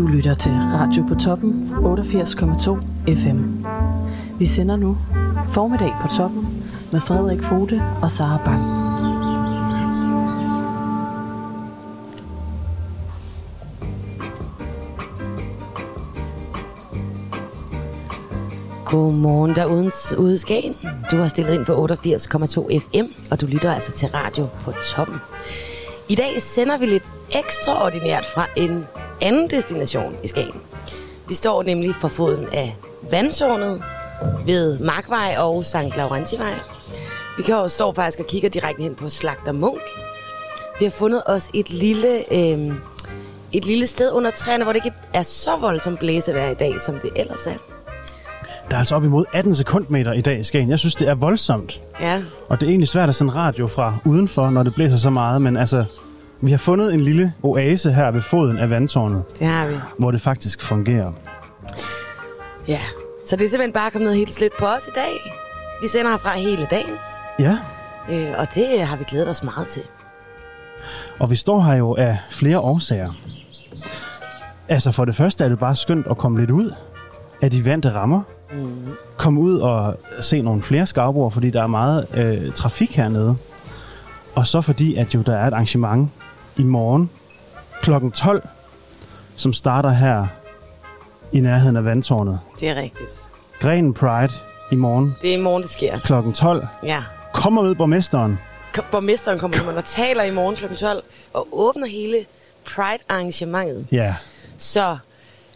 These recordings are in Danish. Du lytter til Radio på Toppen, 88,2 FM. Vi sender nu Formiddag på Toppen med Frederik Fogde og Sara Bang. Godmorgen derude i Skagen. Du har stillet ind på 88,2 FM, og du lytter altså til Radio på Toppen. I dag sender vi lidt ekstraordinært fra en anden destination i Skagen. Vi står nemlig for foden af vandtårnet ved Markvej og Sankt Laurentivej. Vi kan også stå faktisk og kigger direkte hen på Slagter Munk. Vi har fundet os et lille sted under træerne, hvor det ikke er så voldsomt blæsevejr i dag, som det ellers er. Der er altså op imod 18 sekundmeter i dag i Skagen. Jeg synes, det er voldsomt. Ja. Og det er egentlig svært at sende radio fra udenfor, når det blæser så meget, men altså... Vi har fundet en lille oase her ved foden af vandtårnet. Det har vi. Hvor det faktisk fungerer. Ja, så det er simpelthen bare kommet ned helt slet på os i dag. Vi sender herfra hele dagen. Ja. Og det har vi glædet os meget til. Og vi står her jo af flere årsager. Altså for det første er det bare skønt at komme lidt ud af de vante rammer. Mm. Komme ud og se nogle flere skarboer, fordi der er meget trafik hernede. Og så fordi, at jo der er et arrangement i morgen kl. 12, som starter her i nærheden af vandtårnet. Det er rigtigt. Grenen Pride i morgen. Det er i morgen, det sker. Kl. 12. Ja. Kommer med borgmesteren. Borgmesteren kommer med, og taler i morgen kl. 12 og åbner hele Pride-arrangementet. Ja. Så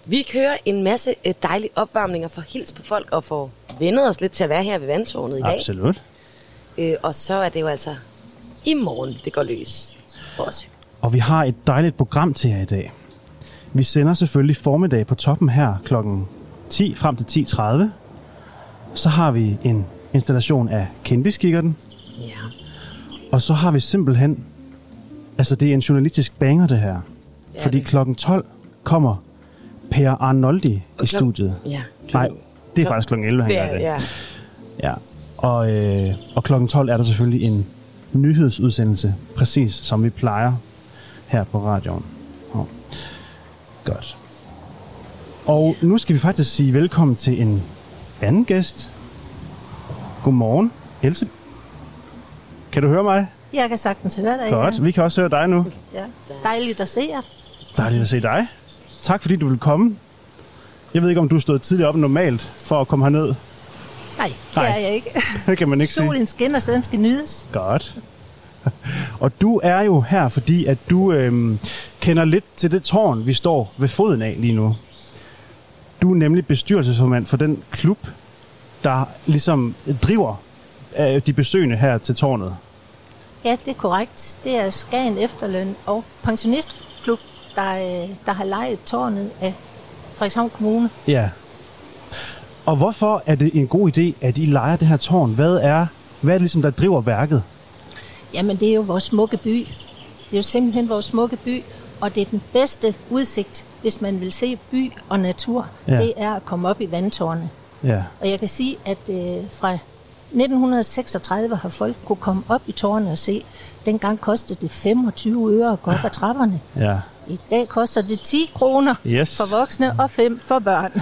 vi kører en masse dejlige opvarmninger for at hilse på folk og få vendet os lidt til at være her ved vandtårnet i dag. Absolut. Og så er det jo altså... I morgen, det går løs også. Og vi har et dejligt program til jer i dag. Vi sender selvfølgelig Formiddag på Toppen her kl. 10 frem til 10.30. Så har vi en installation af Kendiskikkerten. Ja. Og så har vi simpelthen... Altså, det er en journalistisk banger, det her. Ja, fordi det. Klokken 12 kommer Per Arnoldi i studiet. Ja. Nej, det er faktisk klokken 11, han gør det. Ja. Ja. Og klokken 12 er der selvfølgelig en... nyhedsudsendelse, præcis som vi plejer her på radioen. Oh. Godt. Og nu skal vi faktisk sige velkommen til en anden gæst. Godmorgen, Else. Kan du høre mig? Jeg kan sagtens høre dig. Godt, ja. Vi kan også høre dig nu. Ja. Dejligt at se jer. Dejligt at se dig. Tak fordi du ville komme. Jeg ved ikke, om du stod tidligere op normalt for at komme herned. Nej, det er jeg ikke. Det kan man ikke sige. Solen skinner, så den skal nydes. Godt. Og du er jo her, fordi at du kender lidt til det tårn, vi står ved foden af lige nu. Du er nemlig bestyrelsesformand for den klub, der ligesom driver de besøgende her til tårnet. Ja, det er korrekt. Det er Skagen Efterløn og pensionistklub, der har lejet tårnet af Frederikshavn Kommune. Ja. Og hvorfor er det en god idé, at I lejer det her tårn? Hvad er det ligesom, der driver værket? Jamen, det er jo vores smukke by. Det er jo simpelthen vores smukke by, og det er den bedste udsigt, hvis man vil se by og natur. Ja. Det er at komme op i vandtårnet. Ja. Og jeg kan sige, at fra 1936 har folk kunne komme op i tårnet og se. Dengang kostede det 25 øre at gå op ad trapperne. Ja. I dag koster det 10 kroner for voksne og 5 for børn.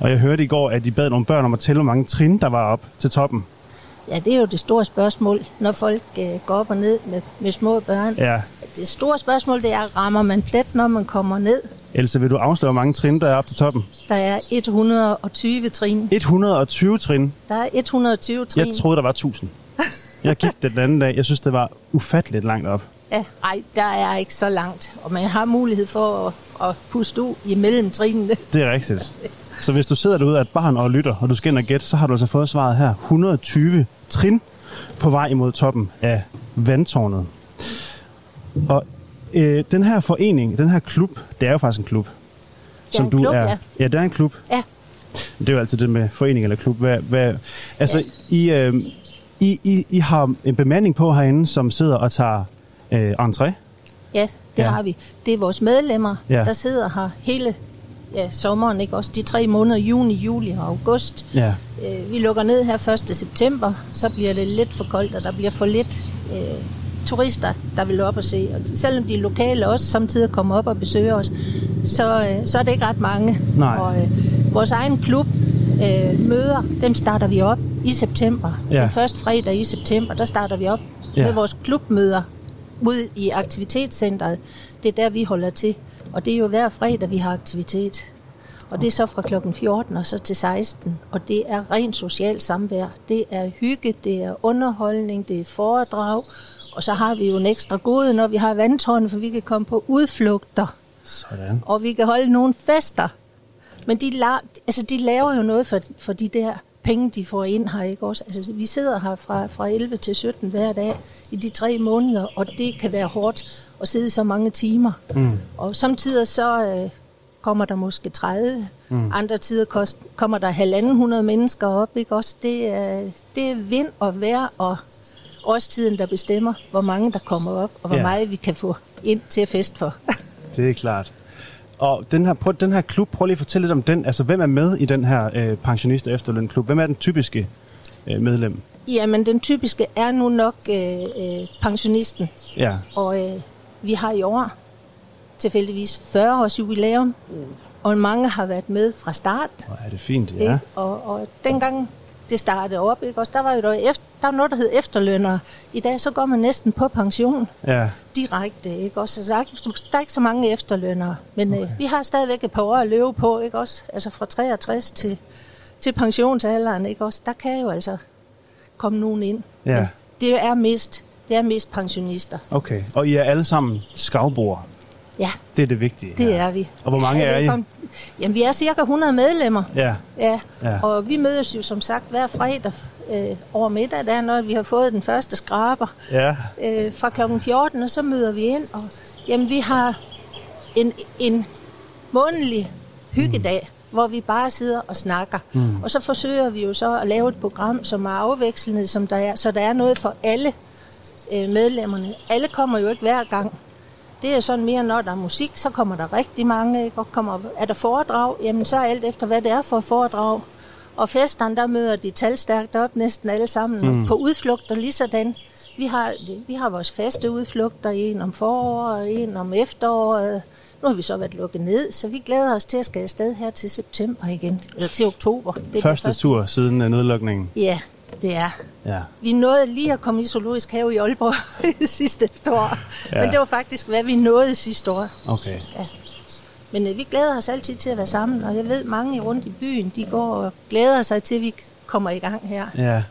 Og jeg hørte i går, at I bad nogle børn om at tælle, hvor mange trin, der var op til toppen. Ja, det er jo det store spørgsmål, når folk går op og ned med små børn. Ja. Det store spørgsmål, det er, rammer man plet, når man kommer ned? Else, vil du afsløre, hvor mange trin, der er op til toppen? Der er 120 trin. 120 trin? Der er 120 trin. Jeg troede, der var 1000. Jeg gik den anden dag. Jeg synes, det var ufatteligt langt op. Ja, nej, der er ikke så langt. Og man har mulighed for at puste ud imellem trinene. Det er rigtigt. Så hvis du sidder derude af et barn og lytter, og du skal ind og gætte, så har du altså fået svaret her. 120 trin på vej imod toppen af vandtårnet. Og den her forening, den her klub, det er jo faktisk en klub. Ja, det er en klub. Ja. Det er jo altid det med forening eller klub. I har en bemanding på herinde, som sidder og tager entré. Ja, det har vi. Det er vores medlemmer, der sidder her hele... Ja, sommeren, ikke også? De 3 måneder, juni, juli og august. Ja. Vi lukker ned her 1. september, så bliver det lidt for koldt, og der bliver for lidt turister, der vil op og se. Og selvom de lokale også samtidig kommer op og besøger os, så er det ikke ret mange. Nej. Og vores egen klub møder, dem starter vi op i september. Ja. Den første fredag i september, der starter vi op med vores klubmøder ude i aktivitetscentret. Det er der, vi holder til. Og det er jo hver fredag, vi har aktivitet. Og det er så fra klokken 14 og så til 16. Og det er rent socialt samvær. Det er hygge, det er underholdning, det er foredrag. Og så har vi jo en ekstra gode, når vi har vandtårnet, for vi kan komme på udflugter. Sådan. Og vi kan holde nogle fester. Men de laver jo noget for de der penge, de får ind her, ikke også? Altså, vi sidder her fra 11 til 17 hver dag i de 3 måneder, og det kan være hårdt at sidde så mange timer. Mm. Og samtidig så kommer der måske 30, andre tider kommer der 150 mennesker op, ikke også? Det er vind og vejr og årstiden, der bestemmer, hvor mange der kommer op, og hvor meget vi kan få ind til fest for. Det er klart. Og den her klub, prøv lige at fortælle lidt om den. Altså, hvem er med i den her pensionist- og efterlønklub? Hvem er den typiske medlem? Jamen, den typiske er nu nok pensionisten. Ja. Og vi har i år tilfældigvis 40 års jubilæum, og mange har været med fra start. Er det fint, ja. Og dengang det startede op, ikke? Også, der var noget, der hed efterlønner. I dag så går man næsten på pension direkte, ikke? Også, altså, der er ikke så mange efterlønnere, men vi har stadigvæk et par år at løbe på, ikke? Også, altså fra 63 til pensionsalderen, ikke? Også, der kan jo altså komme nogen ind. Ja. Det er mest pensionister. Okay, og I er alle sammen skagboer? Ja. Det er det vigtige. Det er vi. Og hvor mange er I? Jamen, vi er cirka 100 medlemmer. Ja. Ja. Ja. Og vi mødes jo som sagt hver fredag over middag, der, når vi har fået den første skraber fra klokken 14, og så møder vi ind. Og, jamen, vi har en månedlig hyggedag, hvor vi bare sidder og snakker. Mm. Og så forsøger vi jo så at lave et program, som er afvekslende, som der er, så der er noget for alle medlemmerne. Alle kommer jo ikke hver gang. Det er sådan mere, når der er musik, så kommer der rigtig mange, ikke? Og er der foredrag, jamen så alt efter, hvad det er for foredrag. Og festerne, der møder de talstærkt op næsten alle sammen. Mm. På udflugter lige sådan. Vi har vores faste udflugter, en om foråret, en om efteråret. Nu har vi så været lukket ned, så vi glæder os til at skal afsted her til september igen. Eller til oktober. Det første tur siden nedlukningen. Ja. Det er. Ja. Vi nåede lige at komme i Zoologisk Have i Aalborg sidste år. Ja. Men det var faktisk, hvad vi nåede sidste år. Okay. Ja. Men vi glæder os altid til at være sammen, og jeg ved, mange rundt i byen, de går og glæder sig til, at vi kommer i gang her. Ja.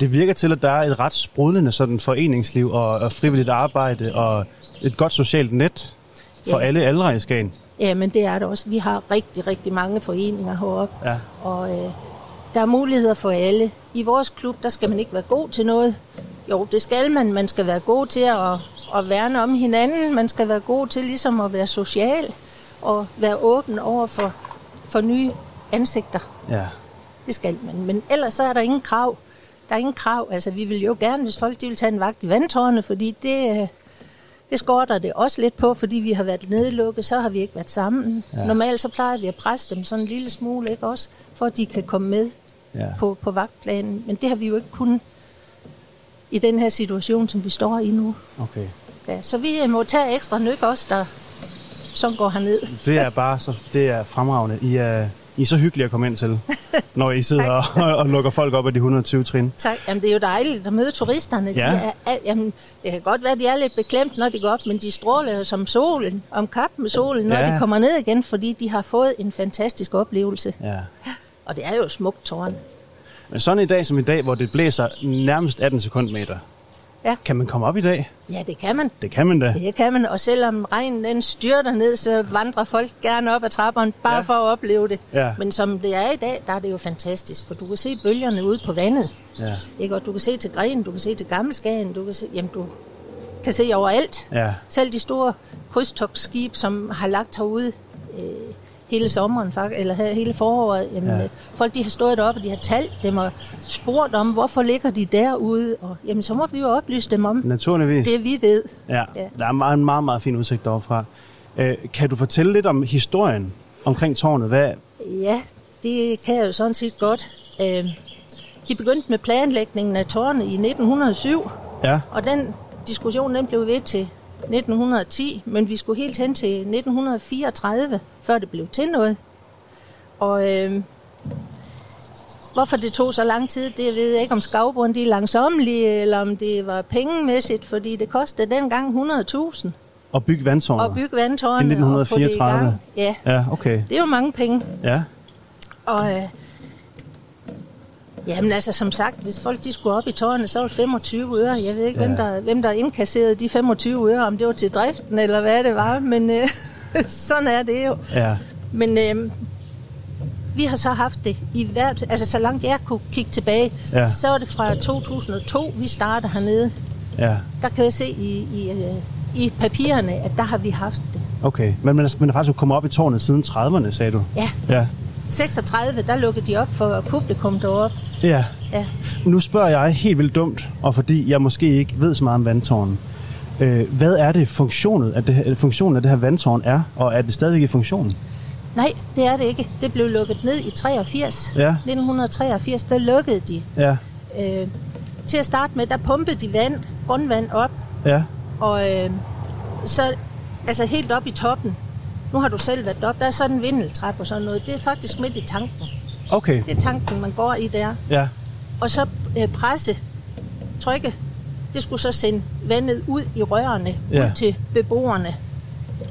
Det virker til, at der er et ret sprudlende sådan foreningsliv og frivilligt arbejde og et godt socialt net for alle aldre i Skagen. Ja, men det er det også. Vi har rigtig, rigtig mange foreninger heroppe, og der er muligheder for alle. I vores klub, der skal man ikke være god til noget. Jo, det skal man. Man skal være god til at værne om hinanden. Man skal være god til ligesom at være social og være åben over for nye ansigter. Ja. Det skal man. Men ellers så er der ingen krav. Der er ingen krav. Altså, vi vil jo gerne, hvis folk de vil tage en vagt i vandtårnet, fordi det skorter det også lidt på, fordi vi har været nedlukket, så har vi ikke været sammen. Ja. Normalt så plejer vi at presse dem sådan en lille smule, ikke også, for at de kan komme med på vagtplanen. Men det har vi jo ikke kunnet i den her situation, som vi står i nu. Okay. Ja, så vi må tage ekstra nyk også, som går herned. Det er bare fremragende. I er så hyggelige at komme ind til, når I sidder og lukker folk op af de 120 trin. Tak. Jamen, det er jo dejligt at møde turisterne. Ja. Jamen, det kan godt være, at de er lidt beklemt, når de går op, men de stråler som solen, om kap med solen, når de kommer ned igen, fordi de har fået en fantastisk oplevelse. Ja. Og det er jo smukt tårn. Men sådan en dag som i dag, hvor det blæser nærmest 18 sekundmeter, kan man komme op i dag? Ja, det kan man. Det kan man da. Det kan man, og selvom regnen den styrter ned, så vandrer folk gerne op ad trapperne, bare for at opleve det. Ja. Men som det er i dag, der er det jo fantastisk, for du kan se bølgerne ude på vandet. Ja. Ikke? Og du kan se til Grenen, du kan se til Gammel Skagen, du kan se overalt. Ja. Selv de store krydstogtskib, som har lagt herude hele sommeren, faktisk, eller hele foråret. Jamen, folk de har stået deroppe, og de har talt dem og spurgt om, hvorfor ligger de derude? Og, jamen, så må vi jo oplyse dem om det, vi ved. Ja. Ja. Der er en meget, meget fin udsigt deroppe fra. Kan du fortælle lidt om historien omkring tårnet? Hvad? Ja, det kan jeg jo sådan set godt. De begyndte med planlægningen af tårnet i 1907, og den diskussionen den blev ved til 1910, men vi skulle helt hen til 1934, før det blev til noget. Og hvorfor det tog så lang tid, det ved jeg ikke, om skavbrugerne er langsommelige, eller om det var pengemæssigt, fordi det kostede dengang 100.000. Og bygge vandtårne. Og bygge vandtårne. I 1934. Ja. Ja, okay. Det er jo mange penge. Ja. Og jamen altså, som sagt, hvis folk de skulle op i tårne, så var det 25 øre. Jeg ved ikke, ja, hvem der indkasserede de 25 øre, om det var til driften eller hvad det var, men sådan er det jo. Ja. Men vi har så haft det i hvert, altså så langt jeg kunne kigge tilbage, ja, så var det fra 2002, vi startede hernede. Ja. Der kan jeg se i papirerne, at der har vi haft det. Okay, men man er faktisk kommet op i tårnet siden 30'erne, sagde du? Ja. Ja. 36, der lukkede de op for publikum deroppe. Ja. Ja. Nu spørger jeg helt vildt dumt, og fordi jeg måske ikke ved så meget om vandtårnet. Hvad er det funktionen af det her vandtårn er, og er det stadigvæk i funktionen? Nej, det er det ikke. Det blev lukket ned i 83. Ja. 1983, der lukkede de. Ja. Til at starte med, der pumpede de grundvand op. Ja. Og så altså helt op i toppen. Nu har du selv været op. Der er sådan en vindeltrappe og sådan noget. Det er faktisk midt i tanken. Okay. Det er tanken, man går i der. Ja. Og så trykke. Det skulle så sende vandet ud i rørene, ja, ud til beboerne.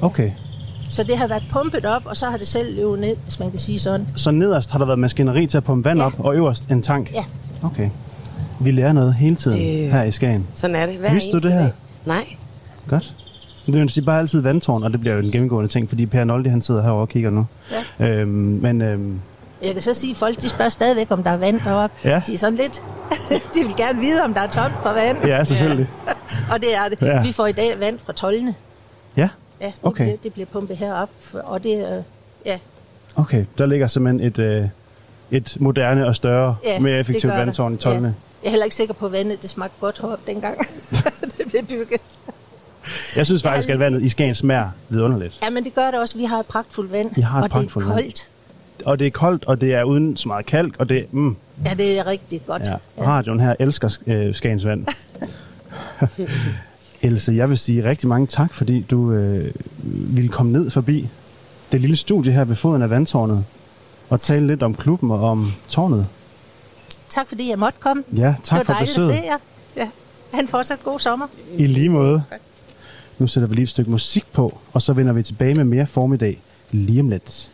Okay. Så det har været pumpet op, og så har det selv løbet ned, hvis man kan sige sådan. Så nederst har der været maskineri til at pumpe vand, ja, op, og øverst en tank? Ja. Okay. Vi lærer noget hele tiden det... her i Skagen. Sådan er det. Hver vidste du det her? Dag. Nej. Godt. Det er jo bare altid vandtårn, og det bliver jo en gennemgående ting, fordi Per Noldi, han sidder herovre og kigger nu. Ja. Jeg kan så sige, at folk de spørger stadigvæk, om der er vand deroppe. Ja. De er sådan lidt... de vil gerne vide, om der er tomt for vand. Ja, selvfølgelig. Og det er det. Ja. Vi får i dag vand fra toldene. Ja? Ja, okay. Det bliver pumpet herop, og det er... ja. Okay, der ligger simpelthen et moderne og større, ja, mere effektivt vandtårn i toldene. Ja. Jeg er heller ikke sikker på, at vandet det smagte godt heroppe dengang, det blev bygget. Jeg synes faktisk, at vandet i Skagen smager vidunderligt. Ja, men det gør det også. Vi har et pragtfuldt vand, og pragtfuldt det er koldt. Vand. Og det er koldt, og det er uden så meget kalk, og det ja, det er rigtig godt. Ja. Ja. Radioen her elsker Skagens vand. Else, jeg vil sige rigtig mange tak, fordi du ville komme ned forbi det lille studie her ved foden af vandtårnet, og tale lidt om klubben og om tårnet. Tak fordi jeg måtte komme. Ja, tak for besøget. Det var dejligt at se jer. Ja. Han fortsat god sommer. I lige måde. Nu sætter vi lige et stykke musik på, og så vender vi tilbage med mere formiddag lige om lidt.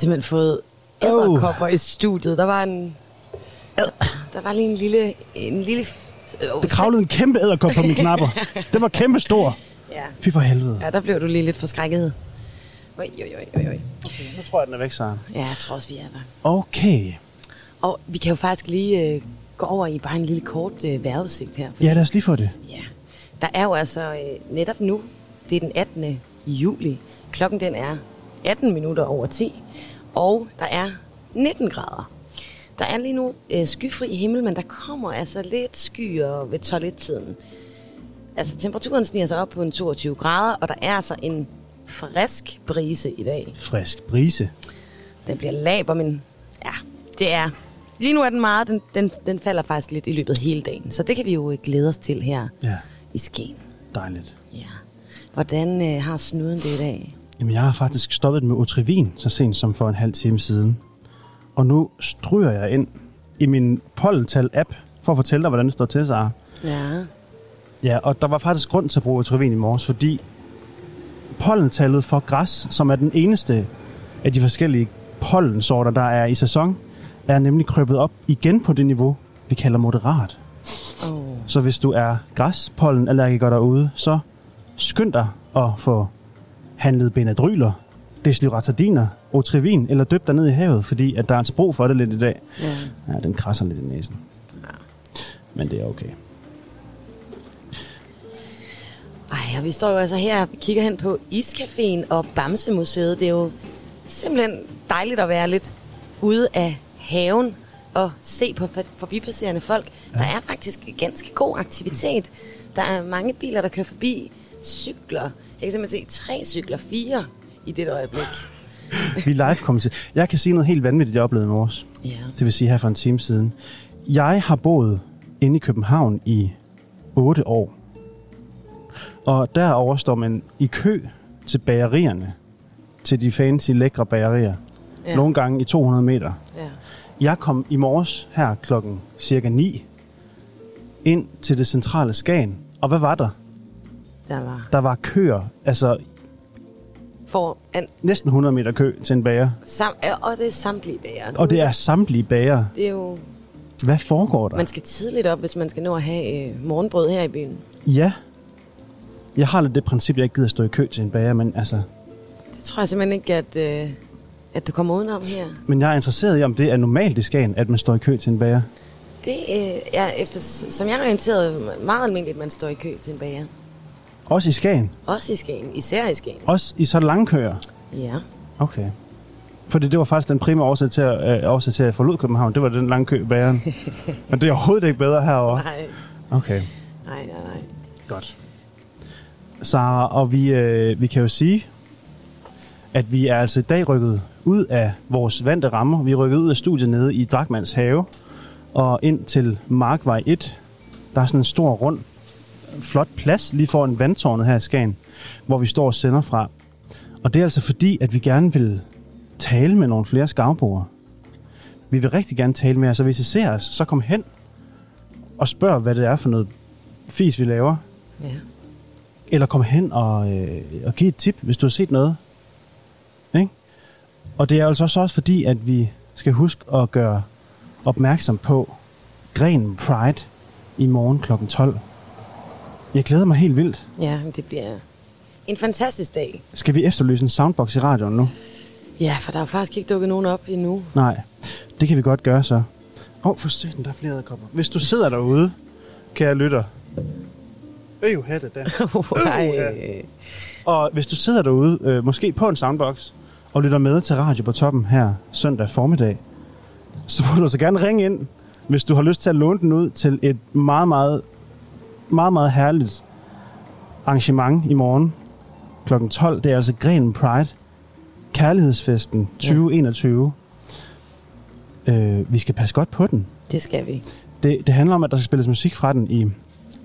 simpelthen fået æderkopper i studiet. Der var lige en lille der kravlede en kæmpe æderkop på mine knapper. Den var kæmpe stor. Ja. Fy for helvede. Ja, der blev du lige lidt forskrækket. Oj. Okay, nu tror jeg, den er væk, Søren. Ja, jeg tror også, vi er der. Okay. Og vi kan jo faktisk lige gå over i bare en lille kort vejrudsigt her. Fordi, ja, lad os lige få det. Ja. Der er jo altså netop nu, det er den 18. juli. Klokken den er 18 minutter over 10. Og der er 19 grader. Der er lige nu skyfri himmel, men der kommer altså lidt skyer ved toilettiden. Altså temperaturen sniger sig op på en 22 grader, og der er altså en frisk brise i dag. Frisk brise? Den bliver laber, men ja, det er... Lige nu er den meget, den falder faktisk lidt i løbet af hele dagen, så det kan vi jo glæde os til her i Skien. Dejligt. Ja. Hvordan har snuden det i dag? Jamen, jeg har faktisk stoppet med Otrivin så sent som for en halv time siden. Og nu stryger jeg ind i min pollental-app for at fortælle dig, hvordan det står til, Sara. Ja. Ja, og der var faktisk grund til at bruge Otrivin i morges, fordi pollentallet for græs, som er den eneste af de forskellige pollensorter, der er i sæson, er nemlig krøbet op igen på det niveau, vi kalder moderat. Oh. Så hvis du er græspollenallergiker derude, så skynd dig at få handlet benadryler, deslyratadiner, Otrivin, eller døb dig ned i havet, fordi at der er altså brug for det lidt i dag. Ja, den krasser lidt i næsen. Ja. Men det er okay. Ej, og vi står jo altså her og kigger hen på Iscaféen og Bamsemuseet. Det er jo simpelthen dejligt at være lidt ude af haven og se på forbipasserende folk. Ja. Der er faktisk ganske god aktivitet. Der er mange biler, der kører forbi. Cykler. Jeg kan simpelthen se 3 cykler, 4 i det øjeblik. Vi live kommer til. Jeg kan sige noget helt vanvittigt, jeg oplevede i morges. Ja. Det vil sige her for en time siden. Jeg har boet inde i København i 8 år. Og derover står man i kø til bagerierne. Til de fancy, lækre bagerier. Ja. Nogle gange i 200 meter. Ja. Jeg kom i morges her klokken cirka 9 ind til det centrale Skagen. Og hvad var der? Der var køer, altså næsten 100 meter kø til en bager. Og det er samtlige bager. Og det er samtlige bager. Det er jo... Hvad foregår der? Man skal tidligt op, hvis man skal nå at have morgenbrød her i byen. Ja. Jeg har lidt det princip, jeg ikke gider stå i kø til en bager, men altså... Det tror jeg simpelthen ikke, at du kommer udenom her. Men jeg er interesseret i, om det er normalt i Skagen, at man står i kø til en bager. Det er, som jeg er orienteret, meget almindeligt, at man står i kø til en bager. Også i Skagen? Også i Skagen. Især i Skagen. Også i så lange køer? Ja. Okay. Fordi det var faktisk den primære årsag til at forlod København. Det var den lange kø i bageren. Men det er overhovedet ikke bedre herovre. Nej. Okay. Nej. Godt. Sara, og vi kan jo sige, at vi er altså i dag rykket ud af vores vante rammer. Vi er rykket ud af studiet nede i Drachmanns have og ind til Markvej 1. Der er sådan en stor rund flot plads lige foran vandtårnet her i Skagen, hvor vi står og sender fra. Og det er altså fordi, at vi gerne vil tale med nogle flere skagboere. Vi vil rigtig gerne tale med jer, så hvis I ser os, så kom hen og spørg, hvad det er for noget fis, vi laver. Ja. Eller kom hen og giv et tip, hvis du har set noget. Ik? Og det er altså også fordi, at vi skal huske at gøre opmærksom på Grenen Pride i morgen kl. 12. Jeg glæder mig helt vildt. Ja, det bliver en fantastisk dag. Skal vi efterlyse en soundbox i radioen nu? Ja, for der er faktisk ikke dukket nogen op endnu. Nej, det kan vi godt gøre så. For satan, der er flere, der kommer. Hvis du sidder derude, kære lytter. Hatte da. Ja. Og hvis du sidder derude, måske på en soundbox, og lytter med til Radio på Toppen her søndag formiddag, så må du så gerne ringe ind, hvis du har lyst til at låne den ud til et meget, meget herligt arrangement i morgen kl. 12. Det er altså Grenen Pride, kærlighedsfesten 2021. Ja. Vi skal passe godt på den. Det skal vi. Det handler om, at der skal spilles musik fra den i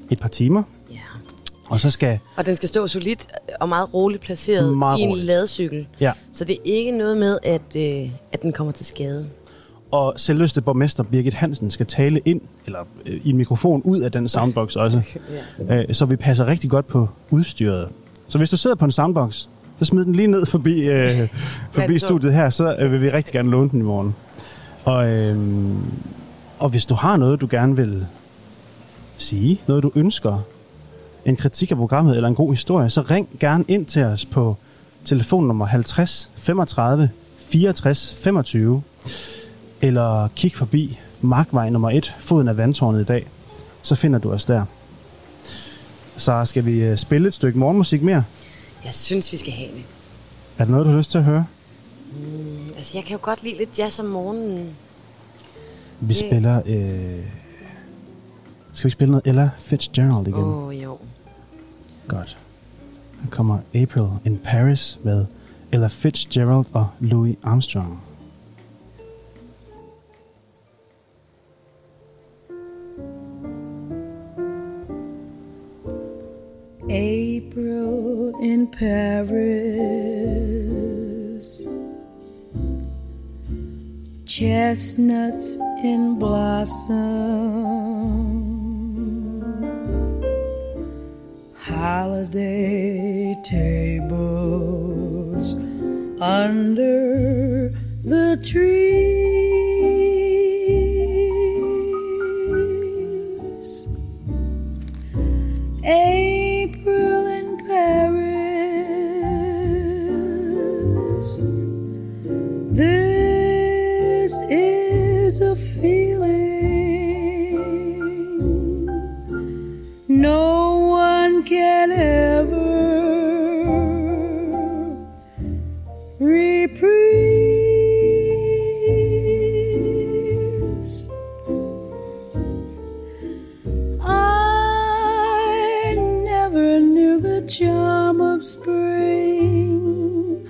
et par timer. Ja. Og den skal stå solidt og meget roligt placeret i en ladecykel. Ja. Så det er ikke noget med, at den kommer til skade. Og selveste borgmester Birgit Hansen skal tale ind, eller i mikrofon ud af den soundbox også. Ja. Så vi passer rigtig godt på udstyret. Så hvis du sidder på en soundbox, Så smid den lige ned forbi studiet her, så vil vi rigtig gerne låne den i morgen. Og hvis du har noget, du gerne vil sige, noget du ønsker, en kritik af programmet eller en god historie, så ring gerne ind til os på telefonnummer 50 35 64 25, eller kig forbi Markvej nummer 1, foden af Vandtårnet i dag, så finder du os der. Så skal vi spille et stykke morgenmusik mere? Jeg synes, vi skal have det. Er der noget, du har lyst til at høre? Altså, jeg kan jo godt lide lidt jazz om morgenen. Vi spiller... Skal vi spille noget Ella Fitzgerald igen? Jo. Godt. Her kommer April in Paris med Ella Fitzgerald og Louis Armstrong. April in Paris, chestnuts in blossom, holiday tables under the trees. April in Paris, this is a feeling no one can ever reprise. Charm of spring,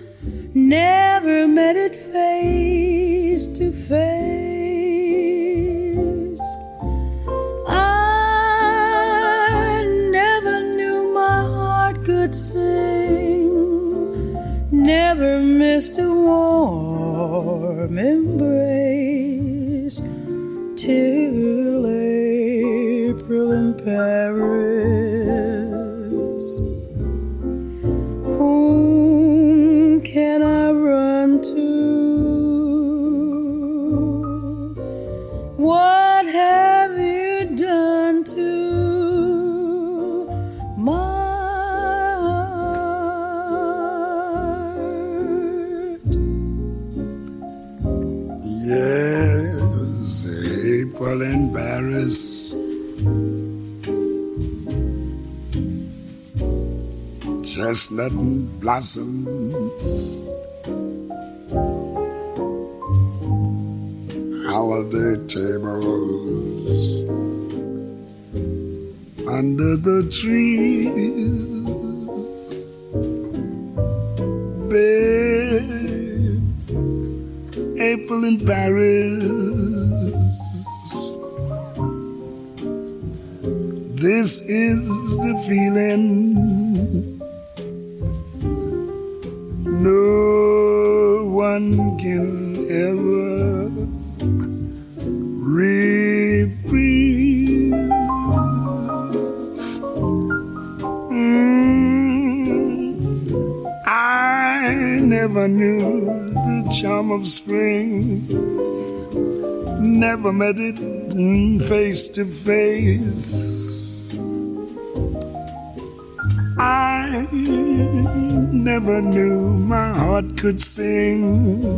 never met it face to face. I never knew my heart could sing, never missed a warm embrace till April in Paris. Can I run to? What have you done to my heart? Yes, April in Paris, chestnut blossoms, holiday tables under the trees. Babe, April in Paris, this is the feeling no one can ever reprise. I never knew the charm of spring, never met it face to face. I never knew my heart could sing,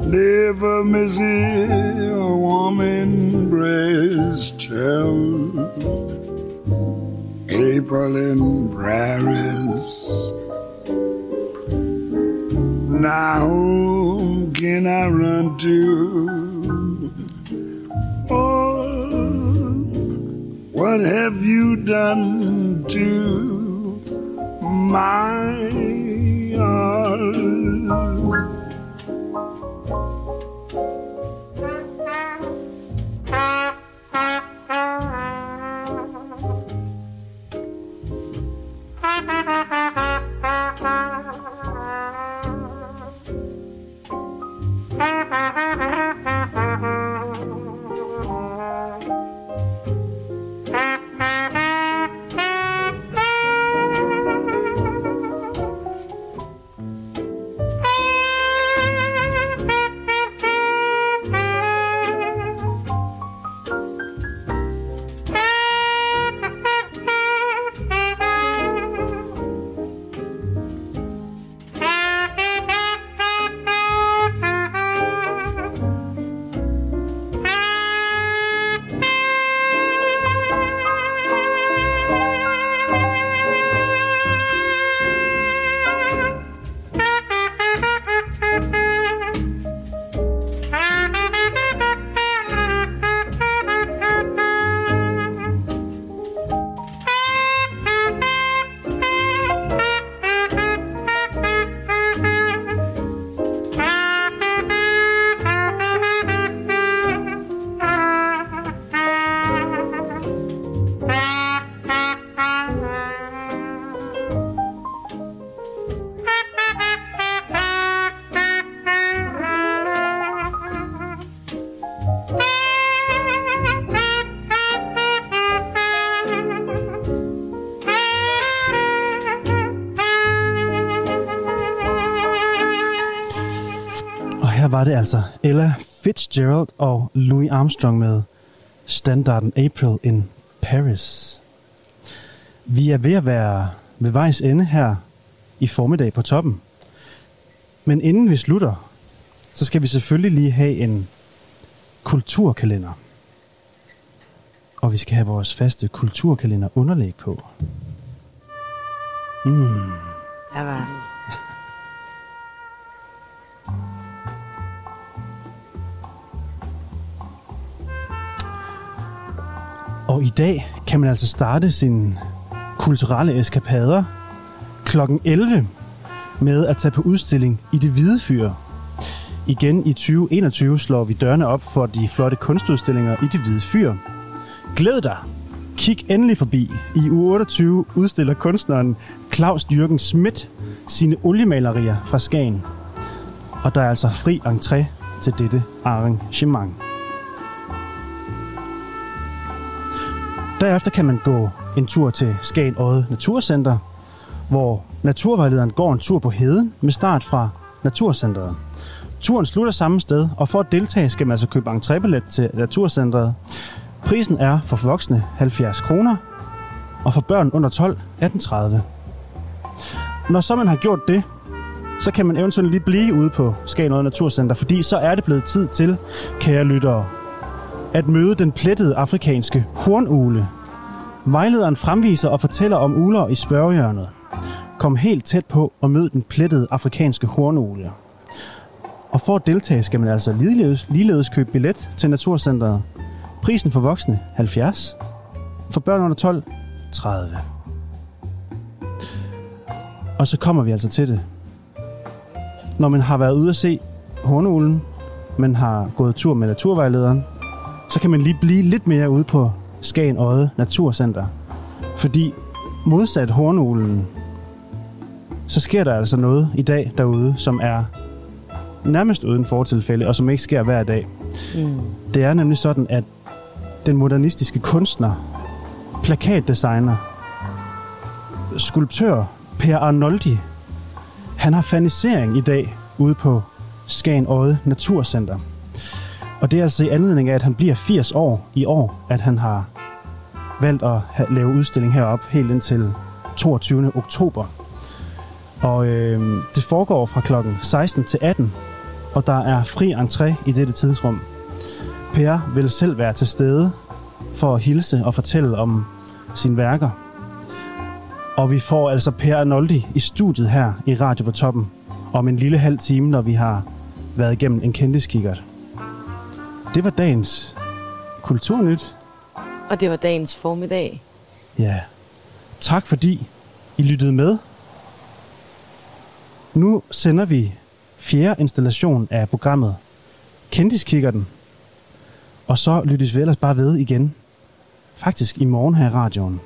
never miss it, a warm embrace till April in Paris. Now whom can I run to? Oh, what have you done to my heart? her var det altså Ella Fitzgerald og Louis Armstrong med standarden April in Paris. Vi er ved at være ved vejs ende her i formiddag på toppen. Men inden vi slutter, så skal vi selvfølgelig lige have en kulturkalender. Og vi skal have vores faste kulturkalender underlæg på. Der var den. Og i dag kan man altså starte sin kulturelle eskapader kl. 11 med at tage på udstilling i Det Hvide Fyr. Igen i 2021 slår vi dørene op for de flotte kunstudstillinger i Det Hvide Fyr. Glæd dig! Kig endelig forbi. I uge 28 udstiller kunstneren Claus Jürgen Schmidt sine oliemalerier fra Skagen. Og der er altså fri entré til dette arrangement. Derefter kan man gå en tur til Skagen Odde Naturcenter, hvor naturvejlederen går en tur på heden med start fra Naturcenteret. Turen slutter samme sted, og for at deltage skal man altså købe entrébillet til Naturcenteret. Prisen er for voksne 70 kroner, og for børn under 12 18,30. Når så man har gjort det, så kan man eventuelt lige blive ude på Skagen Odde Naturcenter, fordi så er det blevet tid til, kære lyttere, at møde den plettede afrikanske hornugle. Vejlederen fremviser og fortæller om ugler i spørgehjørnet. Kom helt tæt på og mød den plettede afrikanske hornugle. Og for at deltage skal man altså ligeledes købe billet til Naturcenteret. Prisen for voksne 70, for børn under 12 30. Og så kommer vi altså til det. Når man har været ude at se hornuglen, man har gået tur med naturvejlederen, så kan man lige blive lidt mere ude på Skagen Odde Naturcenter. Fordi modsat hornuglen, så sker der altså noget i dag derude, som er nærmest uden fortilfælde, og som ikke sker hver dag. Mm. Det er nemlig sådan, at den modernistiske kunstner, plakatdesigner, skulptør Per Arnoldi, han har fanisering i dag ude på Skagen Odde Naturcenter. Og det er altså i anledning af, at han bliver 80 år i år, at han har valgt at lave udstilling heroppe helt indtil 22. oktober. Og det foregår fra kl. 16 til 18, og der er fri entré i dette tidsrum. Per vil selv være til stede for at hilse og fortælle om sine værker. Og vi får altså Per Arnoldi i studiet her i Radio på Toppen om en lille halv time, når vi har været igennem en kendiskikkert. Det var dagens Kulturnyt. Og det var dagens formiddag. Ja. Tak fordi I lyttede med. Nu sender vi fjerde installation af programmet Kendiskikkerten. Og så lyttes vi ellers bare ved igen. Faktisk i morgen her i radioen.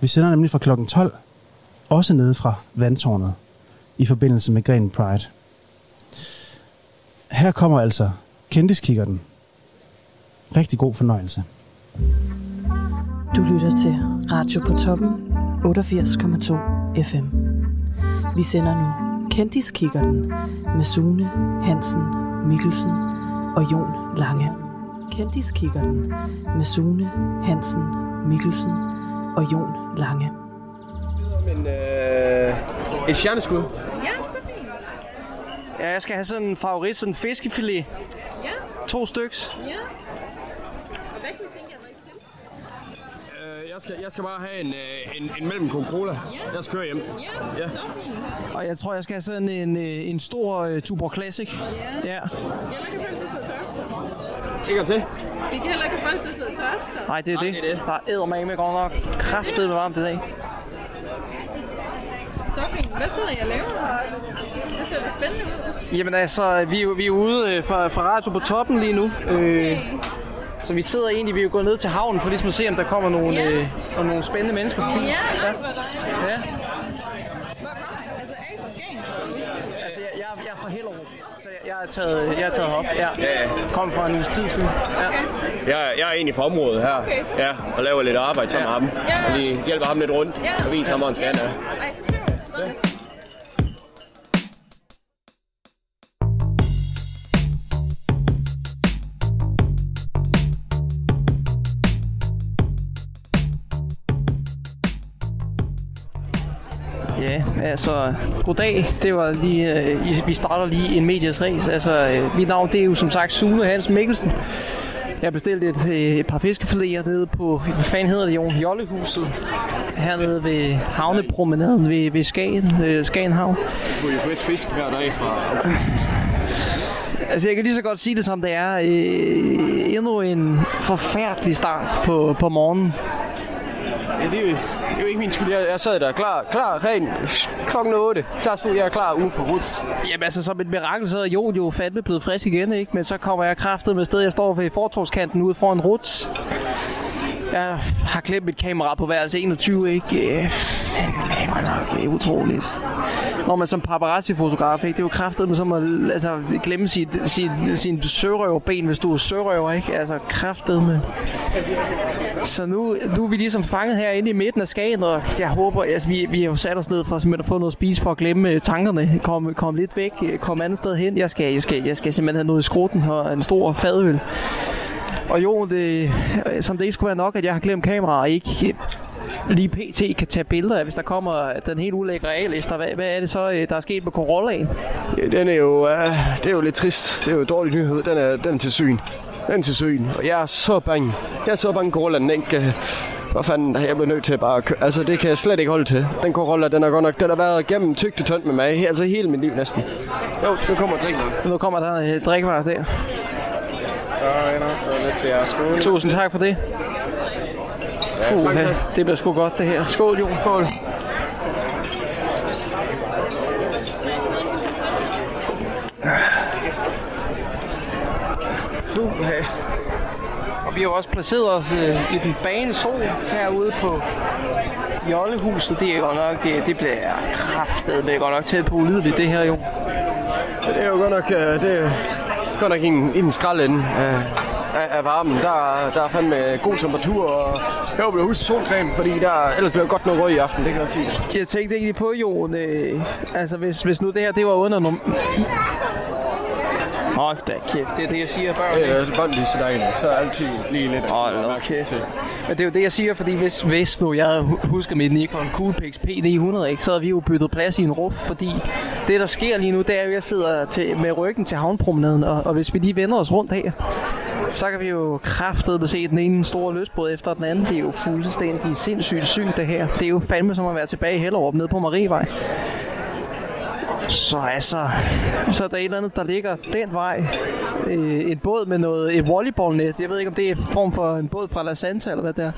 Vi sender nemlig fra kl. 12. Også nede fra Vandtårnet. I forbindelse med Grenen Pride. Her kommer altså Kendiskikkerten. Rigtig god fornøjelse. Du lytter til Radio på Toppen 88,2 FM. Vi sender nu Kendiskikkerten med Sune Hansen Mikkelsen og Jon Lange. Kendiskikkerten med Sune Hansen Mikkelsen og Jon Lange. Men et stjerneskud. Ja, så fint. Ja, jeg skal have sådan en favorit, sådan en fiskefilet. Ja. 2 styks. Ja. Jeg skal bare have en mellem Coca-Cola. Yeah. Jeg skal køre hjem. Yeah. Ja, så fint. Og jeg tror, jeg skal have sådan en stor Tuborg Classic. Yeah. Ja. Jeg kan følge til at sidde tørst. Ikke til? Vi kan heller ikke følge til at sidde tørst. Nej, det er det. Det er det. Der er eddermame godt nok kraftigt med varmt i dag. Så fint. Hvad sidder jeg og laver her? Det ser da spændende ud. Jamen altså, vi er ude fra Radio på Toppen lige nu. Okay. Så vi sidder egentlig, vi er jo gået ned til havnen for ligesom at se, om der kommer nogle, yeah. Nogle spændende mennesker. Yeah, ja, det var dejligt. Ja. Altså, er I fra Skagen? Altså, jeg er fra Hellerup, så jeg er taget op. Ja. Kom fra en uges tid siden. Ja. Okay. Jeg er egentlig fra området her, okay. Ja, og laver lidt arbejde sammen med ham. Og lige hjælper ham lidt rundt og viser ham, hvor han skal have. Ja, altså, goddag. Det var lige, vi starter lige en medias race. Altså, mit navn det er jo som sagt Sune Hans Mikkelsen. Jeg bestilte et par fiskefiléer nede på, hvad fanden hedder det, Jon Jollehuset, hernede ved havnepromenaden ved Skagen Havn. Du kunne jo bedst fisk hver dag fra altså, jeg kan lige så godt sige det, som det er. Endnu en forfærdelig start på morgenen. Ja, det er jo ikke min skyld. Jeg sad der klar, ren, klokken 8. Der stod jeg klar ude for ruts. Jamen altså, som et mirakel, så er Jon jo fandme blevet frisk igen, ikke? Men så kommer jeg kraftedme afsted. Jeg står ved fortovskanten ude foran ruts. Jeg har glemt mit kamera på værelse 21, ikke? Fandme nok, det er utroligt. Når man som paparazzi-fotograf, ikke? Det er jo kraftedme som at glemme sin sørøverben, hvis du er sørøver, ikke? Altså kraftedme. Så nu er vi ligesom fanget herinde i midten af Skagen, og jeg håber, altså vi har jo sat os ned for simpelthen at få noget at spise for at glemme tankerne. Kom lidt væk, kom andet sted hen. Jeg skal simpelthen have noget i skrotten og en stor fadøl. Og jo, som det ikke skulle være nok, at jeg har glemt kameraer, ikke lige pt. Kan tage billeder af, hvis der kommer den helt ulækre A-lister. Hvad er det så, der er sket med Corollaen? Ja, det er jo lidt trist. Det er jo dårlig nyhed. Den er til syn. Og jeg er så bange. Corollaen ikke... Hvad fanden, jeg blev nødt til bare at køre. Altså, det kan jeg slet ikke holde til. Den Corolla, den har godt nok, den har været gennem tykt og tyndt med mig. Altså, hele mit liv næsten. Jo, nu kommer drikkevarer. Nu kommer der drikkevarer der. Så lidt til jer. Skål. Tusind tak for det. Fuh, det bliver sgu godt, det her. Skål, Jon. Skål. Og vi har også placeret os i den bagende sol herude på Jollehuset. Det er godt nok, det bliver kraftedt, det er godt nok tæt på ulideligt, det her, Jon. Det er jo godt nok, godt nok i den skraldende af varmen. Der er fandme god temperatur, og jeg håber, at huske solcreme, fordi ellers bliver godt noget rød i aften. Det kan jeg sige. Jeg tænkte egentlig på, Jon, altså hvis nu det her, det var under nogle... Hold da kæft, det er det, jeg siger, børn. Ja, det er bare lige så dejligt, så altid lige lidt. Hold da kæft. Men det er jo det, jeg siger, fordi hvis nu jeg husker mit Nikon Coolpix P900, ikke, så havde vi jo byttet plads i en rub, fordi det, der sker lige nu, det er, at jeg sidder med ryggen til havnpromenaden, og hvis vi lige vender os rundt her, så kan vi jo kraftedme se den ene store løsbrød efter den anden. Det er jo fuldstændig sindssygt sygt, det her. Det er jo fandme som at være tilbage i Hellerup nede på Marievej. Så altså, så er der et eller andet, der ligger den vej. Et båd med et volleyballnet. Jeg ved ikke, om det er en form for en båd fra La Santa, eller hvad det er.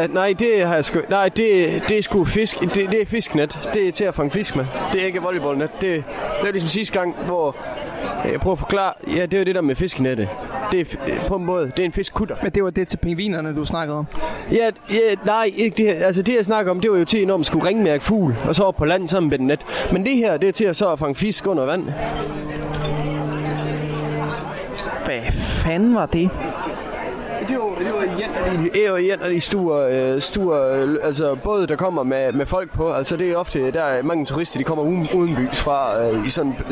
Ja, nej, det har jeg sgu... Nej, det er sgu fisk... Det er fisknet. Det er til at fange fisk med. Det er ikke volleyballnet. Det er ligesom sidste gang, hvor... Jeg prøver at forklare. Ja, det er jo det der med fiskenettet. Det er på en måde. Det er en fiskkutter. Men det var det til pingvinerne, du snakkede om? Ja, nej, ikke det her. Altså det, jeg snakker om, det var jo til, når man skulle ringmærke fugl, og så op på land sammen med den net. Men det her, det er til at så at fange fisk under vand. Hvad fanden var det? Det er jo store altså både der kommer med folk på. Altså det er ofte der er mange turister, de kommer udenbys fra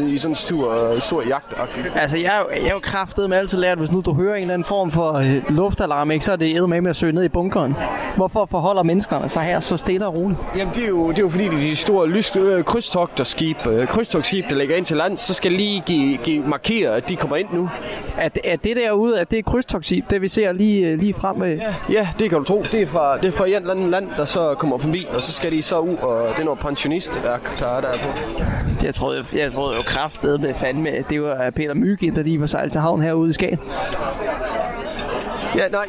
i sådan stor jagt. Altså jeg er jo kraftedme altid lært, hvis nu du hører en eller anden form for luftalarm, ikke, så er det eddermame med at søge ned i bunkeren. Hvorfor forholder menneskerne sig her så stille og roligt? Jamen det er jo fordi de store krydstogtskib der ligger ind til land, så skal lige markere at de kommer ind nu. At det derude, at det er krydstogtskib, det vi ser lige frem med. Ja, det kan du tro. Det er fra et eller andet land, der så kommer forbi, og så skal de så ud, og det er noget pensionist, der er der på. Jeg troede jo kraftedme fandme, at det var Peter Mygind, der lige var sejlet til havn herude i Skagen. Ja, nej.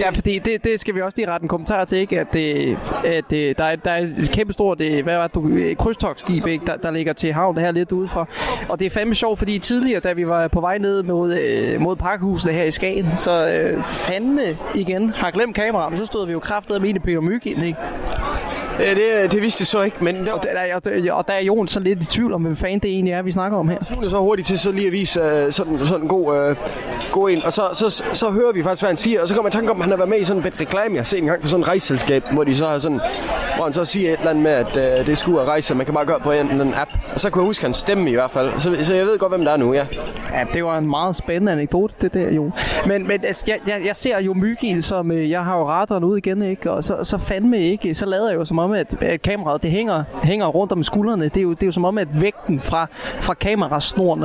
Ja, fordi det skal vi også lige rette en kommentar til, ikke? At der er et kæmpestort krydstogtskib, ikke? Der ligger til havn her lidt udefra. Og det er fandme sjovt, fordi tidligere, da vi var på vej ned mod Parkhuset her i Skagen, så fandme igen har glemt kameraet, så stod vi jo kraftedme ind i Peter Mygind, ikke? Ja, det vidste jeg så ikke, men... Og der er Jon sådan lidt i tvivl om, hvem fanden det egentlig er, vi snakker om her. Sune er så hurtigt til så lige at vise sådan god en, og så hører vi faktisk, hvad han siger, og så kommer jeg i tanke om, at han har været med i sådan et reklame, jeg har set en gang for sådan et rejseselskab, hvor de så har sådan hvor han så siger et eller andet med, at det skulle at rejse, man kan bare gøre på en app. Og så kunne jeg huske hans stemme i hvert fald, så jeg ved godt, hvem der er nu, ja. Ja, det var en meget spændende anekdote, det der jo. Men altså, jeg ser jo Mygild, som jeg har jo radaren ud igen, ikke? Og så fandme ikke, så lader jeg jo som om, at kameraet det hænger rundt om skuldrene. Det er jo som om, at vægten fra kamerasnoren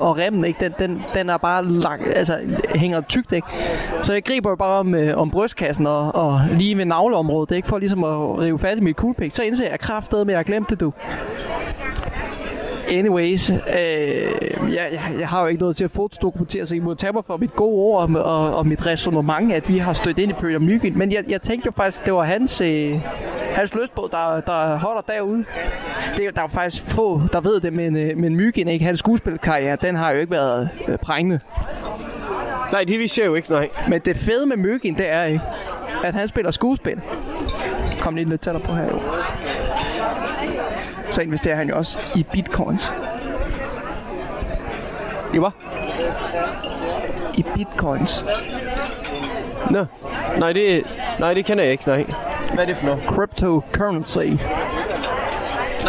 og remmen, ikke? Den er bare lang, altså hænger tykt, ikke? Så jeg griber jo bare om brystkassen og lige ved navleområdet, ikke? For ligesom at rive fat i mit kuglepik. Så indser jeg kraftedeme, at jeg glemte det, du. Anyways, jeg har jo ikke noget til at fotodokumentere, så I må tabe for mit gode ord og mit ræsonnement, at vi har stødt ind i Peter Mygind. Men jeg tænkte jo faktisk, at det var hans lystbåd, der holder derude. Der er faktisk få, der ved det, men Mygind, ikke? Hans skuespilkarriere, den har jo ikke været prængende. Nej, det vi ser jo ikke, nej. Men det fede med Mygind, det er ikke, at han spiller skuespil. Kom lige lidt tættere på her, jo. Så investerer han jo også i bitcoins. I hvad? I bitcoins. Nå. Nej, det kender jeg ikke, nej. Hvad er det for noget? Cryptocurrency. Nej,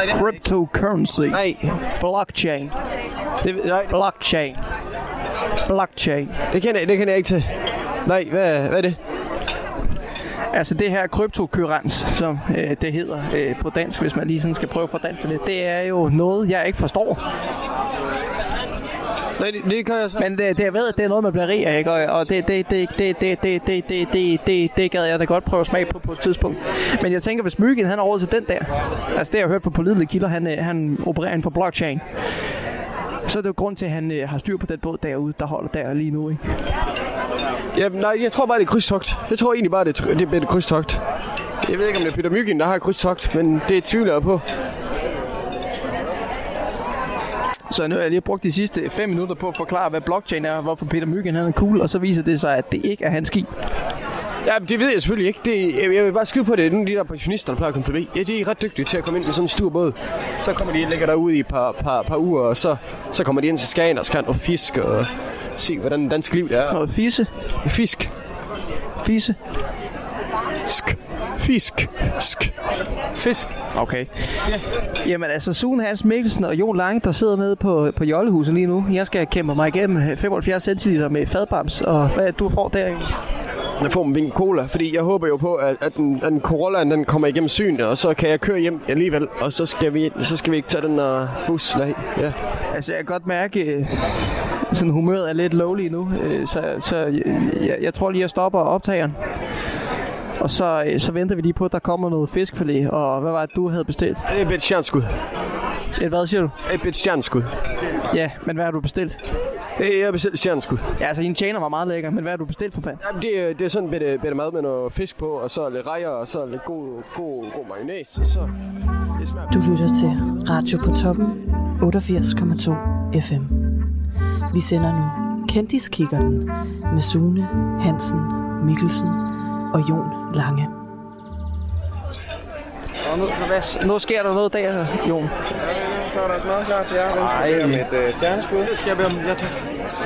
det cryptocurrency. Nej. Blockchain. Blockchain. Det kender jeg ikke til. Nej, hvad er det? Altså det her kryptocurrency, som det hedder på dansk, hvis man lige sådan skal prøve at danse det lidt, det er jo noget, jeg ikke forstår. Nej, det kan jeg så. Men det ved, at det er noget, man bliver rig af, ikke? Og det gad jeg da godt prøve at smage på et tidspunkt. Men jeg tænker, hvis Mygind, han har råd til den der, altså det, jeg har hørt fra pålidelige kilder, han opererer inden for blockchain, så er det jo grund til, at han har styr på den båd derude, der holder der lige nu, ikke? Ja, nej, jeg tror bare, det er krydstogt. Jeg tror egentlig bare, det er krydstogt. Jeg ved ikke, om det er Peter Mygind, der har krydstogt, men det tvivler jeg på. Så nu har jeg lige brugt de sidste 5 minutter på at forklare, hvad blockchain er, hvorfor Peter Mygind er cool, og så viser det sig, at det ikke er hans skib. Ja, det ved jeg selvfølgelig ikke. Jeg vil bare skyde på det. Det er nogle af de der pensionister, der plejer at komme forbi. Ja, de er ret dygtige til at komme ind med sådan en stor båd. Så kommer de og lægger derude i et par uger, og så kommer de ind til Skagen og skal have noget fisk og se, hvordan dansk liv det er. Noget fisse. Fisk. Fisse. Fisk. Fisk. Okay. Yeah. Jamen altså, Sune Hans Mikkelsen og Jon Lange, der sidder nede på Jollehuset lige nu. Jeg skal kæmpe mig igennem 75 centiliter med fadbams, og hvad du får der, ikke? Jeg får en vink cola, fordi jeg håber jo på, at den Corollaen, den kommer igennem synet, og så kan jeg køre hjem alligevel, og så skal vi ikke tage den bus. Nej. Ja. Altså, jeg kan godt mærke, sådan humøret er lidt lowly nu, så jeg tror lige, jeg stopper optageren. Og så venter vi lige på, at der kommer noget fiskfilet, og hvad var det, du havde bestilt? Et betjenskud. Et hvad, siger du? Et betjenskud. Ja, men hvad har du bestilt? Jeg har bestilt stjerneskud. Ja, altså, hende tjener var meget lækker, men hvad har du bestilt for fanden? Jamen, det er sådan en bitte mad med noget fisk på, og så lidt rejer, og så lidt god mayonnaise, og så... Du lytter til Radio på Toppen, 88,2 FM. Vi sender nu Kendiskikkerten med Sune Hansen Mikkelsen og Jon Lange. Og nu sker der noget der, Jon. Så er der smad klar til jer. Den skal være med et stjerneskud. Det skal jeg bede om. Ja, tak.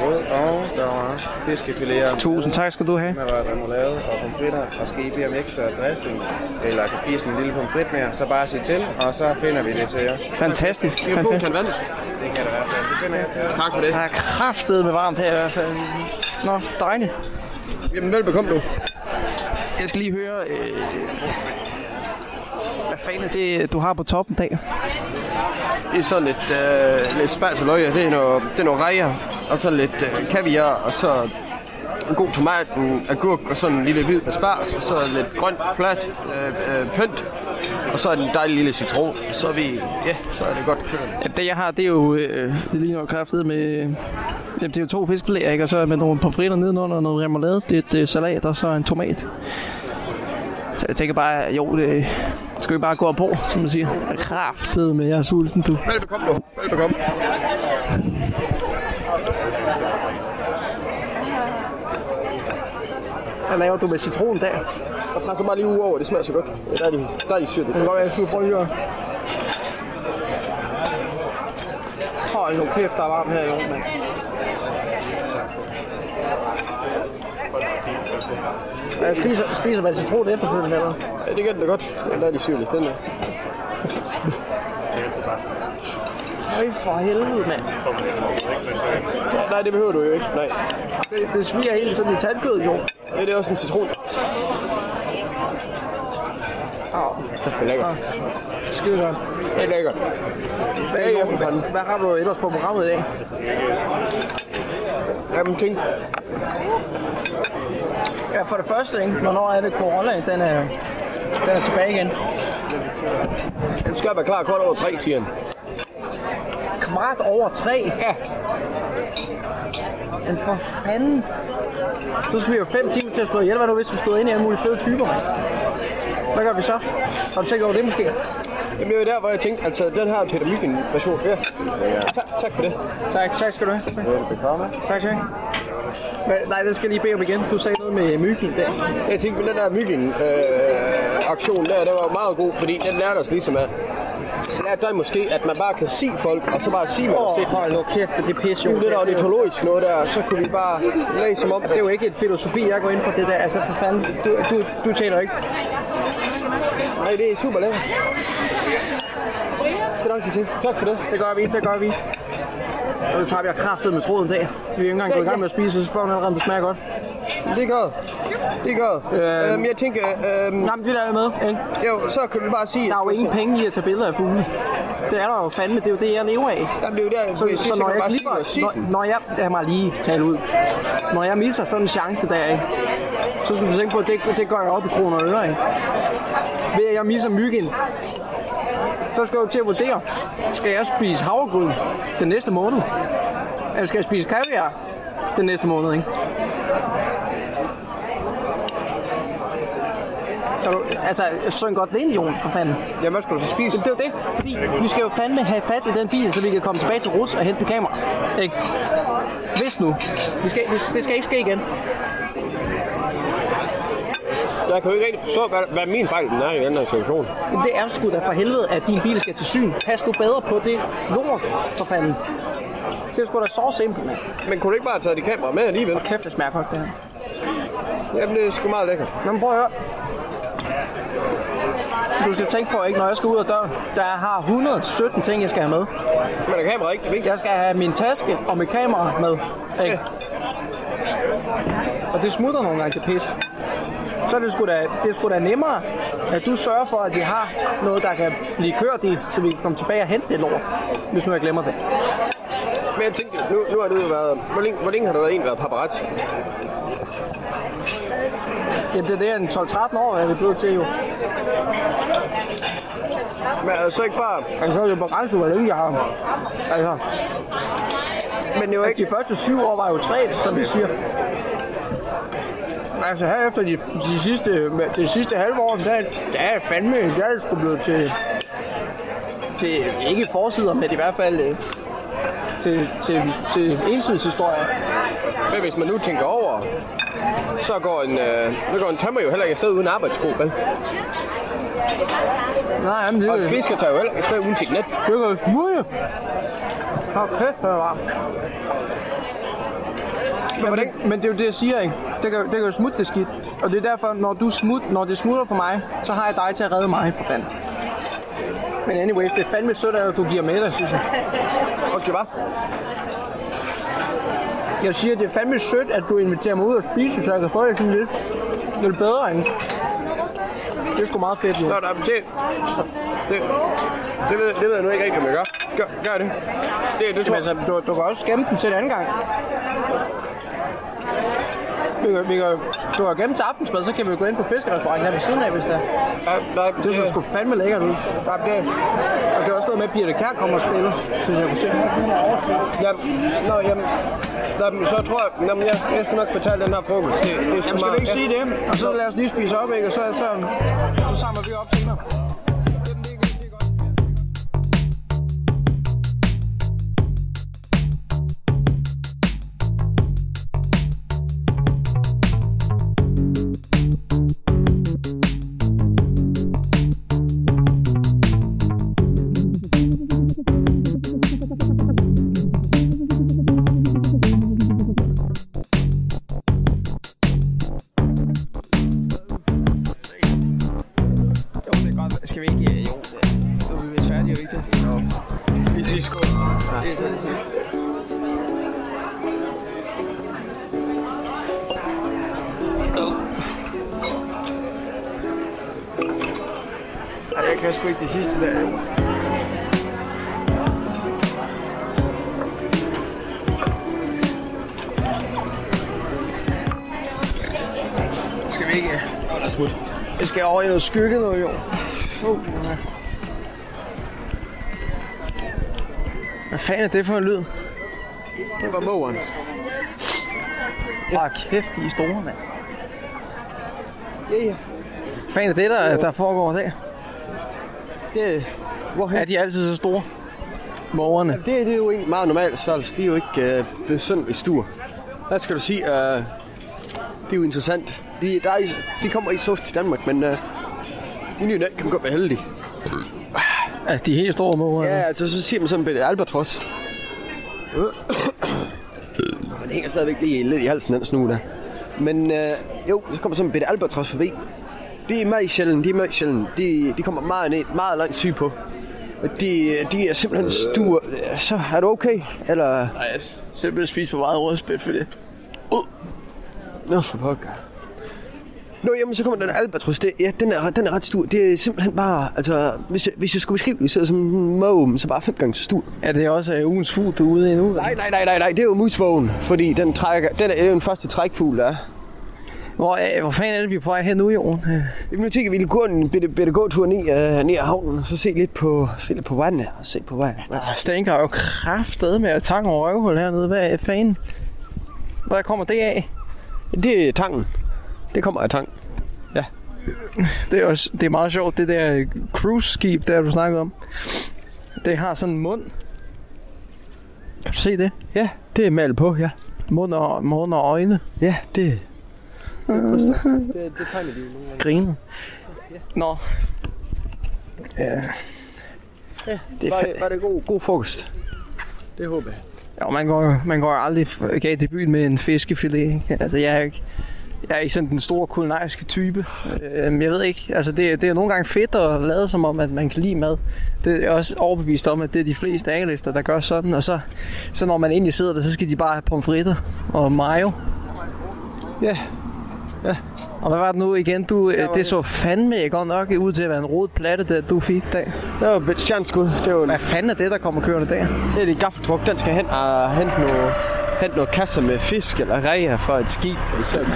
Rød, og der var fiskefiléer. Tusind tak skal du have. Der var remoulade og pomfritter, og skal I bede om ekstra dressing, eller kan spise en lille pomfrit mere, så bare sig til, og så finder vi det til jer. Fantastisk. Det kan det være. Det finder jeg til jer. Tak for det. Der er kraftedet med varmt her i hvert fald. Nå, drenge. Jamen, velbekomme du. Jeg skal lige høre... Hvad fanden er det, du har på toppen dag? Det er sådan lidt spars og løg, det er noget rejer, og så lidt kaviar, og så en god tomat, en agurk, og sådan en lille hvid med spars, og så lidt grønt, plat, pynt, og så en dejlig lille citron, så er vi, ja, så er det godt kørende. Ja, det jeg har, det er jo, det ligner jo kraftigt med, det er jo 2 fiskfiléer, ikke, og så med nogle pomfritter nedenunder, noget remoulade, lidt salat, og så en tomat. Jeg tænker bare, jo, det skal vi bare gå på, som man siger. Kraftet med, jeg er sulten, du. Velbekomme, du. Velbekomme. Hvad laver du med citronen der? Jeg presser bare lige uge over, det smager så godt. Der er de syrt. Det kan godt være, jeg skulle prøve lige at... Hold nu kæft, der er varmt her i år, mand. Ja, spiser man citron efterfølgende, eller? Ja, det gør det da godt. Der er de syrlige tænder. Øj, for helvede, mand. Ja, nej, det behøver du jo ikke, nej. Det smiger helt sådan i tandkødet, jo. Ja, det er også en citron. Åh, det er lækkert. Skide godt. Det er lækkert. Hvad har du ellers på programmet i dag? Jamen, tænk. Ja, for det første, ikke? Hvornår er det Corolla? Den er tilbage igen. Den skal være klar kvart over 3, siger han. Kvart over 3? Ja. Men for fanden. Så skal vi jo 5 timer til at slå ihjel. Hvad nu, hvis vi stod ind i alle mulige fede typer? Hvad gør vi så? Har du tænkt over det måske? Det blev jo der, hvor jeg tænkte, altså den her Peter Mygind-version. Ja. Tak for det. Tak skal du have. Velbekomme. Tak skal du have. Nej, det skal jeg lige bede om igen. Du sagde noget med Mygind der. Jeg tænkte, den der Mygind-aktion der, det var meget god, fordi den lærte os ligesom at... Lærte dig måske, at man bare kan sige folk, og så bare sige, hvad der sætter. Hold nu kæft, det er pisse jo. Det er jo ornitologisk noget der, og så kunne vi bare læse som om... Det er jo ikke et filosofi, jeg går ind for det der. Altså for fanden, du taler ikke. Nej, det er super lækkert. Det skal nok sige til. Tak for det. Det gør vi. Og det tager vi kraftet med tråden i dag. Vi er jo ikke engang gået i gang med at spise, så spørger man allerede, om det smager godt. Det gør. Jeg tænker... Jamen, vi lader med, ikke? Jo, så kan vi bare sige... Der er jo ingen penge i at tage billeder af fugle. Det er der jo fandme, det er jo det, jeg lever af. Jamen, det er jo der, så når jeg klipper... Når jeg misser sådan en chance der, ikke? Så skal du tænke på, at det gør jeg op i kroner og øre, ikke? Ved at jeg misser myggen. Så skal jeg jo til at vurdere, skal jeg spise havregryn den næste måned? Eller skal jeg spise kaviar den næste måned, ikke? Altså, søn godt den ene, Jon, for fanden. Jamen, hvad skal du så spise? Det er jo det, fordi vi skal jo fandme have fat i den bil, så vi kan komme tilbage til Rus og hente den kamera. Ikke? Hvis nu. Det skal ikke ske igen. Jeg kan jo ikke rigtig forstå, hvad min fejl den er i den her situation. Det er sgu da for helvede, at din bil skal til syn. Pas nu bedre på det lort, for fanden. Det er sgu da så simpelt, mand. Men kunne du ikke bare tage de kamera med alligevel? Og kæft, det smager godt, det her. Jamen, det er sgu meget lækkert. Jamen, prøv at høre. Du skal tænke på, ikke, når jeg skal ud af døren, der har 117 ting, jeg skal have med. Men der er kamera ikke det vigtigste. Jeg skal have min taske og mit kamera med, ikke? Ja. Og det smutter nogle gange, det pis. Så det er sgu da nemmere, at du sørger for, at vi har noget, der kan blive kørt i, så vi kan komme tilbage og hente det lort, hvis nu jeg glemmer det. Men jeg tænkte, nu har du jo været... Hvor længe har du egentlig været paparazzi? Jamen, det er en 12-13 år, jeg er blevet til, jo. Men er det så ikke bare... Altså, så er det jo begrænset, hvor længe jeg har. Altså... Men det var ikke... De første 7 år var jo 3, som vi siger. Altså, herefter de sidste halve år, der er sgu blevet til ikke forsider, men i hvert fald til ensidshistorier. Men hvis man nu tænker over, så går en tømmer jo heller ikke afsted uden arbejdssko, vel? Nej, men det... Og en fisker tager jo heller ikke afsted uden sit net. Det går jo smule. Hvor kæft, hvor varmt. Men det er jo det, jeg siger, ikke? Det kan jo smutte det skidt. Og det er derfor, når det smutter for mig, så har jeg dig til at redde mig, for fanden. Men anyways, det er fandme sødt, at du giver med dig, synes jeg. Okay, hvad? Jeg siger, det er fandme sødt, at du inviterer mig ud og spise, så jeg kan få det sådan lidt bedre, ikke? Det er sgu meget fedt, jo. Nej, men det ved jeg nu ikke rigtig, om jeg gør. Gør det. Det tror jeg. Jamen, altså, du kan også gemme den til en anden gang. Du har gennem til aftensmad, så kan vi jo gå ind på fiskerestauranten her ved siden af, hvis det er. Nej, det ser sgu fandme lækkert ud. Nej, det. Og det er også noget med, at Birte Kjær kommer og spiller, synes jeg, kunne se. Jamen, så tror jeg, jeg skal nok betale den her frokost. Jamen, skal vi ikke sige det? Og så lad os lige spise op, ikke? Og så samler vi op senere. skal vi ikke... Jo, det er vi vist færdige, jo ikke det? Jo. Vi siger skål. Det er så det siger. Jeg kan sgu ikke det sidste der, jo. Skal vi ikke... Nå, der er smut. Vi skal over i noget skygge nu, jo. Hvad fanden er det for en lyd? Det var mågeren. Bare kæft, de er store, mand. Yeah. Hvad fanden er det, der foregår der? Det, er de altid så store? Mågerne? Ja, det er jo ikke meget normalt, så de er jo ikke blevet sådan i stuer. Hvad skal du sige? Det er jo interessant. De kommer ikke så til Danmark, men i ny dag kan man godt være heldige. Altså, de er helt store måger? Ja, altså, så siger man sådan en bitte albatros. Man hænger stadigvæk lige lidt i halsen, den snue der. Men jo, så kommer sådan en bitte albatros forbi. De er meget sjældent, de kommer meget ned, meget langt syg på. De er simpelthen sture. Så er du okay? Eller... Nej, jeg har simpelthen spist for meget rødspæt for det. Nå, for pokker. Nå, jamen så kommer den albatros, den er ret stor. Det er simpelthen bare, altså, hvis jeg skulle beskrive det, så er det som en måge, så bare 5 gange så stor. Ja, det er også ugens fugl, du er ude endnu. Nej, det er jo musvågen, fordi den er jo den første trækfugl, der er. Hvor fanden er det, vi er på vej her nu i jorden? Jamen, nu tænker vi lige gå en bitte gåtur ned ad havnen, og så se lidt på vandet og se på vejen. Der stinker jo kraftedet med at tang og røvhul hernede. Hvad fanden? Hvor kommer det af? Det er tangen. Det kommer af tang. Ja. Det er meget sjovt, det der cruise-skib, der du snakkede om. Det har sådan en mund. Kan du se det? Ja, det er malet på, ja. Mund og øjne. Ja, det Det tegner de jo nogle gange. Griner. Nå. Ja, det var det god frokost. Det håber jeg. Ja, man går aldrig galt i byen med en fiskefilet. Altså, jeg er ikke sådan den store kulinariske type. Jeg ved ikke. Altså, det er nogle gange fedt at lade som om, at man kan lide mad. Det er også overbevist om, at det er de fleste angelister, der gør sådan. Og så når man egentlig sidder der, så skal de bare have pomfritter og mayo. Ja. Ja. Og hvad var det nu igen? Det så fandme godt nok ud til at være en rodet platte, det du fik i dag. Det var et stjernskud. Hvad fanden er det, der kommer kørende der? Det er det gaffeltruk. Den skal hen og hente nogle kasser med fisk eller rejer fra et skib.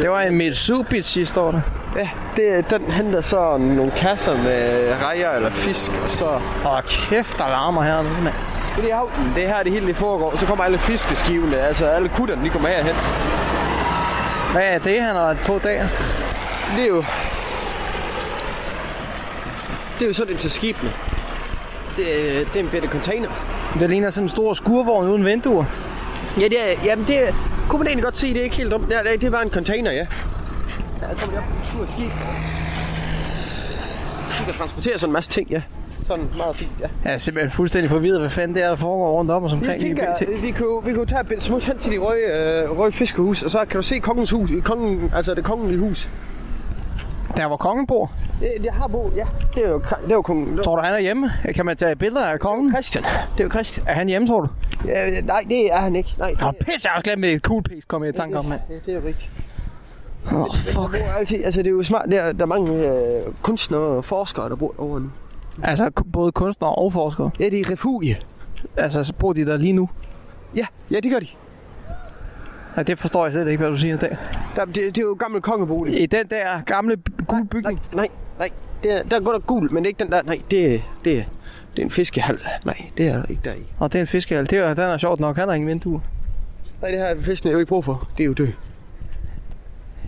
Det var en Mitsubishi, står der. Ja, den henter så nogle kasser med rejer eller fisk. Og så... Åh, kæft, der larmer hernede, mand. Det er havnen. Det er her, det hele foregår. Så kommer alle fiskeskivene, altså alle kutterne, de kommer herhen. Hvad er det, han har på der? Det er jo sådan en til skibene. Det er en bitte container. Det ligner sådan en stor skurvogn uden vinduer. Ja, det kunne man egentlig godt se. Det er ikke helt dumt. Det var en container, ja. Ja, der kommer de op på et stort skib. De kan transportere sådan en masse ting, ja. Sådan meget fint, ja. Jeg er simpelthen fuldstændig forvirret, hvad fanden det er, der foregår rundt om os omkring. Vi kunne tage et smut hen til de røde fiskehus, og så kan du se kongens hus, altså det kongelige hus. Der hvor kongen bor? Det har bo, ja. Det er jo kongen. Tror du, han er hjemme? Kan man tage billeder af kongen? Det er jo Christian. Er han hjemme, tror du? Ja, nej, det er han ikke. Nej. Nå, pisse, jeg har også glemt med kuglepis, kom jeg i tanke om, mand. Ja, det er jo rigtigt. Åh, fuck. Altså, det er jo smart. Der er mange kunstnere og forskere, der bor over nu. Altså både kunstnere og forskere? Ja, det er refugie. Altså, så bor de der lige nu? Ja, det gør de. Ja, det forstår jeg slet ikke, hvad du siger der. Det er jo gammel kongebolig. I den der gamle gule bygning? Nej. Der går der gul, men det er ikke den der. Nej, det er en fiskehal. Nej, det er ikke der i. Og det er en fiskehal. Den er sjovt nok. Han har ingen vinduer. Nej, det har fiskene jo ikke brug for. Det er jo død.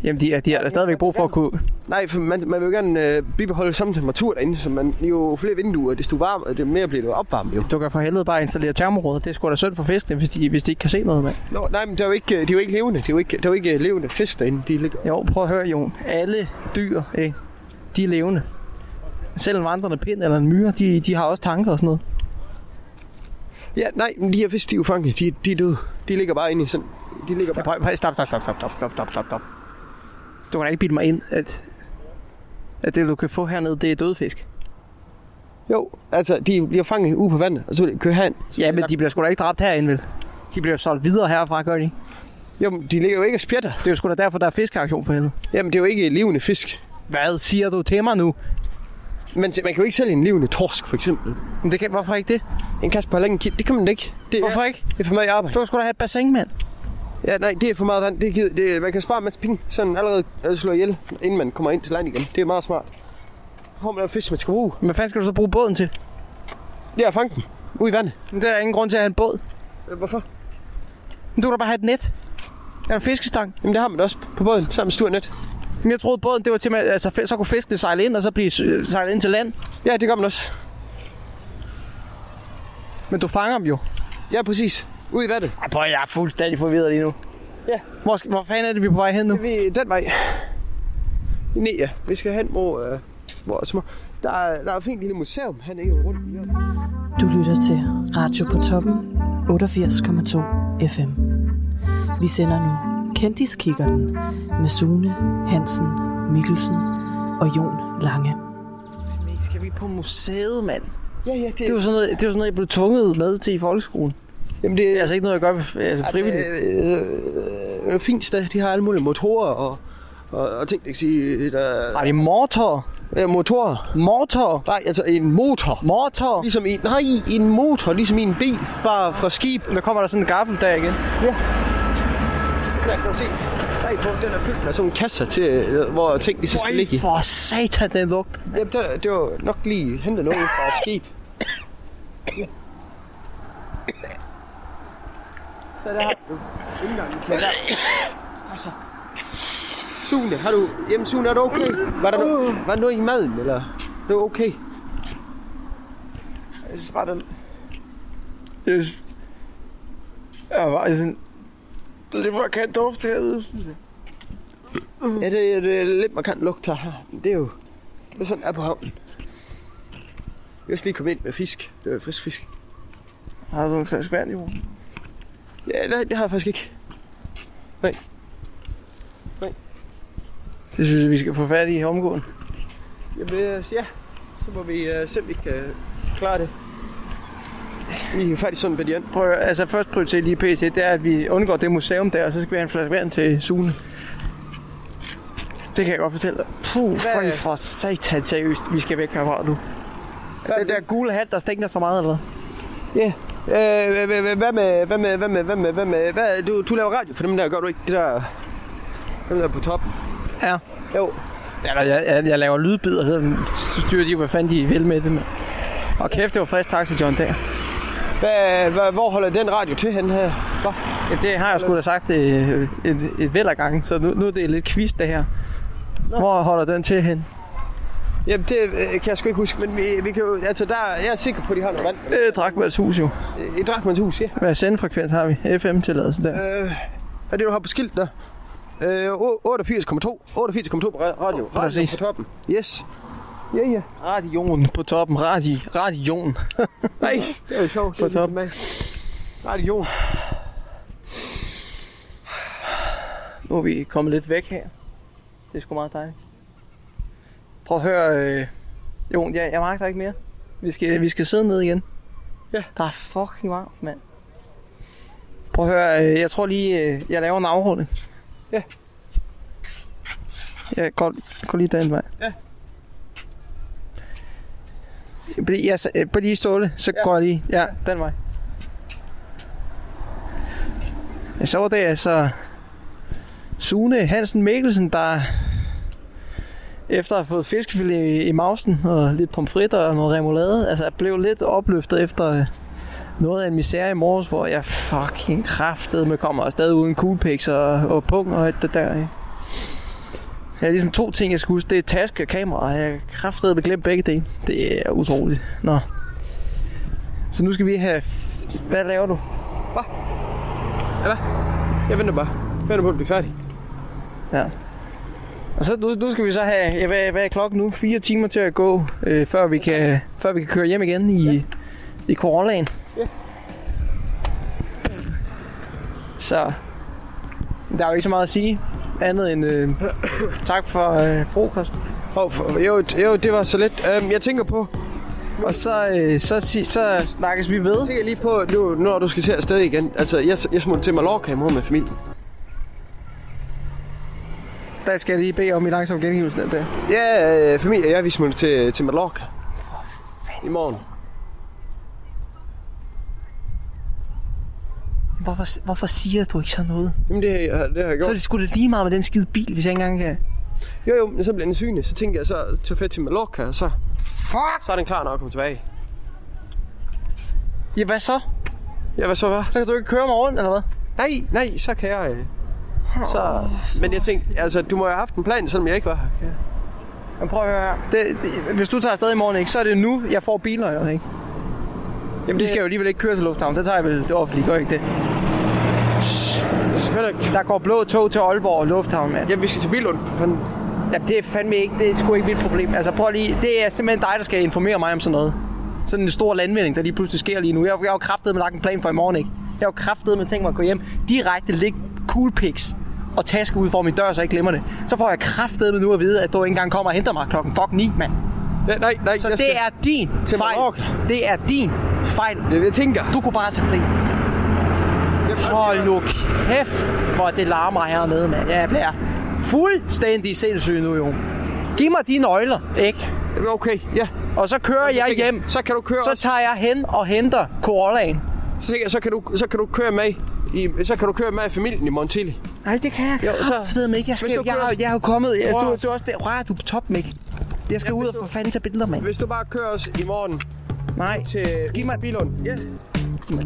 Jamen, de har da stadigvæk brug for at kunne... Nej, for man vil jo gerne bibeholde samme temperatur derinde, så man jo flere vinduer, desto varmere, det mere bliver det opvarmet jo. Du kan for helvede bare installere termoråder. Det er sgu da synd for fiskene, hvis de ikke kan se noget, mand. Nå, nej, men de er jo ikke levende. De er jo ikke levende fisk derinde, de ligger... Jo, prøv at høre, Jon. Alle dyr, de er levende. Selv en vandrende pind eller en myre, de har også tanker og sådan noget. Ja, nej, men de her fisk, de er jo fanget. De er døde. De ligger bare inde i sådan... De ligger bare... Ja, prøv, stop. Du kan da ikke bilde mig ind, at det, du kan få hernede, det er dødfisk. Jo, altså de bliver fanget ude på vandet, og så kører han. Ja, men de bliver sgu da ikke dræbt herinde, vel? De bliver solgt videre herfra, gør de? Jamen, de ligger jo ikke og spjætter. Det er jo sgu da derfor, der er fiskeaktion for helvede. Jamen, det er jo ikke levende fisk. Hvad siger du til mig nu? Men man kan jo ikke sælge en levende torsk, for eksempel. Men det kan, hvorfor ikke det? En kasse på halvandet, det kan man ikke. Det, hvorfor ikke? Det er for meget arbejde. Du skulle da have et bassin, mand. Ja, nej, det er for meget vand. Det, man kan spare en masse penge, sådan allerede slå ihjel, inden man kommer ind til land igen. Det er meget smart. Hvor man laver fisk, man skal bruge. Men hvad fanden skal du så bruge båden til? Ja, fange den. Ude i vandet. Men der er ingen grund til at have en båd. Hvorfor? Men du kan da bare have et net. Eller en fiskestang. Jamen det har man da også på båden, sammen med stort net. Men jeg troede båden, det var til, at altså, så kunne fiskene sejle ind, og så blive sejlet ind til land. Ja, det gør man også. Men du fanger dem jo. Ja, præcis. Ud i vandet. Ej, prøv, jeg er fuldstændig forvirret lige nu. Ja. Hvor fanden er det, vi er på vej hen nu? Det er den vej. Nej, ja. Vi skal hen mod... Der er et fint lille museum. Han er jo rundt. Du lytter til Radio på Toppen 88,2 FM. Vi sender nu Kendiskikkeren med Sune Hansen Mikkelsen og Jon Lange. Skal vi på museet, mand? Ja, det er jo sådan noget, jeg blev tvunget med til i folkeskolen. Jamen det er altså ikke noget, jeg gør frivilligt. Det er et fint sted. De har alle mulige motorer og ting, jeg kan sige... Nej, det er motorer. Ja, motorer. Nej, altså en motor. Ligesom i... Nej, en motor, ligesom i en bil, bare fra skib. Der kommer der sådan en gaffel der igen. Ja. Der kan du se. Den er fyldt med sådan en kasse til, hvor ting de så skal ligge i. For satan, den lugt. Jamen, det var nok lige hentet noget fra skib. Ja. Så der har du indgangen til. Altså... Sune, har du... Jamen, Sune, er du okay? Var der noget i maden, eller? Er du okay? Jeg synes bare, den... Jeg var sådan... Det var markant duft herude, synes jeg. Ja, det er lidt markant lugt her. Det er jo... Det er sådan, der på havnen. Jeg også lige komme ind med fisk. Det var frisk fisk. Har du en flaske vand i morgen? Ja, nej, det har jeg faktisk ikke. Nej. Det synes jeg, vi skal få fat i omgående. Jamen, ja. Så må vi se, om vi kan klare det. Vi er faktisk sådan en bedient. Prøv at, altså først prioritet lige PC, det er, at vi undgår det museum der, og så skal vi have en flaske vand til Sune. Det kan jeg godt fortælle dig. Puh, for satan seriøst, vi skal væk herfra nu. Den der gule hat, der stinker så meget, eller hvad? Ja. Hvad med du laver radio for dem der, gør du ikke det der... Dem der på toppen? Ja. Jo. Jeg laver lydbid, og så styrer de jo, hvad fanden de vil med det, mand. Og kæft, det var frisk tak til John der. Hvor holder den radio til henne her? Ja, det har jeg sgu da sagt et væld af gange, så nu er det lidt quiz det her. Hvor holder den til henne? Jamen, det kan jeg sgu ikke huske, men vi kan jo, altså der, jeg er sikker på, de holder vand. Drachmanns hus jo. Drachmanns hus, ja. Hvad sendefrekvens har vi? FM-tilladelse der. Er det, du har på skilt der? 88,2. 88,2 på radio. Præcis. På toppen. Yes. Ja. Radioen på toppen. Radioen. Nej, det er jo sjovt. På toppen. Radioen. Nu er vi kommet lidt væk her. Det er sgu meget dejligt. Prøv at høre, Jon, jeg magter ikke mere. Vi skal sidde ned igen. Ja. Der er fucking varmt, mand. Prøv at høre, jeg tror lige, jeg laver en afrunding. Ja. Jeg går lige den vej. Ja. Bare lige ståle, så ja. Går jeg lige. Ja, den vej. Jeg så det altså Sune Hansen Mikkelsen, der efter at have fået fiskefilet i mausen og lidt pomfritter og noget remoulade, altså jeg blev lidt opløftet efter noget af en misære i morges, hvor jeg fucking kraftedme kommer og stadig uden kuglepiks og pung og alt det der. Jeg har ligesom to ting, jeg skal huske. Det er taske og kamera, og jeg kraftedme glemt begge dele. Det er utroligt. Nå. Så nu skal vi have... Hvad laver du? Hvad? Ja, hvad? Jeg venter bare. Jeg venter på at blive færdig. Ja. Og så nu skal vi så have... Ja, hvad er klokken nu? 4 timer til at gå, før vi kan køre hjem igen i... Ja. I Corollaen. Ja. Så der er jo ikke så meget at sige andet end tak for frokosten. Jo, det var så lidt. Jeg tænker på Og så snakkes vi ved. Jeg tænker lige på, nu, når du skal til afsted igen. Altså, jeg smutter til Mallorca i morgen med familien. Der skal jeg lige bede om i langsom gengivelse af det. Ja, familie og jeg, vi smutter til Mallorca. For fanden. I morgen. Hvorfor siger du ikke sådan noget? Jamen det har jeg gjort. Så er det sgu da lige meget med den skide bil, hvis jeg ikke engang kan... Jo, men så bliver den synlig. Så tænker jeg så tage fat til Mallorca, og så... Fuck! Så er den klar nok at komme tilbage. Ja, hvad så? Ja, hvad så hvad? Så kan du ikke køre mig rundt, eller hvad? Nej, så kan jeg... Så... Men jeg tænkte, altså du må jo have haft en plan, selvom jeg ikke var her. Ja. Men prøv at høre her. Hvis du tager afsted i morgen, ikke, så er det nu, jeg får bilnøglerne, ikke? Jamen, de skal jo alligevel ikke køre til lufthavn. Det tager jeg vel det offentlige, gør ikke det? Der går blå tog til Aalborg lufthavn, mand. Ja, vi skal til Billund. Ja, det er fandme ikke. Det er sgu ikke mit problem. Altså, prøv lige. Det er simpelthen dig, der skal informere mig om sådan noget. Sådan en stor landvinding, der lige pludselig sker lige nu. Jeg har jo kraftedeme lagt en plan for i morgen, ikke? Jeg har jo kraftedeme tænkt mig at gå hjem. Direkte ligge coolpics og taske ud for min dør, så jeg ikke glemmer det. Så får jeg kraftedeme nu at vide, at du ikke engang kommer og henter mig klokken fuck 9, mand. Ja, nej, så det er din fejl. Det er din fejl. Det jeg tænker. Du kunne bare tage fri. Hold nu kæft, hvor det larmer hernede, mand. Ja, jeg bliver fuldstændig sindssyg nu, jo. Giv mig dine nøgler, ikke? Okay, ja. Og så kører jeg hjem. Så kan du køre. Så tager jeg hen og henter Corollaen. Så tænker jeg, så kan du køre med. Så kan du køre med i familien i Montelli. Nej, det kan jeg kraftedeme ikke. Jeg er jo kommet. Du er også der. Rør, du er på toppen, ikke? Jeg skal ud og få fanden til billeder, mand. Hvis du bare kører os i morgen. Nej. Til giv mig Billund. Ja. Giv mig.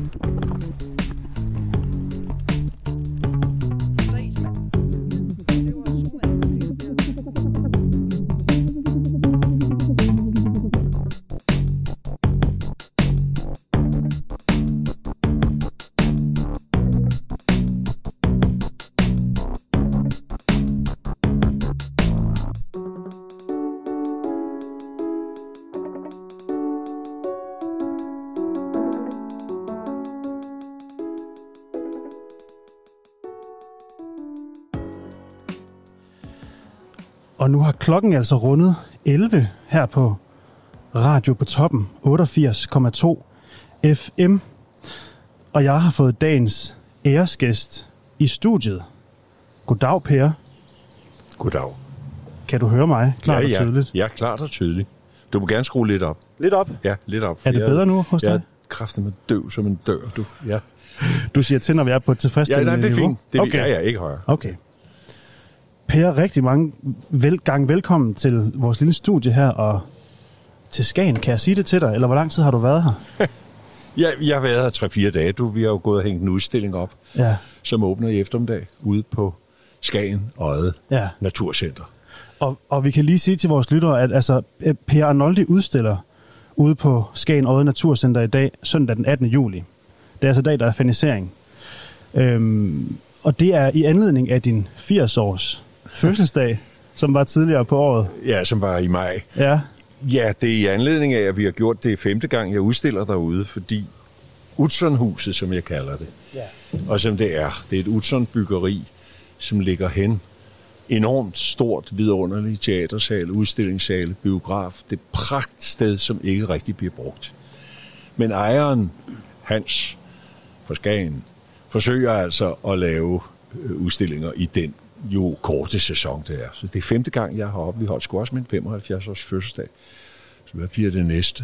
Og nu har klokken altså rundet 11 her på Radio på Toppen 88,2 FM. Og jeg har fået dagens æresgæst i studiet. Goddag, Per. Goddag. Kan du høre mig klart og tydeligt? Ja, klart og tydeligt. Du må gerne skrue lidt op. Lidt op? Ja, lidt op. Er det bedre nu hos dig? Jeg er kraftedeme døv som en dør, du. Ja. Du siger til, når vi er på et tilfredsstillende niveau? Ja, det er fint. Det okay. Jeg er ikke højere. Okay. Per, rigtig mange gange velkommen til vores lille studie her og til Skagen. Kan jeg sige det til dig, eller hvor lang tid har du været her? Ja, jeg har været her 3-4 dage. Vi har jo gået og hængt en udstilling op, ja, som åbner i eftermiddag ude på Skagen Odde, ja, Naturcenter. Og vi kan lige sige til vores lyttere, at altså, Per Arnoldi udstiller ude på Skagen Odde Naturcenter i dag, søndag den 18. juli. Det er altså dag, der er fernisering. Og det er i anledning af din 80-års fødselsdag, som var tidligere på året. Ja, som var i maj. Ja. Ja, det er i anledning af, at vi har gjort det 5. gang, jeg udstiller derude, fordi Utzonhuset, som jeg kalder det, ja, og som det er et Utzon-byggeri, som ligger hen. Enormt stort, vidunderligt teatersal, udstillingssal, biograf. Det er et pragtsted, som ikke rigtig bliver brugt. Men ejeren, Hans fra Skagen, forsøger altså at lave udstillinger i den jo korte sæson, det er. Så det er 5. gang, jeg har opholdt sgu også min 75-års fødselsdag. Så hvad bliver det næste?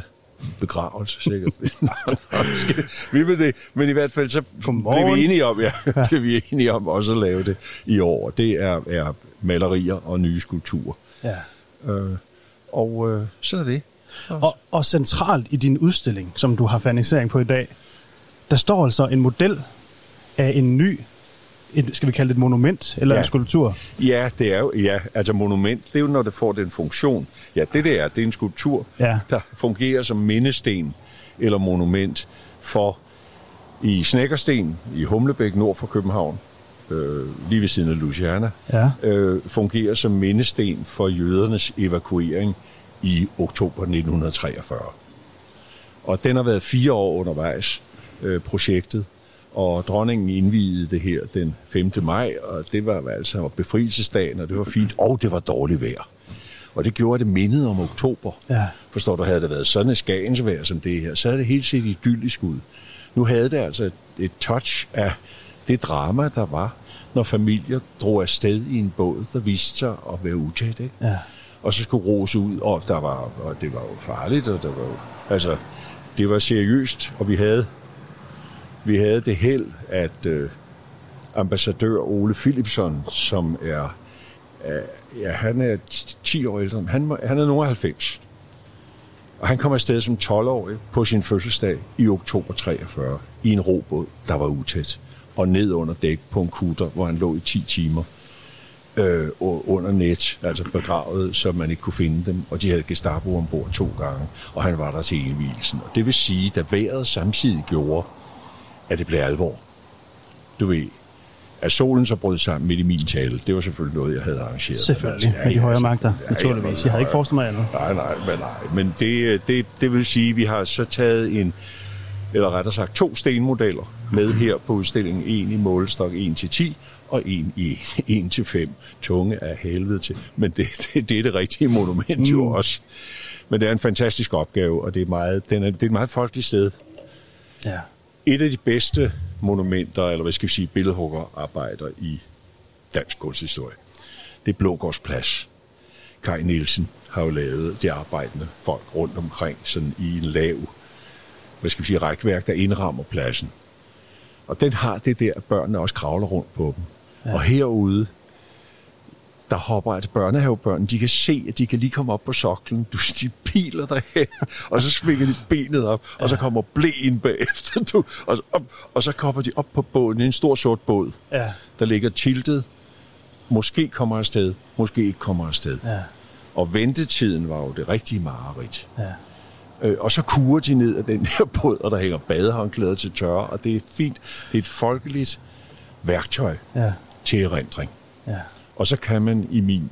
Begravelse, sikkert. Vi vil det. Men i hvert fald, så bliver vi enige om, også at lave det i år. Det er malerier og nye skulpturer. Ja. Så er det. Og centralt i din udstilling, som du har fernisering på i dag, der står altså en model af en ny, skal vi kalde det et monument eller en skulptur? Ja, det er jo, altså monument, det er jo, når det får den funktion. Ja, det er en skulptur, der fungerer som mindesten eller monument for i Snekkersten, i Humlebæk, nord for København, lige ved siden af Louisiana, fungerer som mindesten for jødernes evakuering i oktober 1943. Og den har været 4 år undervejs, projektet. Og dronningen indviede det her den 5. maj, og det var altså befrielsesdagen, og det var fint, og det var dårligt vejr. Og det gjorde, det mindede om oktober. Ja. Forstår du, havde der været sådan et skagensvejr som det her, så havde det helt set idyllisk ud. Nu havde det altså et touch af det drama, der var, når familier drog afsted i en båd, der viste sig at være utæt, ikke? Ja. Og så skulle rose ud, og det var jo farligt, og der var jo, altså, det var seriøst, og vi havde det held, at ambassadør Ole Philipson, som er, ja, han er 10 år ældre, han er nogen af 90, og han kom afsted som 12-årig på sin fødselsdag i oktober 43 i en robåd, der var utæt, og ned under dæk på en kutter, hvor han lå i 10 timer under net, altså begravet, så man ikke kunne finde dem, og de havde Gestapo ombord 2 gange, og han var der til indvielsen. Og det vil sige, da vejret samtidig gjorde, at det blev alvor. Du ved, at solen så brød sammen midt i min tale, det var selvfølgelig noget, jeg havde arrangeret. Selvfølgelig, altså, med de højere magter, naturligvis. Jeg havde ikke forestillet mig andet. Nej. Men det vil sige, at vi har så taget eller rettere sagt 2 stenmodeller med her på udstillingen. En i målestok 1-10, og en til 5. Tunge af helvede til. Men det er det rigtige monument jo også. Men det er en fantastisk opgave, og det er et meget folkeligt sted. Ja. Et af de bedste monumenter, eller hvad skal vi sige, billedhuggerarbejder i dansk kunsthistorie, det er Blågårdsplads. Kaj Nielsen har jo lavet det arbejdende folk rundt omkring, sådan i en lav, hvad skal vi sige, rækværk, der indrammer pladsen. Og den har det der, at børnene også kravler rundt på dem. Ja. Og herude, der hopper altså børnehavebørn, de kan se, at de kan lige komme op på soklen. De piler derhen, og så svinger de benet op, og så kommer blæen bagefter. Og så kommer de op på båden, en stor sort båd, ja, der ligger tiltet. Måske kommer afsted, måske ikke kommer afsted. Ja. Og ventetiden var jo det rigtige mareridt. Ja. Og så kurer de ned af den her båd, og der hænger badehåndklæder til tørre, og det er fint. Det er et folkeligt værktøj, ja, til erindring. Ja. Og så kan man i min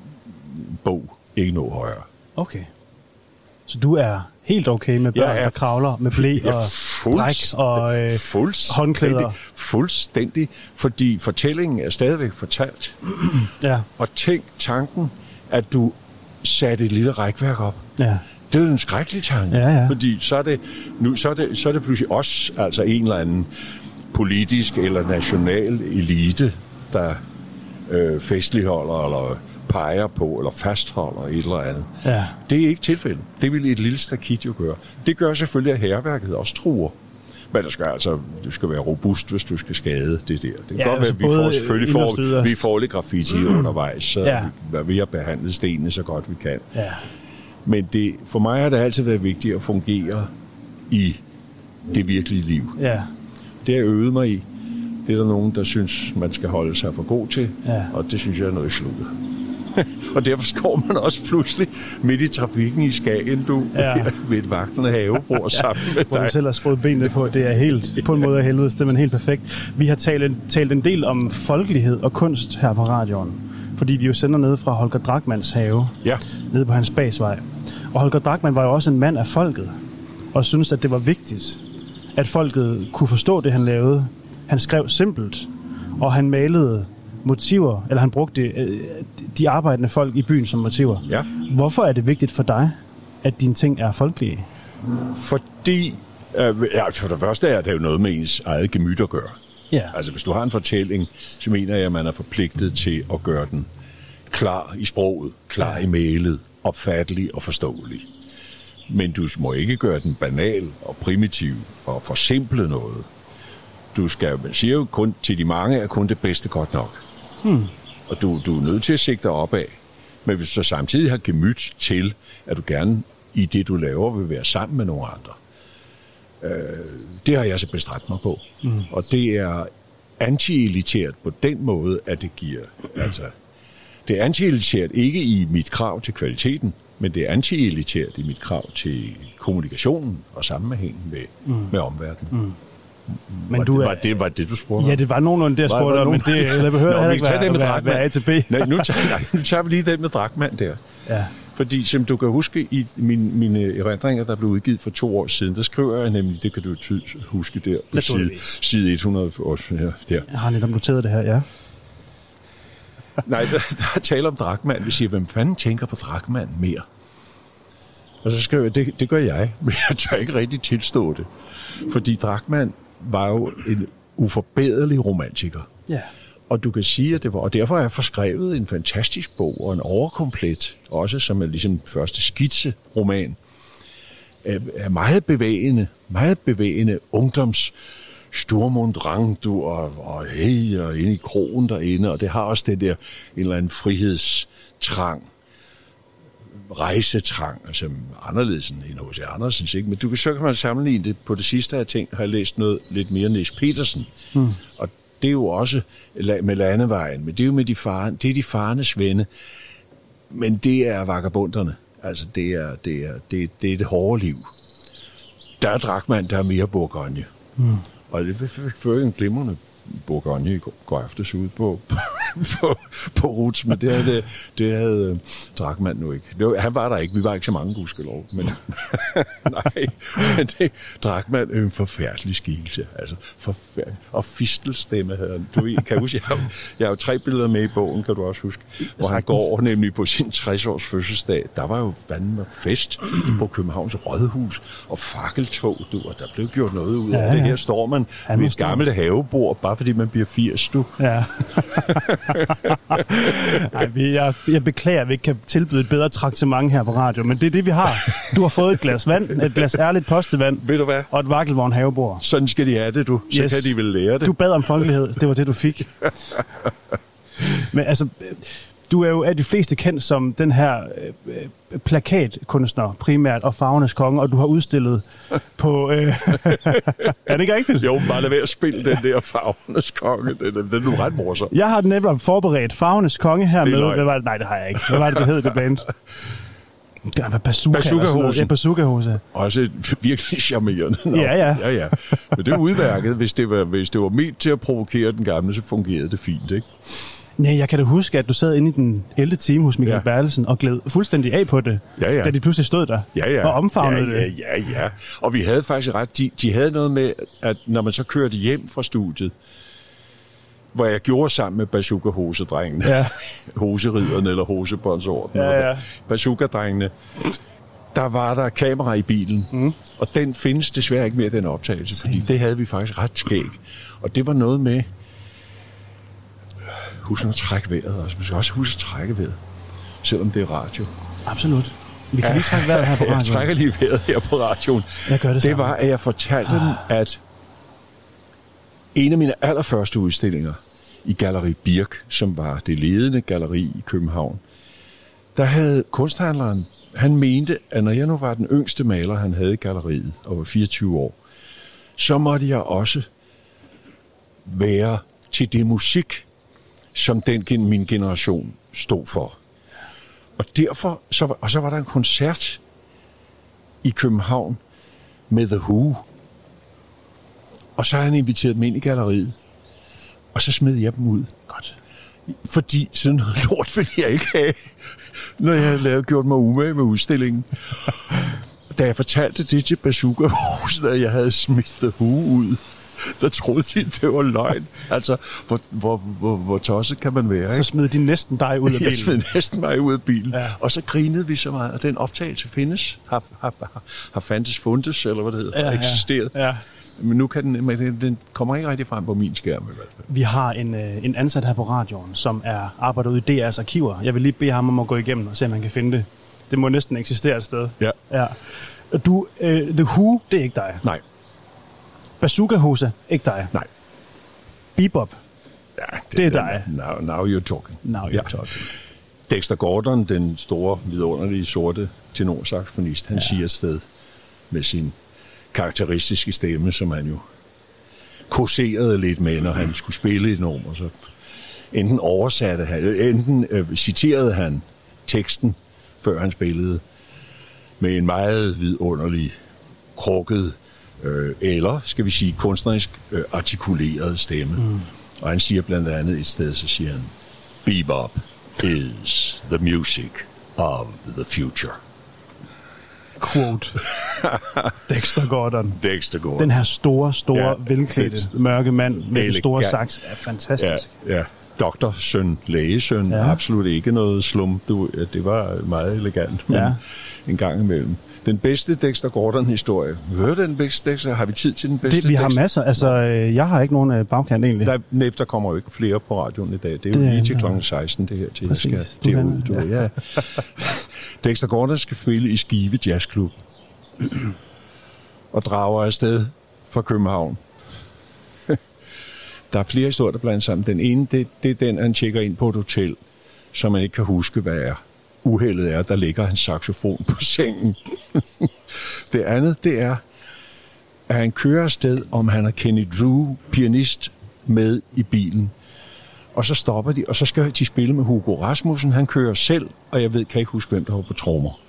bog ikke nå højere. Okay. Så du er helt okay med børn, der kravler med blæ og bræk og håndklæder? Fuldstændig, fordi fortællingen er stadigvæk fortalt. Ja. Og tænk tanken, at du satte et lille rækværk op. Ja. Det er jo en skrækkelig tanke, ja. Fordi så er det pludselig os, altså en eller anden politisk eller national elite, der festligholder eller peger på eller fastholder et eller andet. Ja. Det er ikke tilfældet. Det ville et lille stakit jo gøre. Det gør selvfølgelig, at hærværket også truer. Men du skal være robust, hvis du skal skade det der. Det kan godt være, at vi får selvfølgelig vi får lidt graffiti undervejs, så vi har behandlet stenene så godt vi kan. Ja. Men for mig har det altid været vigtigt at fungere i det virkelige liv. Ja. Det har jeg øvet mig i. Det er der nogen, der synes, man skal holde sig for god til, og det synes jeg er noget sludder. Og derfor skår man også pludselig midt i trafikken i Skagen, ved et vagtende havebord sammen med dig. Hvor du selv har skruet benene på, det er helt, på en måde af helvede, det er man helt perfekt. Vi har talt en del om folkelighed og kunst her på radioen, fordi vi jo sender ned fra Holger Drachmanns have, nede på hans Basvej. Og Holger Drachmann var jo også en mand af folket, og syntes, at det var vigtigt, at folket kunne forstå det, han lavede. Han skrev simpelt, og han malede motiver, eller han brugte de arbejdende folk i byen som motiver. Ja. Hvorfor er det vigtigt for dig, at dine ting er folkelige? Fordi, for det første er det jo noget med ens eget gemyt at gøre. Ja. Altså, hvis du har en fortælling, så mener jeg, at man er forpligtet til at gøre den klar i sproget, klar i mailet, opfattelig og forståelig. Men du må ikke gøre den banal og primitiv og forsimple noget. Man siger jo kun til de mange, at kun det bedste godt nok. Og du er nødt til at sigte opad. Men hvis du samtidig har gemyt til, at du gerne i det, du laver, vil være sammen med nogle andre, det har jeg så bestræbt mig på. Og det er anti-elitært på den måde, at det giver... Altså, det er anti-elitært ikke i mit krav til kvaliteten, men det er anti-elitært i mit krav til kommunikationen og sammenhængen med omverdenen. Men var det, du spurgte om? Ja, det var nogenlunde det, jeg spurgte om, men det behøver jeg ikke være A til B. Nej, nu tager vi lige den med Drachmann der. Ja. Fordi som du kan huske i mine erindringer, der blev udgivet for 2 år siden, der skriver jeg nemlig, det kan du huske der på side 100. Jeg har netop noteret det her, Nej, der er tale om Drachmann. Vi siger, hvem fanden tænker på Drachmann mere? Og så skriver jeg, det gør jeg, men jeg tør ikke rigtig tilstå det. Fordi Drachmann var jo en uforbederlig romantiker. Ja. Og du kan sige, at det var... Og derfor har jeg forskrevet en fantastisk bog og en overkomplet, også som er ligesom første skitseroman, er meget bevægende ungdoms... Sturm und Drang, du, og hey, og inde i krogen derinde, og det har også det der, en eller anden frihedstrang, rejsetrang, altså anderledes end H.C. Andersens, ikke? Men kan man sammenligne det på det sidste af ting, har jeg læst noget lidt mere Niels Petersen, og det er jo også med landevejen, men det er jo med de farenes venne, men det er vagabunderne, altså det er det hårde liv. Der er Drachmann, der er mere Bourgogne. Mm. Og det fører en glimrende Bourgogne i går aftes ude på Ruts, men det havde Drachmann nu ikke. Han var der ikke, vi var ikke så mange, gudskelov. Men Drachmann er en forfærdelig skikkelse, altså forfærdelig. Og fistelstemme havde han. Kan huske, jeg har jo 3 billeder med i bogen, kan du også huske, hvor han går nemlig på sin 60-års fødselsdag. Der var jo vandme fest på Københavns Rådhus og fakkeltog, og der blev gjort noget ud af det. Her står man ved et gammelt havebord, bare fordi man bliver 80, du. Ja. Ej, jeg beklager, at vi ikke kan tilbyde et bedre traktement her på radio, men det er det, vi har. Du har fået et glas vand, et glas ærligt postevand, ved du hvad? Og et vakkelvogn havebord. Sådan skal de have det, du. Så yes. Kan de vel lære det. Du bad om folkelighed, det var det, du fik. Men altså, du er jo af de fleste kendt som den her plakatkunstner primært og farvernes konge, og du har udstillet på... Er det ikke rigtigt? Jo, bare lad være at spille den der farvernes konge. Den er du ret morsom. Jeg har netop forberedt farvernes konge her med... Hvad var det? Nej, det har jeg ikke. Hvad var det, det hed, det band? Der var Bazookahosen. Ja, Bazookahosen. Også virkelig charmerende. Nå, ja. Men det er udværket. Hvis det var ment til at provokere den gamle, så fungerede det fint, ikke? Nej, jeg kan da huske, at du sad inde i den 11. time hos Michael Bertelsen og gled fuldstændig af på det, da de pludselig stod der og omfavnede det. Ja. Og vi havde faktisk ret. De havde noget med, at når man så kørte hjem fra studiet, hvor jeg gjorde sammen med bazooka-hosedrengene, hoseriderne eller hosebåndsordene, bazooka-drengene, der var der kamera i bilen, og den findes desværre ikke mere, den optagelse, fordi det havde vi faktisk ret skæg. Og det var noget med... Husk at trække vejret også. Man skal også huske at trække vejret, selvom det er radio. Absolut. Vi kan lige trække vejret her på radioen. Jeg trækker lige vejret her på radioen. Jeg gør det sammen. Det var, at jeg fortalte dem, at en af mine allerførste udstillinger i Galleri Birk, som var det ledende galleri i København, der havde kunsthandleren, han mente, at når jeg nu var den yngste maler, han havde i galleriet, og var 24 år, så måtte jeg også være til det musik, som min generation stod for. Og derfor, så var der en koncert i København med The Who. Og så har han inviteret dem ind i galleriet. Og så smed jeg dem ud. Godt. Fordi sådan noget lort ville jeg ikke have, når jeg havde gjort mig umage med udstillingen. Da jeg fortalte det til Bazookahuset, at jeg havde smidt The Who ud, der troede de, det var løgn. Altså, hvor tosset kan man være, ikke? Så smed de næsten dig ud af bilen. Jeg smed næsten mig ud af bilen. Ja. Og så grinede vi så meget, og den optagelse findes. Har fundes, eller hvad det hedder, eksisteret. Ja. Men nu kan den kommer ikke rigtig frem på min skærm i hvert fald. Vi har en ansat her på radioen, som arbejder ude i DR's arkiver. Jeg vil lige bede ham om at gå igennem og se, om man kan finde det. Det må næsten eksistere et sted. Ja. Du, The Who, det er ikke dig. Nej. Bazookahosa, ikke dig. Nej. Bebop, det er dig. Now you're talking. Dexter Gordon, den store, vidunderlige, sorte tenorsaxofonist, han siger et sted med sin karakteristiske stemme, som han jo kurserede lidt med, når han skulle spille et nummer. Så enten oversatte han, enten citerede han teksten, før han spillede, med en meget vidunderlig, krukket, eller, skal vi sige, kunstnerisk artikuleret stemme. Og han siger blandt andet et sted, så siger han, Bebop is the music of the future. Quote. Dexter Gordon. Den her store, velklædte, mørke mand med den store saks er fantastisk. Ja. doktorsøn, lægesøn, ja. Absolut ikke noget slum. Det var meget elegant, men ja. En gang imellem. Den bedste Dexter Gordon-historie. Hører den bedste Dexter? Har vi tid til den bedste Dexter? Vi har masser. Altså, jeg har ikke nogen bagkant egentlig. Der kommer jo ikke flere på radioen i dag. Det er jo lige til kl. 16, det her til. Præcis. Jeg skal derude. Ja. Dexter Gordon skal spille i Skive Jazzklub. Og drager afsted fra København. Der er flere historier, der blandt sammen. Den ene, det er den, han tjekker ind på et hotel, som man ikke kan huske, hvad er. Uheldet er, der ligger hans saxofon på sengen. Det andet, det er, at han kører afsted, om han er Kenny Drew, pianist, med i bilen. Og så stopper de, og så skal de spille med Hugo Rasmussen. Han kører selv, og kan ikke huske, hvem der var på trommer.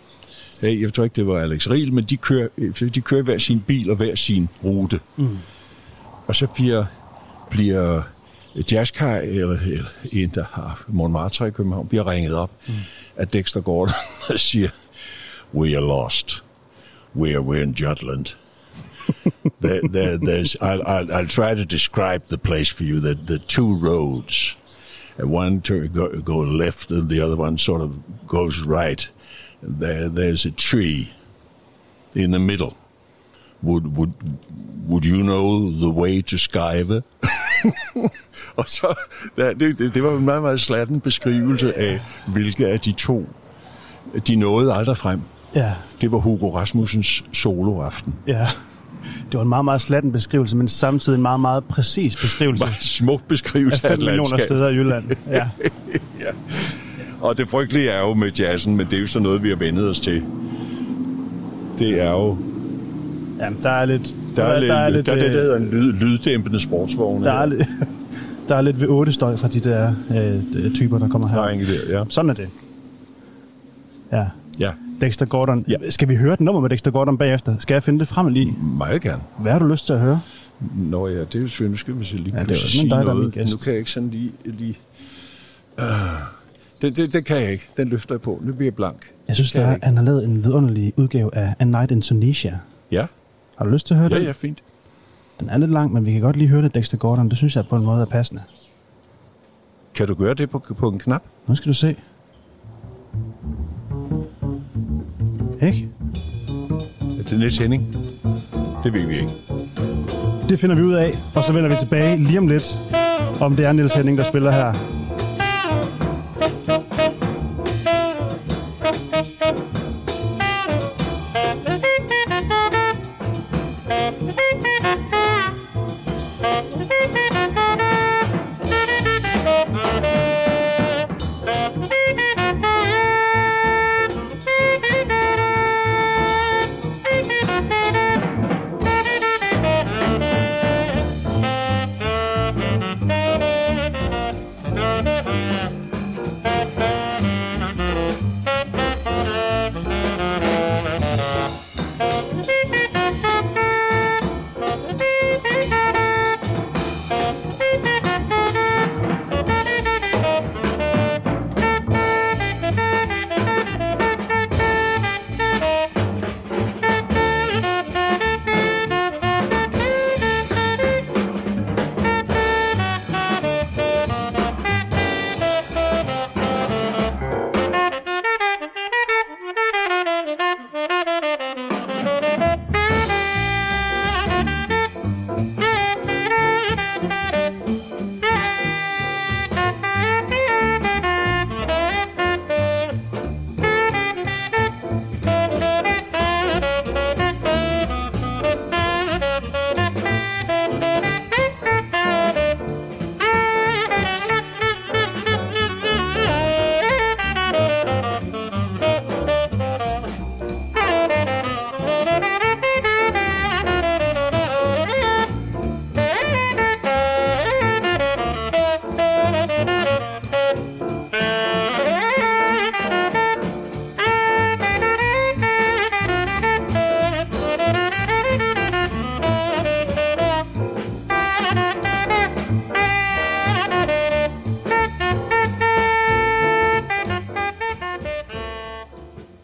Jeg tror ikke, det var Alex Riel, men de kører hver sin bil og hver sin rute. Mm. Og så bliver Jazzkaj, eller en, der har Montmartre i København, bliver ringet op af Dexter Gordon og siger, "We are lost. We're in Jutland. I'll try to describe the place for you. The two roads. One go left and the other one sort of goes right. There's a tree in the middle. Would you know the way to Skive?" Og så, det var en meget, meget slatten beskrivelse af, hvilke af de to, de nåede aldrig frem. Ja. Det var Hugo Rasmussens soloaften. Ja, det var en meget, meget slatten beskrivelse, men samtidig en meget, meget præcis beskrivelse. En smuk beskrivelse af et landskab. 5 millioner steder i Jylland, ja. Ja. Og det frygtelige er jo med jazzen, men det er jo sådan noget, vi har vendet os til. Det er jo... Jamen, der er lidt... Der hedder en lyddæmpende sportsvogne. Der er lidt ved 8-støj fra de der typer, der kommer her. Nej, ikke det, ja. Sådan er det. Ja. Dexter Gordon. Ja. Skal vi høre et nummer med Dexter Gordon bagefter? Skal jeg finde det frem lige? Meget gerne. Hvad har du lyst til at høre? Nå ja, det er jo selvfølgelig, skal vi se lige. Ja, det er sige dig, noget. Der er nu kan jeg ikke sådan lige... Det kan jeg ikke. Den løfter jeg på. Nu bliver jeg blank. Jeg synes, han har lavet en vidunderlig udgave af A Night in Tunisia. Ja. Har du lyst til at høre det? Ja, fint. Den er lidt lang, men vi kan godt lige høre det, Dexter Gordon. Det synes jeg på en måde er passende. Kan du gøre det på en knap? Nu skal du se. Ikke? Er det næste hænding? Det ved vi ikke. Det finder vi ud af, og så vender vi tilbage lige om lidt, om det er Niels Henning, der spiller her.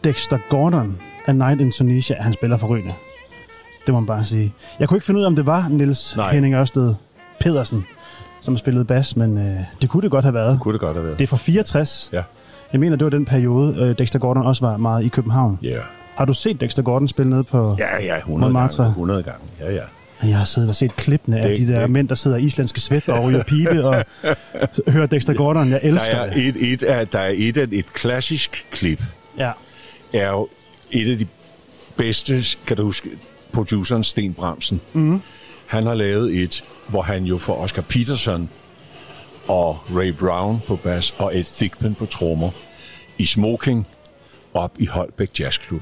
Dexter Gordon, A Night in Tunisia, han spiller forrygende. Det må man bare sige. Jeg kunne ikke finde ud af, om det var Niels Henning Ørsted Pedersen, som spillede bas, men det kunne det godt have været. Det kunne det godt have været. Det er fra 64. Ja. Jeg mener, det var den periode, Dexter Gordon også var meget i København. Ja. Yeah. Har du set Dexter Gordon spille nede på... Ja, 100 gange. Ja, ja. Jeg har siddet og set klippene af de der mænd, der sidder i islandske sweater og ryger pibe og hører Dexter Gordon. Jeg elsker der er det. Et klassisk klip. Ja. Er jo et af de bedste, kan du huske, produceren Sten Bramsen. Mm. Han har lavet et, hvor han jo får Oscar Peterson og Ray Brown på bas og Ed Thigpen på trommer i smoking op i Holbæk Jazzklub.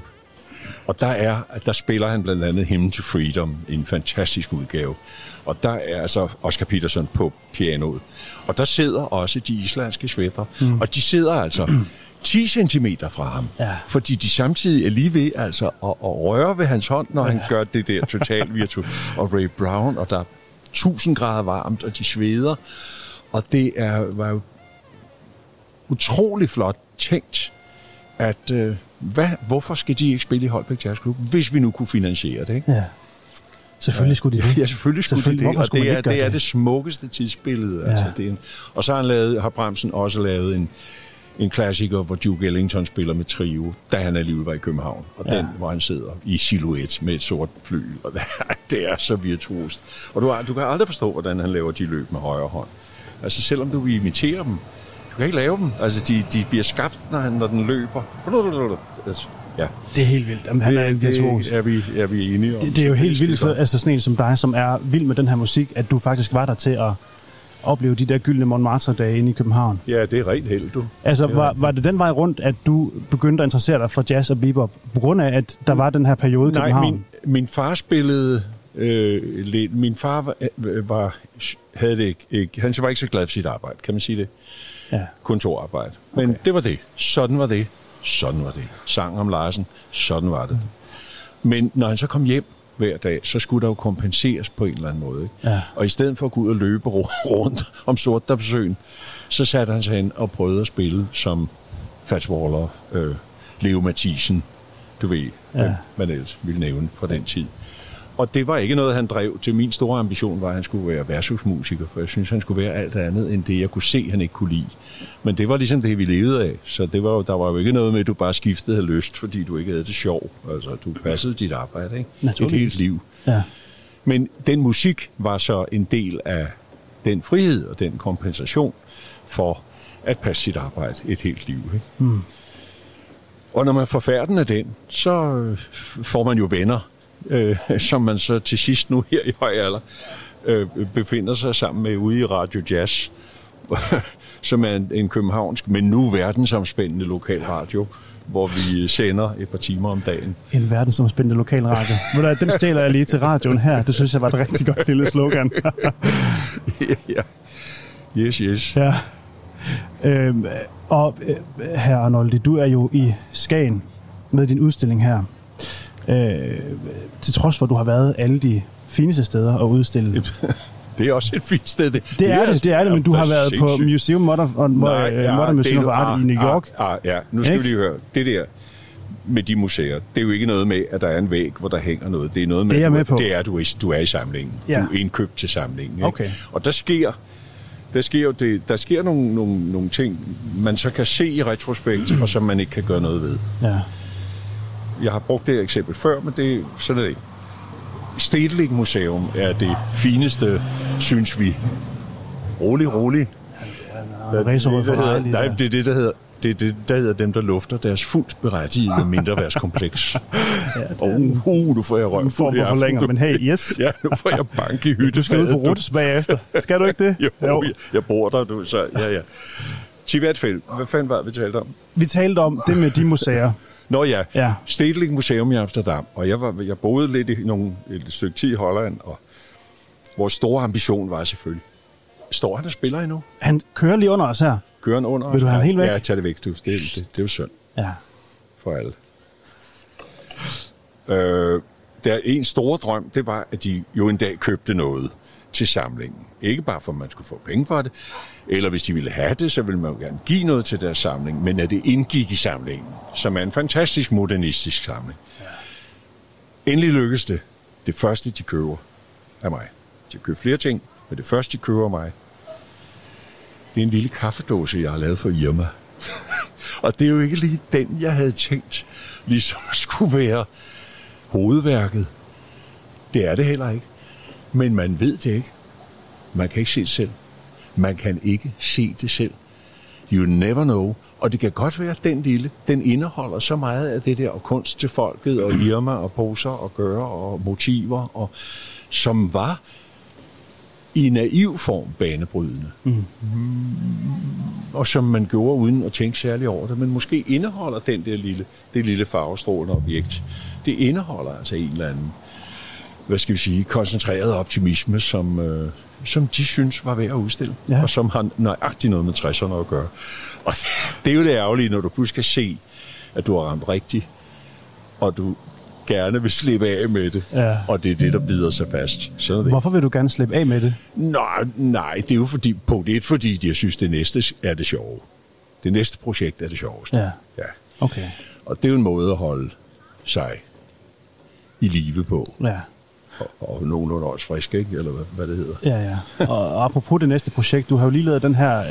Og der spiller han blandt andet Hymn to Freedom, en fantastisk udgave. Og der er altså Oscar Peterson på pianoet. Og der sidder også de islandske sweater. Mm. Og de sidder altså 10 centimeter fra ham. Ja. Fordi de samtidig er lige ved altså at røre ved hans hånd, når han gør det der total virtu. Og Ray Brown, og der er 1000 grader varmt, og de sveder. Og det var jo utrolig flot tænkt, at... Hvorfor skal de ikke spille i Holbæk Jazzklub, hvis vi nu kunne finansiere det? Ikke? Ja. Selvfølgelig skulle de det. Ja, selvfølgelig skulle de det. Og det er det smukkeste tidsbillede. Ja. Altså, og så har Bramsen også lavet en klassiker, hvor Duke Ellington spiller med trio, da han alligevel var i København. Og den, hvor han sidder i silhuet med et sort fly. Og det er så virtuost. Og du kan aldrig forstå, hvordan han laver de løb med højre hånd. Altså selvom du vil imitere dem, du kan ikke lave dem. Altså, de bliver skabt, når den løber. Ja. Det er helt vildt. Jamen, han er virtuos. Er vi enige om. Det er jo helt vildt for altså, sådan en som dig, som er vild med den her musik, at du faktisk var der til at opleve de der gyldne Montmartre-dage inde i København. Ja, det er rent held, du. Altså, var det den vej rundt, at du begyndte at interessere dig for jazz og bebop, på grund af, at der var den her periode i København? Nej, min far spillede... min far han var ikke så glad for sit arbejde, kan man sige det? Ja. Kontorarbejde. Men det var det. Sådan var det. Sang om Larsen. Sådan var det. Mm. Men når han så kom hjem hver dag, så skulle der jo kompenseres på en eller anden måde. Ikke? Ja. Og i stedet for at gå ud og løbe rundt om Sortedamsøen, så satte han sig hen og prøvede at spille som Fats Waller, Leo Mathisen, du ved, man ellers ville nævne fra den tid. Og det var ikke noget, han drev til. Min store ambition var, at han skulle være versusmusiker, for jeg synes, han skulle være alt andet end det, jeg kunne se, han ikke kunne lide. Men det var ligesom det, vi levede af. Så det var, der var jo ikke noget med, at du bare skiftede af lyst, fordi du ikke havde det sjov. Altså, du passede dit arbejde, ikke? Naturligvis. Et helt liv. Ja. Men den musik var så en del af den frihed og den kompensation for at passe sit arbejde et helt liv, ikke? Mm. Og når man får færden af den, så får man jo venner, som man så til sidst nu her i høj alder befinder sig sammen med ude i Radio Jazz, som er en københavnsk, men nu verdensomspændende lokal radio, hvor vi sender et par timer om dagen. En verdensomspændende lokal radio. Den stjæler jeg lige til radioen her. Det synes jeg var et rigtig godt lille slogan. Ja. Yes. Ja. Og herr Arnoldi, du er jo i Skagen med din udstilling her. Til trods for, at du har været alle de fineste steder og udstille. Det er også et fint sted. Det er det, men du har været på Museum Modern Museum of Art i New York. Ja, nu skal vi lige høre. Det der med de museer, det er jo ikke noget med, at der er en væg, hvor der hænger noget. Det er noget med, du er i samlingen. Ja. Du er indkøbt til samlingen. Ikke? Okay. Og der sker nogle ting, man så kan se i retrospekt, og som man ikke kan gøre noget ved. Ja. Jeg har brugt det eksempel før, men sådan er det. Stedelijk Museum er det fineste, synes vi. Rolig. Det er det, der hedder dem, der lufter deres fuldt berettigede mindreværdskompleks. Du får jeg røg fuld i aften. Men hey, yes. Ja, nu får jeg bank i hytte. Du skal ud på Ruts bagefter. Skal du ikke det? Jo. Jeg bor der, du, så ja. Tivertfeld, hvad fanden var vi talte om? Vi talte om det med de museer. Nå ja. Stedelijk Museum i Amsterdam, og jeg boede lidt i et stykke tid i Holland, og vores store ambition var selvfølgelig. Står han og spiller endnu? Han kører lige under os her. Kører han under os? Vil du have ham helt væk? Ja, tag det væk, du. Det er jo synd. Ja. For alle. Der en stor drøm, det var, at de jo en dag købte noget til samlingen. Ikke bare for, at man skulle få penge for det, eller hvis de ville have det, så ville man jo gerne give noget til deres samling, men at det indgik i samlingen, som er en fantastisk modernistisk samling. Ja. Endelig lykkedes det. Det første, de køber af mig. De køber flere ting, men det første, de køber af mig, Det er en lille kaffedåse, jeg har lavet for Irma. Og det er jo ikke lige den, jeg havde tænkt, ligesom skulle være hovedværket. Det er det heller ikke. Men man ved det ikke. Man kan ikke se det selv. Man kan ikke se det selv. You never know. Og det kan godt være, at den lille, den indeholder så meget af det der, og kunst til folket, og Irma, og poser, og gøre, og motiver, og, som var i naiv form banebrydende. Og som man gjorde uden at tænke særlig over det. Men måske indeholder den der lille, det lille farvestrålende objekt. Det indeholder altså en eller anden, hvad skal vi sige, koncentreret optimisme, som de synes var værd at udstille, ja. Og som har nøjagtigt noget med 60'erne at gøre. Og det er jo det ærgerlige, når du pludselig kan se, at du har ramt rigtigt, og du gerne vil slippe af med det, ja. Og det er det, der bider sig fast. Sådan det. Hvorfor vil du gerne slippe af med det? Nej, det er jo fordi, fordi jeg synes, det næste er det sjove. Det næste projekt er det sjoveste. Ja. Ja. Okay. Og det er jo en måde at holde sig i live på. Ja. Og nogenlunde også frisk, ikke? Eller hvad det hedder. Ja, ja. Og apropos det næste projekt, du har jo lige lavet den her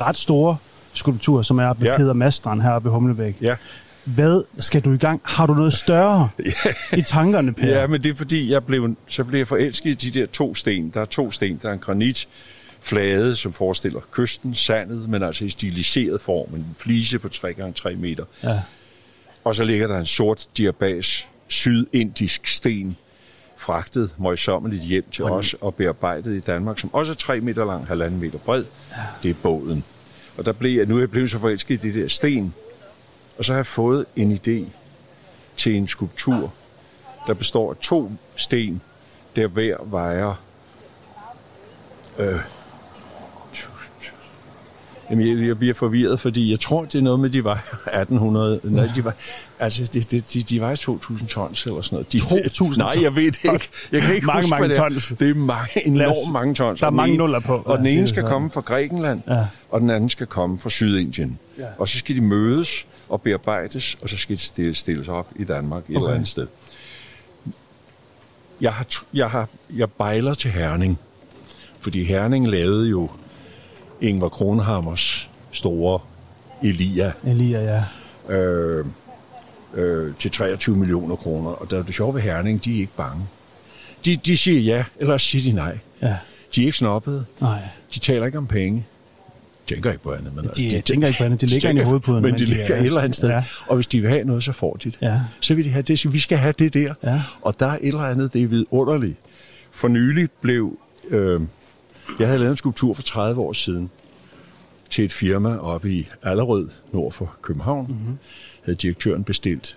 ret store skulptur, som er oppe ved Peder Madstrand heroppe i Humlebæk. Ja. Hvad skal du i gang? Har du noget større i tankerne, Peder? Ja, men det er fordi, jeg blev forelsket i de der to sten. Der er to sten. Der er en granitflade, som forestiller kysten, sandet, men altså i stiliseret form. En flise på 3x3 meter. Ja. Og så ligger der en sort diabas sydindisk sten, fragtet møjsommeligt hjem til os og bearbejdet i Danmark, som også er 3 meter lang, 1,5 meter bred. Ja. Det er båden. Og nu er jeg blevet så forelsket i det der sten, og så har jeg fået en idé til en skulptur, der består af 2 sten, der hver vejer... jeg bliver forvirret, fordi jeg tror, det er noget med, de vejer 1800... Ja. Nej, de vejer 2.000 tons eller sådan noget. 2.000 tons? Nej, jeg ved det ikke. Jeg kan ikke huske, hvad det er. Tons. Det er enormt mange tons. Der er mange nuller på. Og den ene skal komme fra Grækenland, og den anden skal komme fra Sydindien. Ja. Og så skal de mødes og bearbejdes, og så skal de stilles op i Danmark et eller andet sted. Jeg bejler til Herning, fordi Herning lavede jo Ingvar Cronhammers store Elia til 23 millioner kroner. Og der er det sjove ved Herning, de er ikke bange. De siger ja, eller siger de nej. Ja. De er ikke snobbede. Nej. De taler ikke om penge. De tænker ikke på andet. Men de tænker ikke på andet. De ligger inde i hovedpuden. Men de ligger et eller andet sted. Ja. Og hvis de vil have noget, så får de det. Ja. Så vil de have det. Så vi skal have det der. Ja. Og der er et eller andet, det er vidunderligt. For nylig blev... Jeg havde lavet en skulptur for 30 år siden til et firma oppe i Allerød, nord for København. Mm-hmm. Havde direktøren bestilt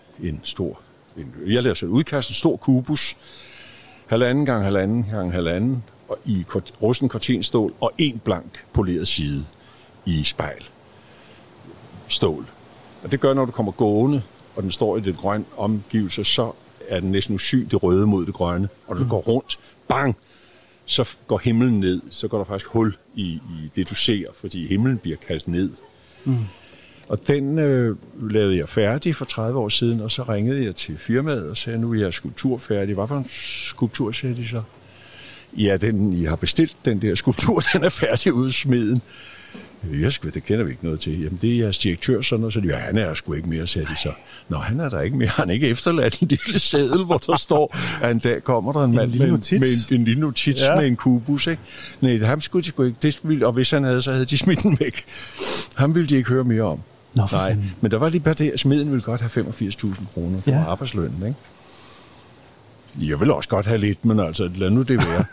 jeg lavede sådan et udkast, en stor kubus, 1,5 gange 1,5 gange 1,5, og i rusten kortenstål og en blank poleret side i stål. Og det gør, når du kommer gående, og den står i det grønne omgivelser, så er den næsten usynlig, det røde mod det grønne, og du går rundt, bang! Så går himlen ned, så går der faktisk hul i det, du ser, fordi himlen bliver kaldt ned. Mm. Og den lavede jeg færdig for 30 år siden, og så ringede jeg til firmaet og sagde, nu er jeg skulpturfærdig. Hvad for en skulptur siger de så? Ja, I har bestilt den der skulptur, den er færdig ude i smeden. Det kender vi ikke noget til. Jamen, det er jeres direktør, sådan noget. Så ja, han er sgu ikke mere, sagde de så. Nå, han er der ikke mere. Han er ikke efterladt en lille seddel, hvor der står, at en dag kommer der en mand med en lille notits med en kubus, ikke? Nej, ham skulle de sgu ikke. Og hvis han havde, så havde de smidt den væk. Ham ville de ikke høre mere om. Nå, nej, men der var lige bare det, at smeden ville godt have 85.000 kroner for arbejdslønnen, ikke? Jeg ville også godt have lidt, men altså, lad nu det være.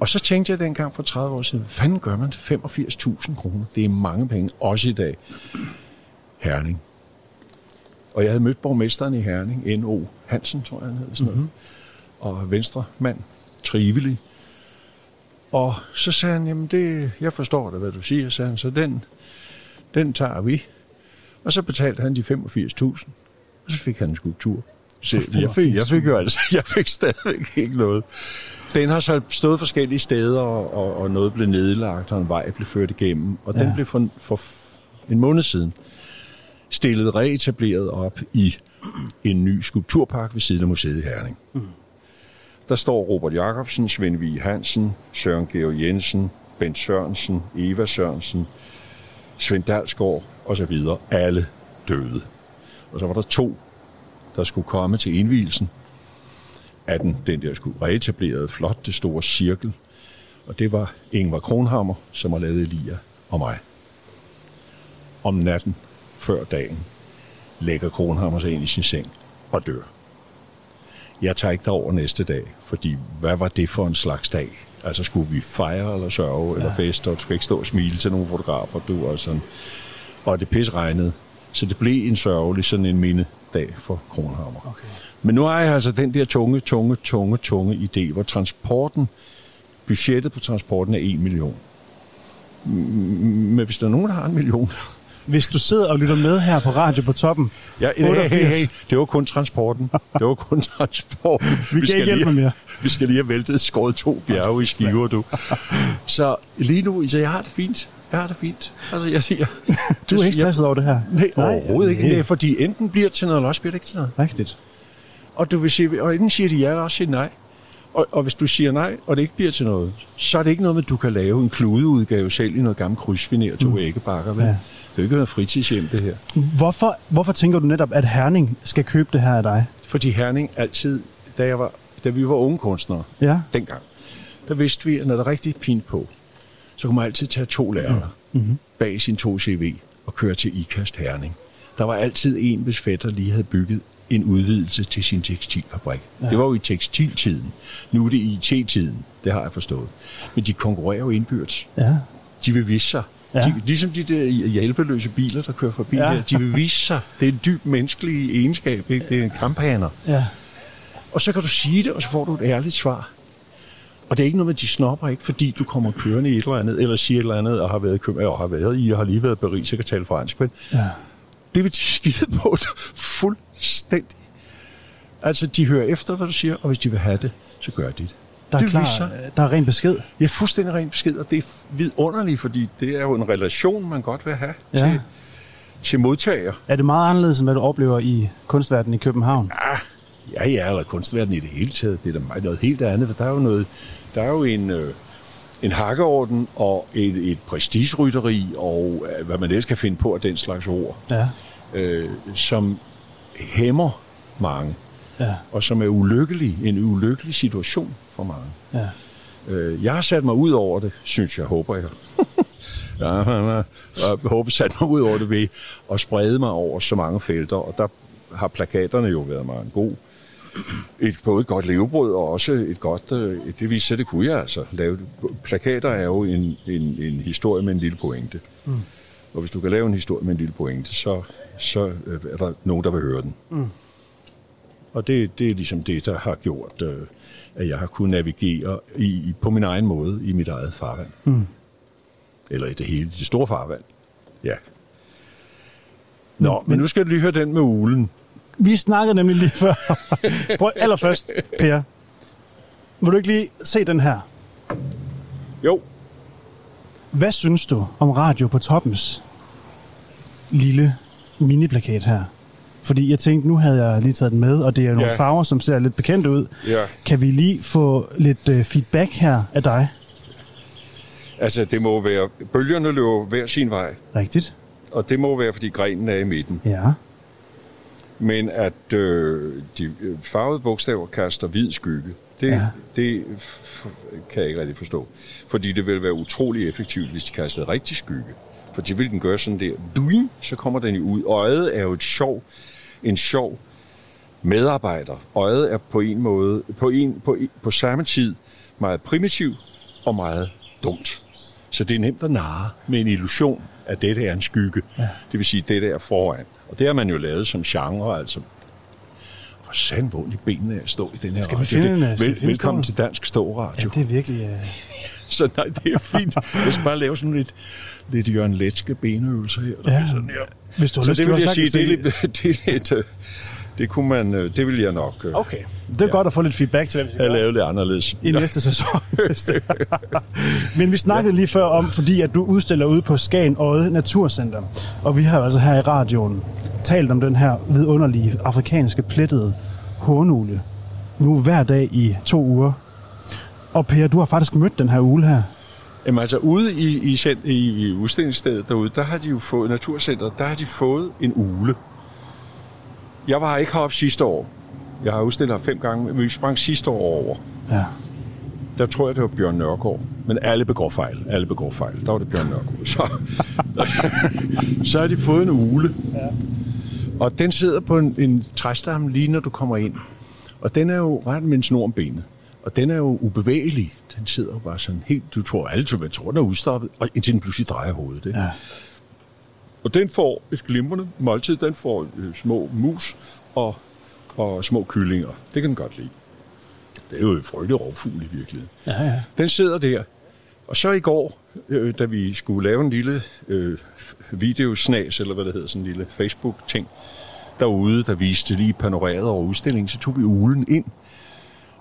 Og så tænkte jeg dengang for 30 år siden, hvad fanden gør man? 85.000 kroner, det er mange penge, også i dag. Herning. Og jeg havde mødt borgmesteren i Herning, N.O. Hansen, tror jeg, han hed, sådan noget. Og venstremand, trivelig. Og så sagde han, jamen jeg forstår det, hvad du siger, sagde han, så den tager vi. Og så betalte han de 85.000, og så fik han en skulptur. Jeg fik stadigvæk ikke noget. Den har så stået forskellige steder, og noget blev nedlagt, og en vej blev ført igennem. Og den blev for en måned siden stillet reetableret op i en ny skulpturpark ved siden af museet i Herning. Mm. Der står Robert Jacobsen, Svend Vig Hansen, Søren Georg Jensen, Bent Sørensen, Eva Sørensen, Svend Dalsgaard osv. Alle døde. Og så var der 2, der skulle komme til indvielsen af den der skulle reetablerede, flotte, store cirkel. Og det var Ingvar Kronhammer, som har lavet Elia, og mig. Om natten før dagen lægger Kronhammer sig ind i sin seng og dør. Jeg tager ikke derover næste dag, fordi hvad var det for en slags dag? Altså skulle vi fejre eller sørge eller feste, og du skulle ikke stå og smile til nogle fotografer, du og sådan. Og det pisregnede, så det blev en sørgelig, sådan en mindedag for Kronhammer. Okay. Men nu har jeg altså den der tunge idé, hvor budgettet på transporten er 1 million. Men hvis der er nogen, der har 1 million... Hvis du sidder og lytter med her på Radio på Toppen... Ja, hey, det var kun transporten. Vi skal ikke hjælpe mere. Vi skal lige have væltet skåret 2 bjerge i skiver, du. Så lige nu, så jeg har det fint. Altså, jeg siger... Du er ikke stresset over det her? Nej, overhovedet ikke. Nej, fordi enten bliver det til noget, eller også bliver det ikke til noget. Rigtigt. Og du vil sige, og enten siger de ja, eller også siger nej. Og hvis du siger nej, og det ikke bliver til noget, så er det ikke noget med, at du kan lave en kludeudgave selv i noget gammelt krydsfiner til æggebakker. Ja. Det kan ikke være fritidshjem, det her. Hvorfor tænker du netop, at Herning skal købe det her af dig? Fordi Herning altid, da vi var unge kunstnere dengang, der vidste vi, at når der er rigtig pint på, så kunne man altid tage 2 lærere bag sin 2 CV og køre til IKAST Herning. Der var altid en, hvis fætter lige havde bygget en udvidelse til sin tekstilfabrik. Ja. Det var jo i tekstiltiden. Nu er det IT-tiden. Det har jeg forstået. Men de konkurrerer jo indbyrdes. Ja. De vil vise sig. Ja. Ligesom de der hjælpeløse biler, der kører forbi her. De vil vise sig. Det er en dyb menneskelig egenskab. Ikke? Det er en kampaner. Ja. Og så kan du sige det, og så får du et ærligt svar. Og det er ikke noget med, de snopper, ikke, fordi du kommer kørende i et eller andet, eller siger et eller andet, og har lige været i Paris, og kan tale fransk. Men det vil de skide på fuldstændig. Altså, de hører efter, hvad du siger, og hvis de vil have det, så gør de det. Der er ren besked. Ja, fuldstændig ren besked, og det er vidunderligt, fordi det er jo en relation, man godt vil have til modtager. Er det meget anderledes, end hvad du oplever i kunstverdenen i København? Ja, eller kunstverdenen i det hele taget. Det er da noget helt andet, for der er jo en hakkeorden og et prestigerytteri, og hvad man ellers kan finde på af den slags ord, som hæmmer mange, og som er en ulykkelig situation for mange. Ja. Jeg har sat mig ud over det, synes jeg, håber jeg. Sat mig ud over det ved at sprede mig over så mange felter, og der har plakaterne jo været meget en god... både et godt levebrød og også et godt... Det viste sig, det kunne jeg altså lave. Plakater er jo en historie med en lille pointe. Mm. Og hvis du kan lave en historie med en lille pointe, så er der nogen, der vil høre den. Mm. Og det er ligesom det, der har gjort, at jeg har kunnet navigere på min egen måde i mit eget farvand. Mm. Eller i det hele, det store farvand. Ja. Nå, men nu skal du lige høre den med ulen. Vi snakkede nemlig lige før. Allerførst, Per. Vil du ikke lige se den her? Jo. Hvad synes du om Radio på Toppens lille miniplakat her? Fordi jeg tænkte, nu havde jeg lige taget den med, og det er nogle farver, som ser lidt bekendte ud. Ja. Kan vi lige få lidt feedback her af dig? Altså, det må være... Bølgerne løber hver sin vej. Rigtigt. Og det må være, fordi grenen er i midten. Ja. Men at de farvede bogstaver kaster hvid skygge, det kan jeg ikke rigtig forstå. Fordi det ville være utrolig effektivt, hvis de kastede rigtig skygge. For de ville den gøre sådan der, så kommer den jo ud. Øjet er jo en sjov medarbejder. Øjet er på en måde, på samme tid meget primitiv og meget dumt. Så det er nemt at narre med en illusion, at dette er en skygge. Ja. Det vil sige, at dette er foran. Og det har man jo lavet som genre, altså. Hvor sandt vundt i benene at stå i den her radio. Velkommen til Dansk Ståradio. Ja, det er virkelig... Så nej, det er fint. Jeg skal bare lave sådan lidt Jørgen Letske benøvelser her. Hvis du har lyst, det vil jeg sige, det vil jeg nok... Okay, det er godt at få lidt feedback til, hvem jeg har lavet det anderledes. I næste sæson. Men vi snakkede lige før om, fordi at du udstiller ude på Skagen Odde Naturcenter. Og vi har altså her i radioen talt om den her vidunderlige afrikanske plettede hornugle. Nu hver dag i 2 uger. Og Per, du har faktisk mødt den her ugle her. Jamen altså ude i udstillingsstedet derude, der har de jo fået, Naturcentret, der har de fået en ugle. Jeg var ikke heroppe sidste år. Jeg har udstillet her 5 gange, men vi sprang sidste år over. Ja. Der tror jeg, det var Bjørn Nørgaard. Men alle begår fejl. Der var det Bjørn Nørgaard. Så har de fået en ugle. Ja. Og den sidder på en træstamme lige når du kommer ind. Og den er jo ret med en snor om benet. Og den er jo ubevægelig. Den sidder jo bare sådan helt... Du tror altid, man tror, den er udstoppet, og indtil den pludselig drejer hovedet. Ikke? Ja. Og den får et glimrende måltid. Den får små mus og små kyllinger. Det kan den godt lide. Det er jo en frygtelig rovfugl i virkeligheden. Ja, ja. Den sidder der. Og så i går, da vi skulle lave en lille videosnas, eller hvad det hedder, sådan en lille Facebook-ting, derude, der viste lige panoreret over udstillingen, så tog vi uglen ind.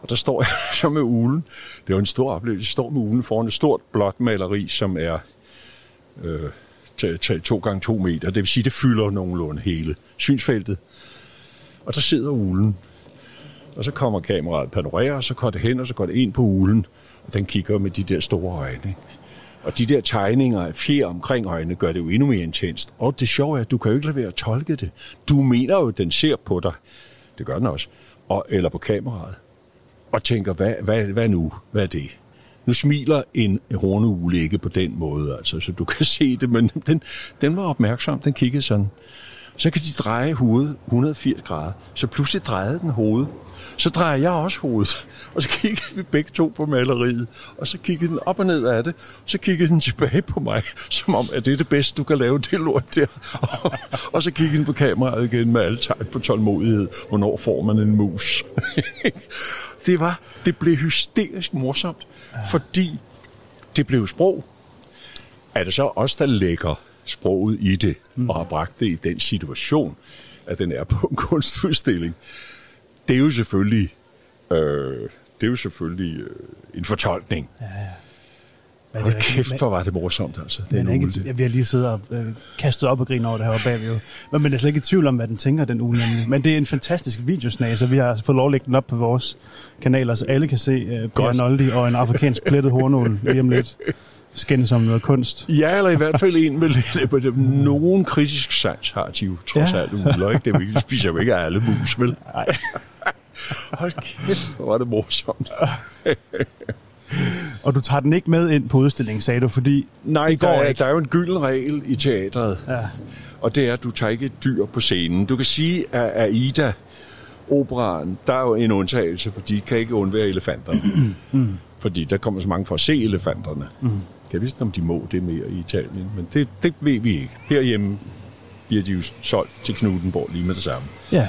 Og der står jeg så med uglen. Det er jo en stor oplevelse. Jeg står med uglen foran et stort blåt maleri, som er 2x2 meter. Det vil sige, det fylder nogenlunde hele synsfeltet. Og der sidder uglen. Og så kommer kameraet panorerer, og så går det hen, og så går det ind på uglen. Og den kigger med de der store øjne. Ikke? Og de der tegninger af fjer omkring øjnene gør det jo endnu mere intenst. Og det sjove er, at du kan jo ikke lade være at tolke det. Du mener jo, at den ser på dig. Det gør den også. Eller på kameraet. Og tænker, hvad nu? Hvad er det? Nu smiler en hornugle ikke på den måde, altså, så du kan se det, men den var opmærksom, den kiggede sådan. Så kan de dreje hovedet 180 grader, så pludselig drejede den hovedet. Så drejer jeg også hovedet, og så kiggede vi begge to på maleriet, og så kiggede den op og ned af det, så kiggede den tilbage på mig, som om, at det er det bedste, du kan lave, det lort der. Og så kiggede den på kameraet igen med alle tegn på tålmodighed. Hvornår får man en mus? Det blev hysterisk morsomt, fordi det blev sprog. Er det så også der lægger sproget i det, og har bragt det i den situation, at den er på en kunstudstilling? Det er jo selvfølgelig, en fortolkning. Ja, ja. Men hold kæft, hvor var det morsomt, altså. Det er ikke, vi har lige siddet og kastet op og grinet over det her bagved. Men man er slet ikke i tvivl om, hvad den tænker, den uge. Men det er en fantastisk videosnag, så vi har fået lov at lægge den op på vores kanaler, så alle kan se Bjørn Noldi og en afrikansk plettet hornål lige om lidt skændes som noget kunst. Ja, eller i hvert fald en med lidt. Nogen kritisk sans har de jo trods alt uler, ikke? Det spiser jo ikke alle mus, vel? Nej. Hold kæft, hvor var det morsomt. Og du tager den ikke med ind på udstillingen, sagde du, fordi... Nej, det går ikke. Der er jo en gylden regel i teatret, og det er, at du tager ikke et dyr på scenen. Du kan sige, at Aida-operaen, der er jo en undtagelse, for de kan ikke undvære elefanterne. Fordi der kommer så mange for at se elefanterne. Jeg vidste, om de må det mere i Italien, men det ved vi ikke. Herhjemme bliver de jo solgt til Knuthenborg lige med det samme. Ja.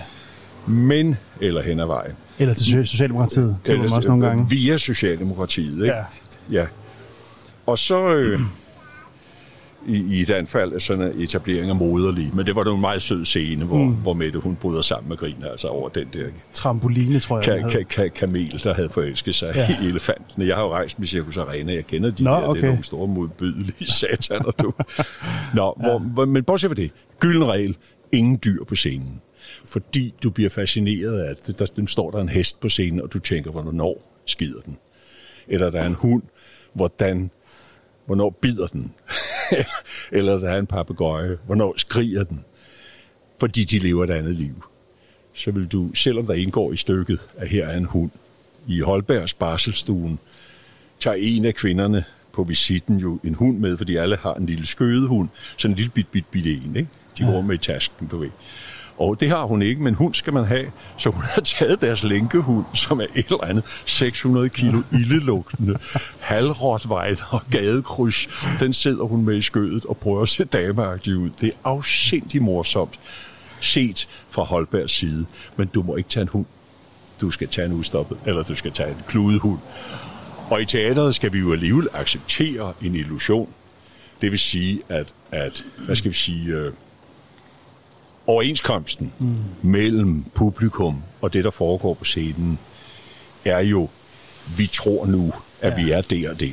Men, eller hen ad vejen. Eller til Socialdemokratiet, køber man også nogle gange. Via Socialdemokratiet, ikke? Ja. Ja. Og så i et anfald af sådan en etablering af moderlige. Men det var jo en meget sød scene, hvor Mette, hun bryder sammen med griner, altså over den der... Trampoline, tror jeg, kamel, der havde forelsket sig i elefanten. Jeg har jo rejst med Circus Arena, jeg kender de der. Okay. Det er nogle store modbydelige sataner, du. Men bortset fra det, gylden regel, ingen dyr på scenen. Fordi du bliver fascineret af, at der står der en hest på scenen, og du tænker, hvornår skider den? Eller der er en hund, hvornår bider den? Eller der er en papegøje, hvornår skriger den? Fordi de lever et andet liv. Så vil du, selvom der indgår i stykket, at her er en hund, i Holbergs barselstuen, tager en af kvinderne på visiten jo en hund med, fordi alle har en lille skødehund, sådan en lille bit en, ikke? De går med i tasken, du ved. Og det har hun ikke, men hund skal man have. Så hun har taget deres lænkehund, som er et eller andet 600 kilo ildelugtende, halvrottvejder og gadekryds. Den sidder hun med i skødet og prøver at se dameagtig ud. Det er afsindig morsomt set fra Holbergs side. Men du må ikke tage en hund. Du skal tage en udstoppet, eller du skal tage en kludehund. Og i teateret skal vi jo alligevel acceptere en illusion. Det vil sige, at hvad skal vi sige... Overenskomsten mellem publikum og det, der foregår på scenen, er jo, vi tror nu, at vi er der og der,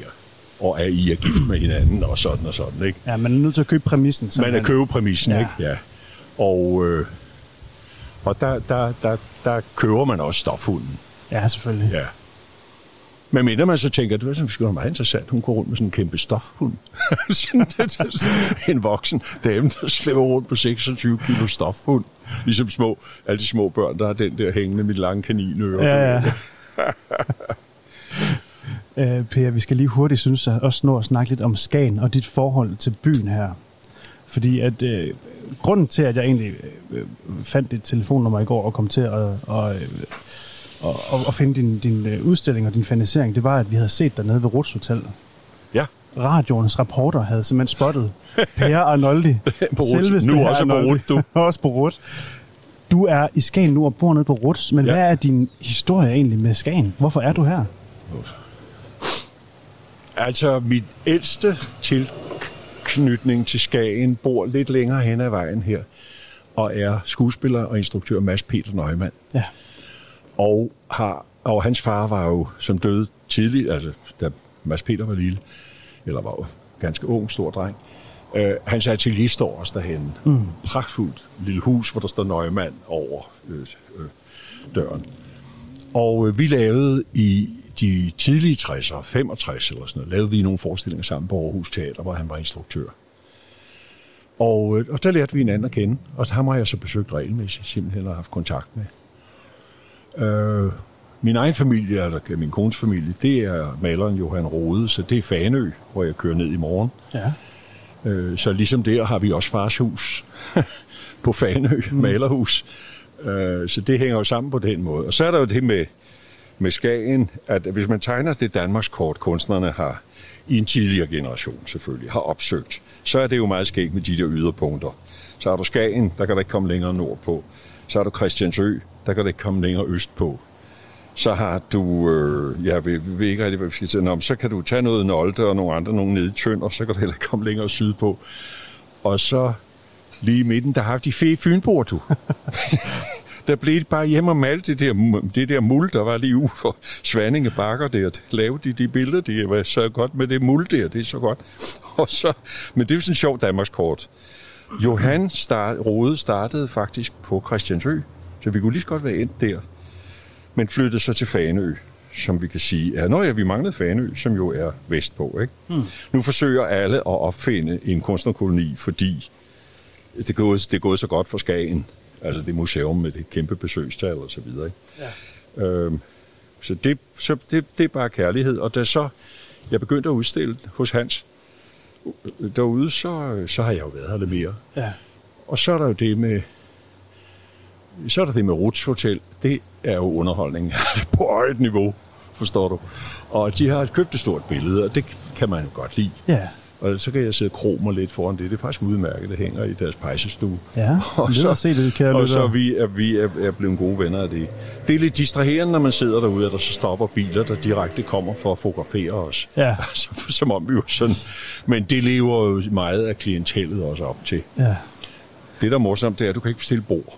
og at I er gift med hinanden, og sådan og sådan, ikke? Ja, man er nødt til at købe præmissen. Ikke? Ja. Og der køber man også stofhunden. Ja, selvfølgelig. Ja. Men mindre man så tænker, det var sådan, det meget interessant, hun går rundt med sådan en kæmpe stofhund. En voksen dame, der slæber rundt på 26 kilo stofhund. Ligesom små, alle de små børn, der har den der hængende mit lange kaninører. Ja, ja. Per, vi skal lige hurtigt, synes jeg, også nå at snakke lidt om Skagen og dit forhold til byen her. Fordi at grunden til, at jeg egentlig fandt dit telefonnummer i går og kom til at finde din udstilling og din fanisering, det var, at vi havde set dig nede ved Ruts Hotel. Ja. Radioernes reporter havde simpelthen spottet Per Arnoldi. På Ruts. Nu også på Ruts, du. Også på Ruts. Du er i Skagen nu og bor nede på Ruts, men ja. Hvad er din historie egentlig med Skagen? Hvorfor er du her? Altså, mit ældste tilknytning til Skagen bor lidt længere hen ad vejen her, og er skuespiller og instruktør Mads Peter Neumann. Ja. Og hans far var jo, som døde tidligt, altså da Mads Peter var lille, eller var jo ganske ung, stor dreng, hans atelier står også derhenne. Mm. Pragtfuldt lille hus, hvor der står Neumann over døren. Og vi lavede i de tidlige 60'er, 65 eller sådan noget, lavede vi nogle forestillinger sammen på Aarhus Teater, hvor han var instruktør. Og der lærte vi hinanden at kende, og ham har jeg så besøgt regelmæssigt, simpelthen har haft kontakt med. Min egen familie, eller min kones familie, det er maleren Johan Rode, så det er Fanø, hvor jeg kører ned i morgen. Ja. Så ligesom der har vi også fars hus på Fanø, malerhus. Så det hænger jo sammen på den måde. Og så er der jo det med Skagen, at hvis man tegner det Danmarkskort, kunstnerne har i en tidligere generation selvfølgelig, har opsøgt, så er det jo meget skægt med de der yderpunkter. Så har du Skagen, der kan der ikke komme længere nordpå. Så har du Christiansø, der kan det ikke komme længere østpå. Så har du, jeg ved ikke rigtig, hvad vi skal sige, så kan du tage noget Nolde og nogle andre, nogle nede i Tønder, og så kan det heller ikke komme længere sydpå. Og så lige i midten, der har de Fynboer, du. Der blev de bare hjemme og malte det der muld, der var lige ude for Svanninge Bakker der. Der lavede de billeder, det var så godt med det muld der, det er så godt. Og så, men det er jo sådan en sjov Danmarkskort. Johan Rode startede faktisk på Christiansø, så vi kunne lige så godt være endt der, men flyttede så til Fanø, som vi kan sige er... Nå ja, vi manglede Fanø, som jo er vestpå, ikke? Mm. Nu forsøger alle at opfinde en kunstnerkoloni, fordi det er gået så godt for Skagen, altså det museum med det kæmpe besøgstal og så videre, ikke? Ja. Så det er bare kærlighed, og da så jeg begyndte at udstille hos Hans derude, så har jeg jo været her lidt mere. Ja. Og så er der jo det med... Så er der det med Ruts Hotel. Det er jo underholdning på højt niveau, forstår du. Og de har købt et stort billede, og det kan man jo godt lide. Ja. Og så kan jeg sidde og kromer lidt foran det. Det er faktisk udmærket, det hænger i deres pejsestue. Ja, og så, se det, kære lytter. Og så vi er blevet gode venner af det. Det er lidt distraherende, når man sidder derude, og der så stopper biler, der direkte kommer for at fotografere os. Ja. Altså, som om vi var sådan. Men det lever jo meget af klientellet også op til. Ja. Det, der er morsomt, det er, at du kan ikke bestille bord.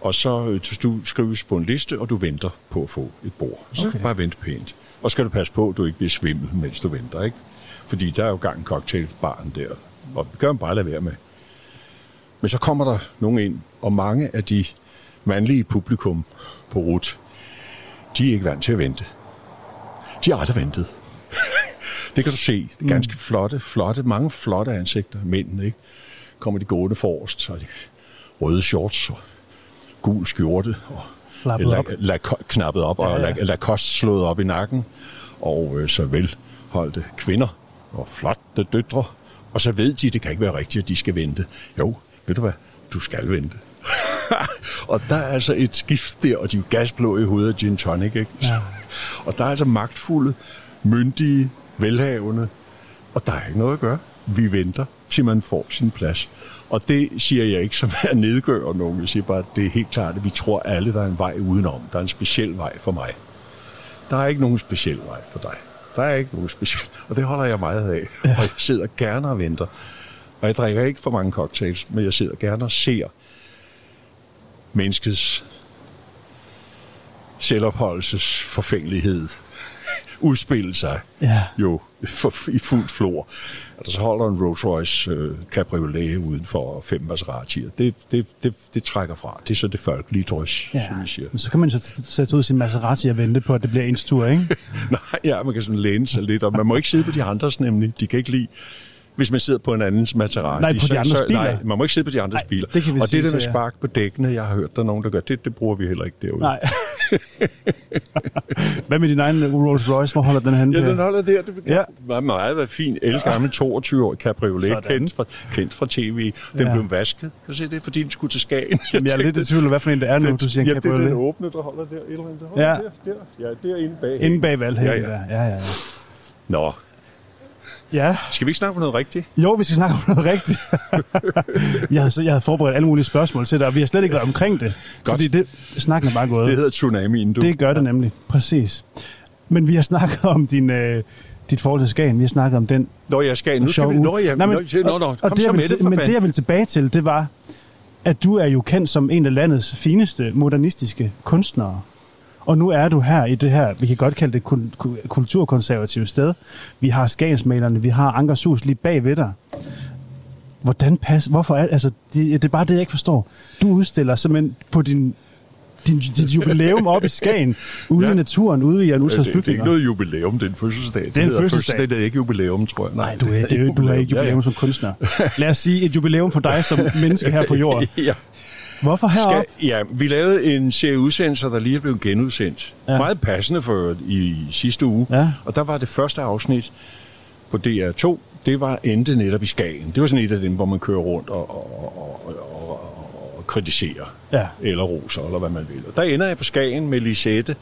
Og så du skrives på en liste, og du venter på at få et bord. Så okay. Kan du bare vente pænt. Og skal du passe på, at du ikke bliver svimmel, mens du venter, ikke? Fordi der er jo gang en cocktailbaren der, og det gør man bare lade være med. Men så kommer der nogen ind, og mange af de mandlige publikum på Rut, de er ikke vant til at vente. De har aldrig ventet. Det kan du se. Det er ganske flotte, mange flotte ansigter, mændene, ikke? Kommer de gående forrest, så er de røde shorts og gul skjorte, og knappet op, og Lacoste slået op i nakken, og så velholdte kvinder, og flotte døtre, og så ved de, det kan ikke være rigtigt, at de skal vente. Jo, ved du hvad, du skal vente. Og der er altså et skift der, og de er gasblå i hovedet af gin tonic, ikke? Ja. Og der er altså magtfulde, myndige, velhavende, og der er ikke noget at gøre. Vi venter, til man får sin plads. Og det siger jeg ikke som er nedgør nogen. Jeg siger bare, at det er helt klart, at vi tror alle, der er en vej udenom. Der er en speciel vej for mig. Der er ikke nogen speciel vej for dig. Der er ikke nogen speciel. Og det holder jeg meget af. Og jeg sidder gerne og venter. Og jeg drikker ikke for mange cocktails, men jeg sidder gerne og ser menneskets selvopholdelses forfængelighed udspille sig jo i fuld flor. Altså, så holder en Rolls Royce cabriolet udenfor 5 Maserati'er. Det trækker fra. Det er så det folkelige drys, som vi siger. Men så kan man så sætte ud sin Maserati og vente på, at det bliver ens tur, ikke? Nej, ja, man kan sådan læne sig lidt, og man må ikke sidde på de andres nemlig. De kan ikke lide... Hvis man sidder på en andens Maserati. Nej, på de andres biler. Nej, man må ikke sidde på de andres biler. Det og det der med spark på dækkene, jeg har hørt, der er nogen, der gør det, det bruger vi heller ikke derude. Nej. Hvad med din egen Rolls Royce? Hvor holder den henne? Ja, den holder der. Det er meget fin, elgammel 22-årig cabriolet, kendt fra tv. Den blev vasket. Kan du se det? Fordi den skulle til Skagen. Jeg er lidt i tvivl, hvad for en det er nu, du siger cabriolet. Ja, det er den åbne, der holder der. Et eller andet, der holder der. Ja, der inde bag. Inde bag Valhaven. Ja. Nå. Ja. Skal vi ikke snakke om noget rigtigt? Jo, vi skal snakke om noget rigtigt. jeg havde forberedt alle mulige spørgsmål til dig, og vi har slet ikke været omkring det. Godt. Fordi det, snakken er bare gået. Det hedder tsunamien, du. Det gør det nemlig, præcis. Men vi har snakket om dit forhold til Skagen. Vi har snakket om den. Nå ja, Skagen. Nu skal vi... Kom så med det. Men det, jeg vil tilbage til, det var, at du er jo kendt som en af landets fineste modernistiske kunstnere. Og nu er du her i det her, vi kan godt kalde det kulturkonservative sted. Vi har Skagensmalerne, vi har Ankers Hus lige bagved dig. Hvordan passer, hvorfor er det? Altså, det er bare det, jeg ikke forstår. Du udstiller simpelthen på dit jubilæum op i Skagen, ude i naturen, ude i Anushas bygninger. Det er ikke noget jubilæum, det er en fødselsdag. Det er ikke jubilæum, tror jeg. Nej, du er ikke jubilæum som kunstner. Lad os sige et jubilæum for dig som menneske her på jorden. Ja. Hvorfor heroppe? Ja, vi lavede en serie udsendelser, der lige er blevet genudsendt. Ja. Meget passende for i sidste uge. Ja. Og der var det første afsnit på DR2, det var endte netop i Skagen. Det var sådan et af dem, hvor man kører rundt og kritiserer. Ja. Eller roser, eller hvad man vil. Og der ender jeg på Skagen med Lisette,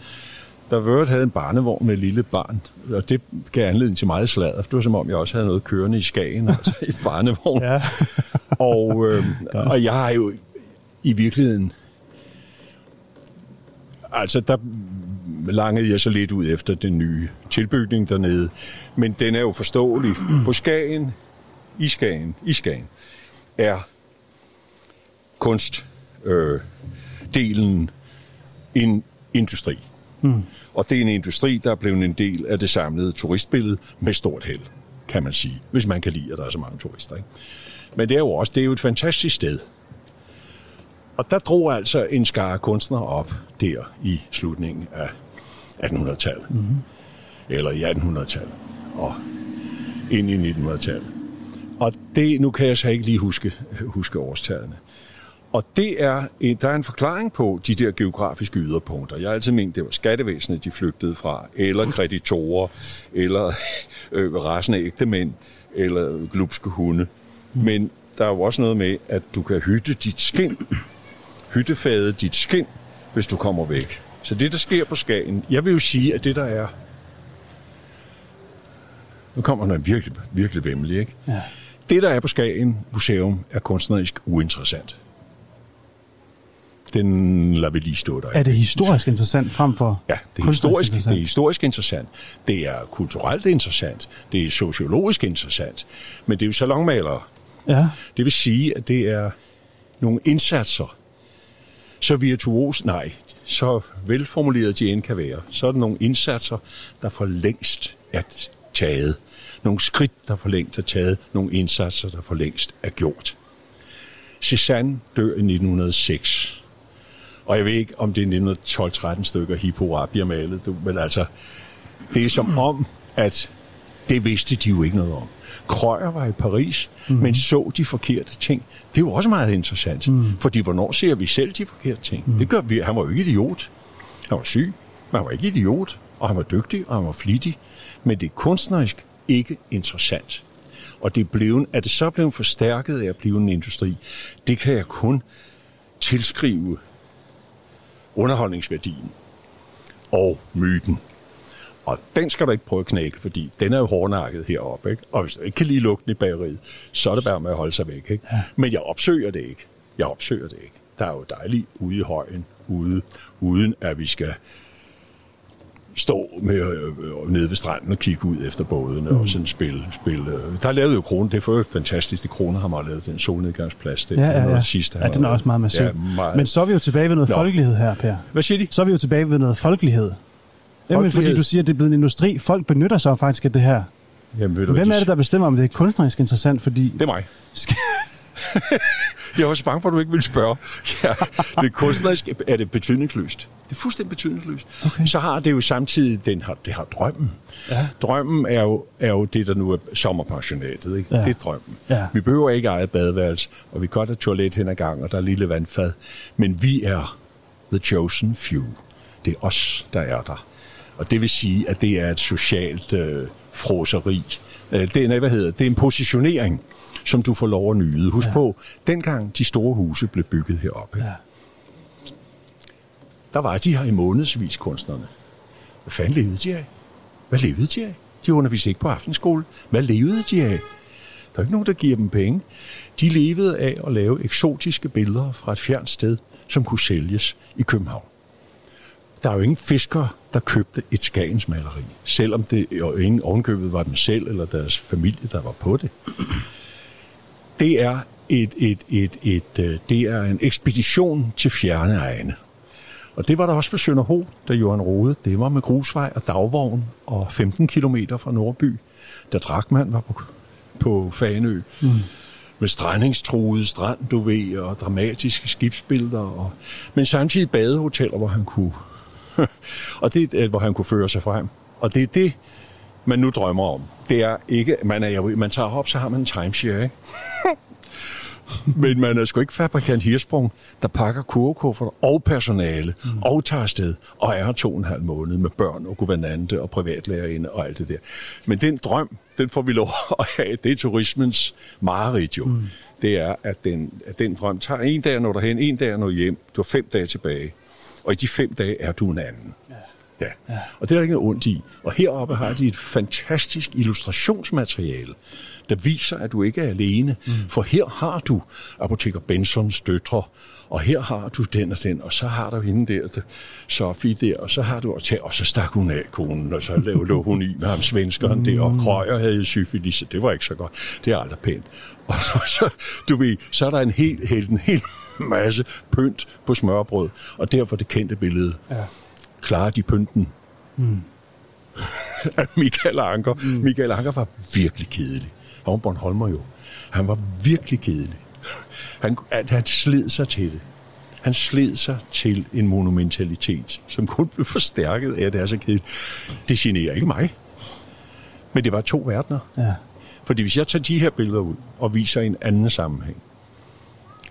der vørt havde en barnevogn med et lille barn. Og det gav anledning til meget sladder. Det var som om, jeg også havde noget kørende i Skagen, altså i barnevogn. Ja. og jeg har jo... I virkeligheden, altså der langede jeg så lidt ud efter den nye tilbygning dernede, men den er jo forståelig. På Skagen, i Skagen, er kunstdelen en industri. Mm. Og det er en industri, der er blevet en del af det samlede turistbillede med stort held, kan man sige. Hvis man kan lide, at der er så mange turister. Ikke? Men det er jo et fantastisk sted. Og der drog altså en skare kunstnere op der i slutningen af 1800-tallet. Mm-hmm. Eller i 1800-tallet. Og ind i 1900-tallet. Og det, nu kan jeg så ikke lige huske årstallene. Og der er en forklaring på de der geografiske yderpunkter. Jeg har altid ment, det var skattevæsenet, de flygtede fra. Eller kreditorer. Eller resten af ægtemænd. Eller glupske hunde. Mm. Men der er jo også noget med, at du kan hyttefade dit skind, hvis du kommer væk. Så det, der sker på Skagen, jeg vil jo sige, at det, der er... Nu kommer noget virkelig, virkelig vemmelig, ikke? Ja. Det, der er på Skagen Museum, er kunstnerisk uinteressant. Den lader vi lige stå der. Er det historisk interessant frem for det er historisk interessant. Det er kulturelt interessant. Det er sociologisk interessant. Men det er jo salonmalere. Ja. Det vil sige, at det er nogle indsatser, så virtuos, så velformuleret de end kan være, så er der nogle indsatser, der for længst er taget. Nogle skridt, der for længst er taget. Nogle indsatser, der for længst er gjort. Cézanne dør i 1906. Og jeg ved ikke, om det er 1912-13 stykker Hippo Rabi malet, men altså, det er som om, at det vidste de jo ikke noget om. Krøyer var i Paris, men så de forkerte ting. Det er jo også meget interessant, fordi hvornår ser vi selv de forkerte ting? Det gør vi. Han var jo ikke idiot. Han var syg, men han var ikke idiot, og han var dygtig, og han var flittig. Men det er kunstnerisk ikke interessant. Og at det så blev forstærket af at blive en industri, det kan jeg kun tilskrive underholdningsværdien og myten. Og den skal du ikke prøve at knække, fordi den er jo hårdnakket heroppe, ikke? Og hvis du ikke kan lige lukke den i bageriet, så er det bare med at holde sig væk, ikke? Ja. Men jeg opsøger det ikke. Der er jo dejligt ude i højen, uden at vi skal stå med, nede ved stranden og kigge ud efter bådene og sådan spille. Der lavede jo Kronen, det er for øvrigt fantastisk, det Kroner har meget lavet, den solnedgangsplads, det er noget sidste. Ja, den er også meget massiv. Ja, meget... Men så er vi jo tilbage ved noget folkelighed her, Per. Hvad siger de? Så er vi jo tilbage ved noget folkelighed. Jamen, fordi du siger, at det er blevet en industri. Folk benytter sig faktisk af det her. Jamen, hvem er det, der bestemmer, om det er kunstnerisk interessant? Fordi... Det er mig. Jeg var så bange for, at du ikke ville spørge. Ja, det er kunstnerisk, er det betydningsløst. Det er fuldstændig betydningsløst. Okay. Så har det jo samtidig, det har drømmen. Ja. Drømmen er jo det, der nu er sommerpensionatet. Ikke? Ja. Det er drømmen. Ja. Vi behøver ikke eget badeværelse, og vi kan godt have toilet hen ad gangen, og der er lille vandfad. Men vi er the chosen few. Det er os, der er der. Og det vil sige, at det er et socialt froseri. Det er en positionering, som du får lov at nyde. Husk på, dengang de store huse blev bygget heroppe, der var de her i månedsvis kunstnerne. Hvad fanden levede de af? Hvad levede de af? De underviste ikke på aftenskole. Hvad levede de af? Der er ikke nogen, der giver dem penge. De levede af at lave eksotiske billeder fra et fjernt sted, som kunne sælges i København. Der er jo ingen fiskere, der købte et Skagensmaleri, selvom det jo ingen ovenkøbet var dem selv eller deres familie, der var på det. Det er, det er en ekspedition til fjerne egne. Og det var der også for Sønderho, da Johan Rode dæmmer med grusvej og dagvogn og 15 kilometer fra Nordby, da Drachmann var på Fanø. Mm. Med strandingstruede strand, du ved, og dramatiske skibsbilleder. Men samtidig badehoteller, hvor han kunne... og det er, hvor han kunne føre sig frem. Og det er det, man nu drømmer om. Det er ikke... Man tager op, så har man en timeshare, ikke? Men man er sgu ikke fabrikant Hirsprung, der pakker kurvekufferter og personale, og tager afsted, og er 2,5 måneder med børn og guvernante og privatlærerinde og alt det der. Men den drøm, den får vi lov at have. Det er turismens mareridt jo. Mm. Det er, at den drøm tager en dag og når derhen, en dag og når hjem. Du har 5 dage tilbage. Og i de 5 dage er du en anden. Ja. Ja. Og det er der ikke noget ondt i. Og heroppe har de et fantastisk illustrationsmateriale, der viser, at du ikke er alene. Mm. For her har du apoteker Bensons døtre, og her har du den og den, og så har du hende der, Sofie der, og så har du at tage, og så stak hun af konen, og så lå hun i med ham svenskeren der, og Krøyer havde syfilis, det var ikke så godt. Det er aldrig pænt. Og så er der en hel masse pynt på smørbrød, og derfor det kendte billede. Ja. Klarer de pynten? Michael Anker. Michael Anker var virkelig kedelig. Han var Bornholmer jo. Han var virkelig kedelig. Han sled sig til det. Han sled sig til en monumentalitet, som kun blev forstærket af, at det er så kedeligt. Det generer ikke mig. Men det var 2 verdener. Ja. Fordi hvis jeg tager de her billeder ud og viser en anden sammenhæng,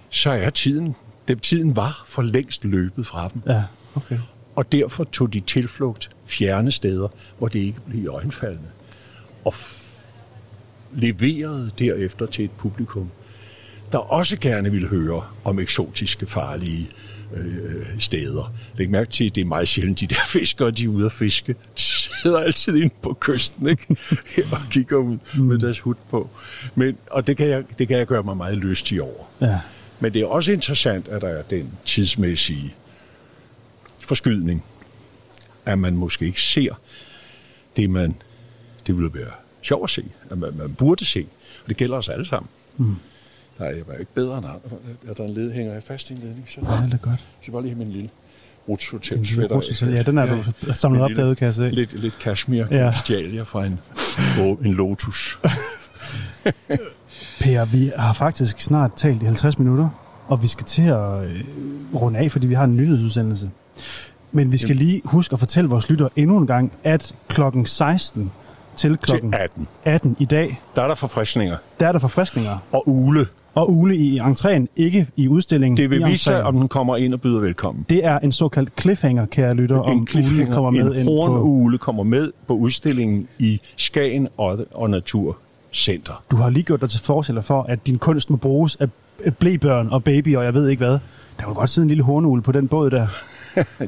så er tiden var for længst løbet fra dem. Ja, okay. Og derfor tog de tilflugt fjerne steder, hvor det ikke blev øjenfaldende. Og leverede derefter til et publikum, der også gerne ville høre om eksotiske, farlige steder. Læg mærke til, at det er meget sjældent, de der fiskere, de er ude at fiske. De sidder altid inde på kysten, ikke? Og kigger ud med deres hud på. Men, og det kan jeg gøre mig meget lystig over. Ja. Men det er også interessant, at der er den tidsmæssige forskydning, at man måske ikke ser det ville være sjovt at se, at man burde se, og det gælder os alle sammen. Mm. Der er jo ikke bedre end andre. Er der en led, hænger jeg fast i en ledning? Så ja, det er godt. Så bare lige have min lille rutshotel. Ja, den er du samlet op derude, kan jeg se. Lidt kashmir, stjal jeg fra en Lotus. Per, vi har faktisk snart talt i 50 minutter, og vi skal til at runde af, fordi vi har en nyhedsudsendelse. Men vi skal lige huske at fortælle vores lyttere endnu en gang, at klokken 16 til klokken 18 i dag... Der er der forfriskninger. Og ugle. Og ugle i entréen, ikke i udstillingen. Det vil vise sig, om den kommer ind og byder velkommen. Det er en såkaldt cliffhanger, kære lytter, om ugle kommer med ind på... En hornugle kommer med på udstillingen i Skagen og Naturcenter. Du har lige gjort dig til forestiller for, at din kunst må bruges af blæbørn og baby, og jeg ved ikke hvad. Der kunne godt sidde en lille hornugle på den båd der.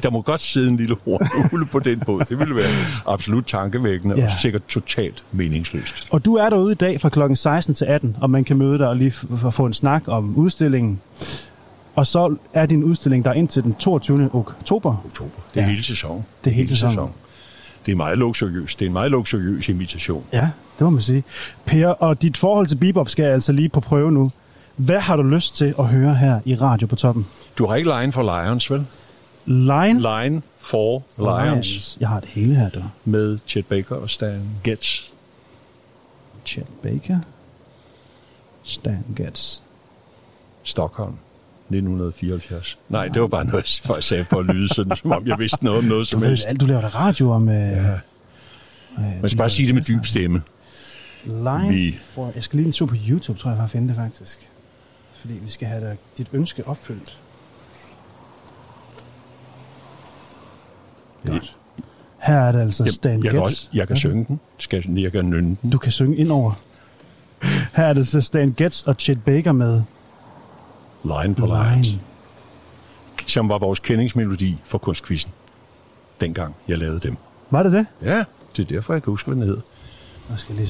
Der må godt sidde en lille hornugle på den båd. Det ville være absolut tankevækkende og sikkert totalt meningsløst. Og du er derude i dag fra klokken 16 til 18, og man kan møde dig og lige få en snak om udstillingen. Og så er din udstilling der indtil den 22. oktober. Det er hele sæsonen. Det er meget luksuriøst. Det er en meget luksuriøs invitation. Ja, det må man sige. Per, og dit forhold til bebop skal altså lige på prøve nu. Hvad har du lyst til at høre her i Radio på Toppen? Du har ikke Line for Lions, vel? Line Four Lions. Jeg har det hele her, der. Med Chet Baker og Stan Getz. Chet Baker. Stan Getz. Stockholm. 1974. Nej, det var bare noget, jeg sagde for at lyde sådan, som om jeg vidste noget om noget som helst. Du laver da radio om... Ja. Man skal bare sige det med dyb stemme. Jeg skal lige en tur på YouTube, tror jeg, for at finde det faktisk. Fordi vi skal have dit ønske opfyldt. Godt. Her er det altså Stan Getz. Jeg kan synge den. Jeg kan nynne den. Du kan synge indover. Her er det så Stan Getz og Chet Baker med... Line for Lions. Som var vores kendingsmelodi for kunstquizzen, dengang jeg lavede dem. Var det det? Ja, det er derfor, jeg kan huske, hvad den hed. Jeg skal lige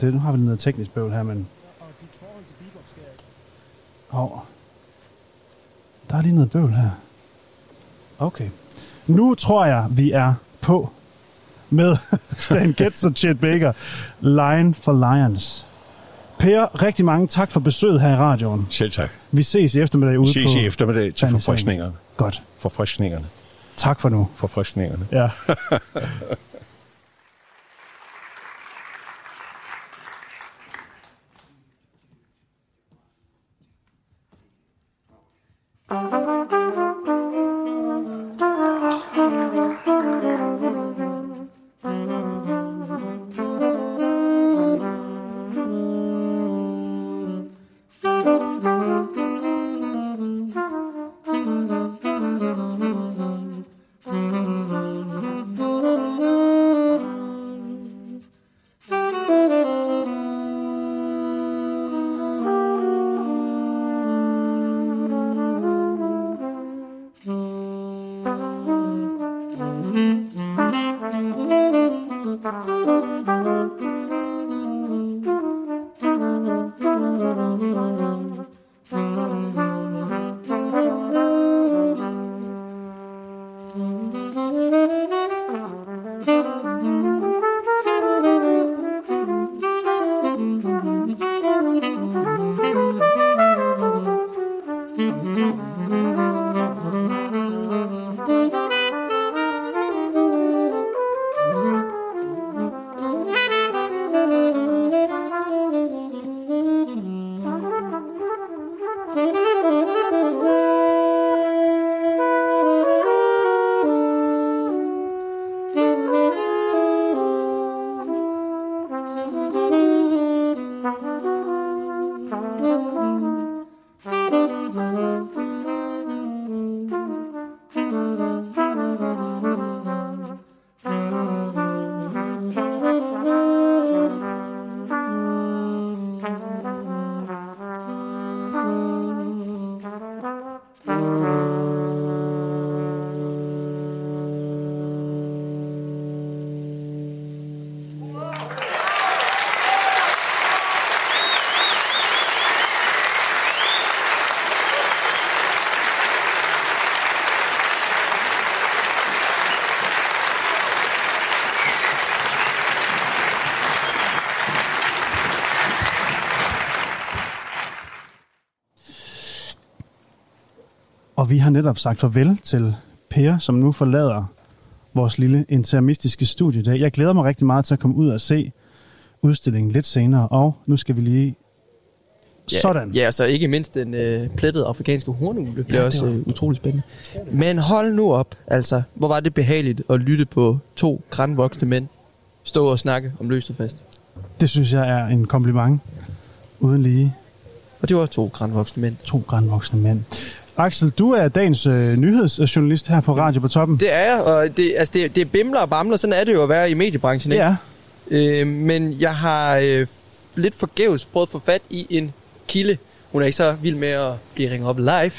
se. Nu har vi noget teknisk bøvl her, men... Der er lige noget bøvl her. Okay. Nu tror jeg, vi er på med Stan Getz og Chet Baker. Line for Lions. Per, rigtig mange tak for besøget her i radioen. Selv tak. Vi ses i eftermiddag ude på... Vi ses i eftermiddag til forfriskningerne. Godt. Forfriskningerne. Tak for nu. Forfriskningerne. Ja. Og vi har netop sagt farvel til Per, som nu forlader vores lille intermistiske studie i dag. Jeg glæder mig rigtig meget til at komme ud og se udstillingen lidt senere, og nu skal vi lige... Sådan. Ja, så ikke mindst den plettede afrikanske hornugle bliver også utrolig spændende. Men hold nu op, altså. Hvor var det behageligt at lytte på to grænvoksne mænd stå og snakke om løst og fast. Det synes jeg er en kompliment. Uden lige. Og det var to grænvoksne mænd. Axel, du er dagens nyhedsjournalist her på Radio på Toppen. Det er jeg, og det bimler og bamler, sådan er det jo at være i mediebranchen, ikke? Ja. Men jeg har lidt forgæves prøvet at få fat i en kilde. Hun er ikke så vild med at blive ringet op live,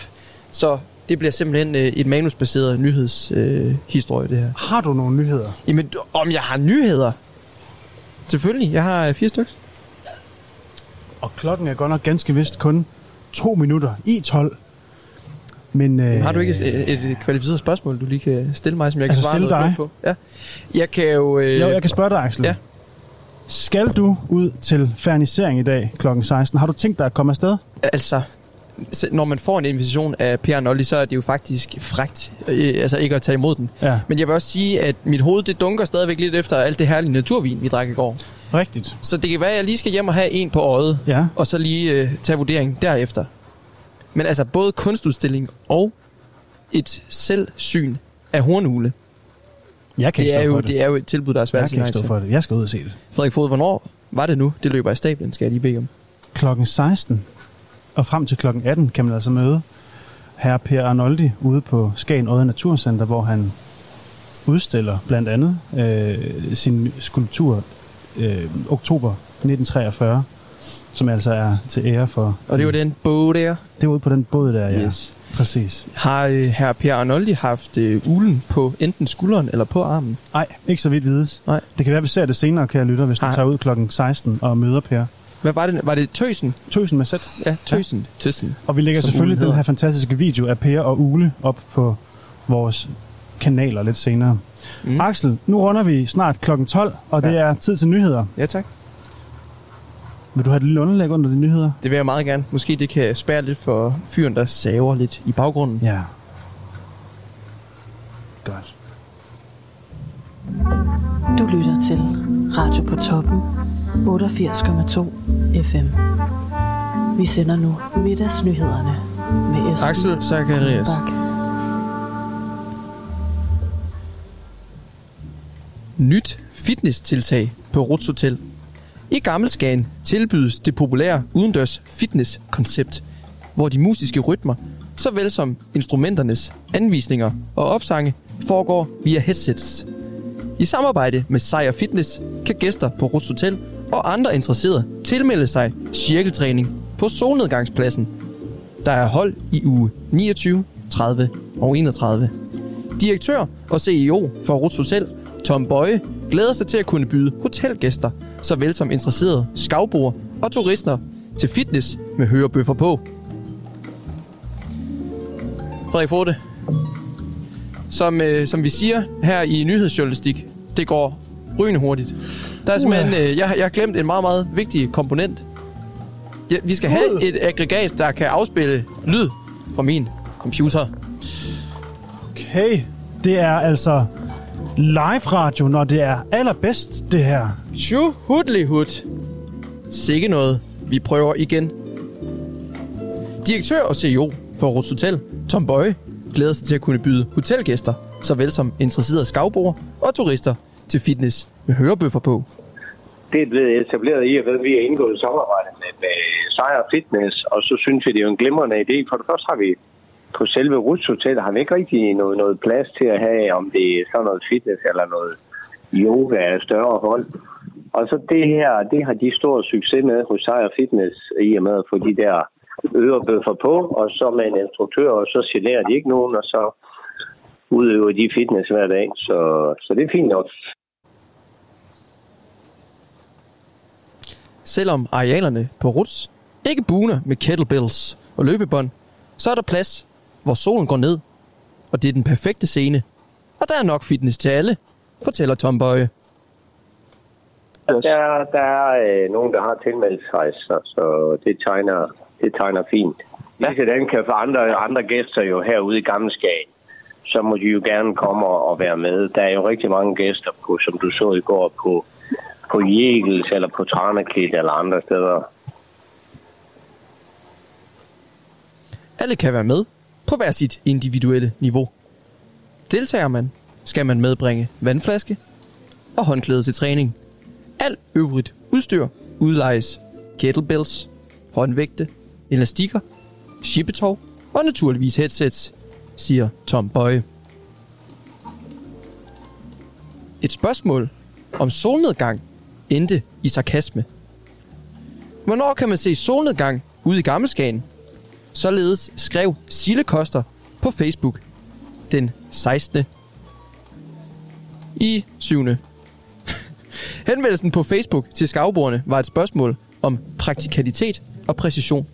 så det bliver simpelthen et manusbaseret nyhedshistorie, det her. Har du nogle nyheder? Jamen, om jeg har nyheder? Selvfølgelig, jeg har 4 stykker. Og klokken er godt nok ganske vist kun 2 minutter i 12. Men har du ikke et kvalificeret spørgsmål, du lige kan stille mig, som jeg kan svare noget på? Ja. Jeg kan jo... jeg kan spørge dig, Axel. Ja. Skal du ud til fernisering i dag kl. 16? Har du tænkt dig at komme afsted? Altså, når man får en invitation af Per Arnoldi, så er det jo faktisk frækt, altså ikke at tage imod den. Ja. Men jeg vil også sige, at mit hoved, det dunker stadigvæk lidt efter alt det herlige naturvin, vi drak i går. Rigtigt. Så det kan være, at jeg lige skal hjem og have en på øjet, ja, og så lige tage vurdering derefter. Men altså både kunstudstilling og et selvsyn af hornugle. Jeg kan det ikke stå for det. Det er jo et tilbud, der er svært at sige nej til. Jeg kan ikke stå for det. Jeg skal ud og se det. Frederik Foged, hvornår var det nu? Det løber i stablen, skal jeg lige bede om. Klokken 16 og frem til klokken 18 kan man altså møde herre Per Arnoldi ude på Skagen Odde Naturcenter, hvor han udstiller blandt andet sin skulptur oktober 1943, som altså er til ære for... Og det var den båd der? Det var ude på den båd der, ja. Yes. Præcis. Har herre Per Arnoldi haft ulen på enten skulderen eller på armen? Nej, ikke så vidt vides. Nej. Det kan være, at vi ser det senere, kære lytter, hvis du tager ud klokken 16 og møder Per. Hvad var det? Var det Tøsen? Tøsen med sæt. Ja, Tøsen. Ja. Tøsen. Og vi lægger som selvfølgelig den her fantastiske video af Per og Ule op på vores kanaler lidt senere. Mm. Axel, nu runder vi snart klokken 12, og det er tid til nyheder. Ja, tak. Vil du have et lille underlæg under de nyheder? Det vil jeg meget gerne. Måske det kan spære lidt for fyren, der saver lidt i baggrunden. Ja. Godt. Du lytter til Radio på Toppen 88,2 FM. Vi sender nu middagsnyhederne med Esben Axel Zacharias. Nyt fitnesstiltag på Ruths Hotel. I Gammelskagen tilbydes det populære udendørs fitnesskoncept, hvor de musiske rytmer, såvel som instrumenternes anvisninger og opsange, foregår via headsets. I samarbejde med Sejr Fitness kan gæster på Ruths Hotel og andre interesserede tilmelde sig cirkeltræning på solnedgangspladsen. Der er hold i uge 29, 30 og 31. Direktør og CEO for Ruths Hotel, Tom Bøje, glæder sig til at kunne byde hotelgæster, såvel som interesserede skavboer og turister til fitness med hørebøffer på. Frederik Forte, som vi siger her i nyhedsjournalistik, det går rygende hurtigt. Der er simpelthen, jeg har glemt en meget, meget vigtig komponent. Ja, vi skal have et aggregat, der kan afspille lyd fra min computer. Okay, det er altså... live-radio, når det er allerbedst, det her. Tjuhudlihud. Sikke noget. Vi prøver igen. Direktør og CEO for Ruths Hotel, Tom Bøje, glæder sig til at kunne byde hotelgæster, såvel som interesserede skavboer og turister, til fitness med hørebøffer på. Det er blevet etableret i, at vi har indgået samarbejde med Sejr Fitness, og så synes vi, det er en glimrende idé. For det første har vi på selve Ruths Hotel har vi ikke rigtig noget plads til at have, om det er sådan noget fitness eller noget yoga af større hold. Og så det her, det har de stor succes med hos Sejr Fitness, i og med at få de der ørebøffer på, og så med en instruktør, og så generer de ikke nogen, og så udøver de fitness hver dag. Så det er fint nok. Selvom arealerne på Ruths ikke buner med kettlebells og løbebånd, så er der plads, hvor solen går ned, og det er den perfekte scene. Og der er nok fitness til alle, fortæller Tom Bøje. Der er nogen, der har tilmeldt sig, så det tegner fint. Ligesådan kan for andre gæster jo herude i Gammelskagen, så må de jo gerne komme og være med. Der er jo rigtig mange gæster, på, som du så i går, på Jegels eller på Traneklit eller andre steder. Alle kan være med på hver sit individuelle niveau. Deltager man, skal man medbringe vandflaske og håndklæde til træning. Alt øvrigt udstyr udlejes. Kettlebells, håndvægte, elastikker, chippetov og naturligvis headsets, siger Tom Bøje. Et spørgsmål om solnedgang endte i sarkasme. Hvornår kan man se solnedgang ude i Gammelskagen? Således skrev Sille Koster på Facebook den 16. i 7. Henvendelsen på Facebook til skavboerne var et spørgsmål om praktikalitet og præcision.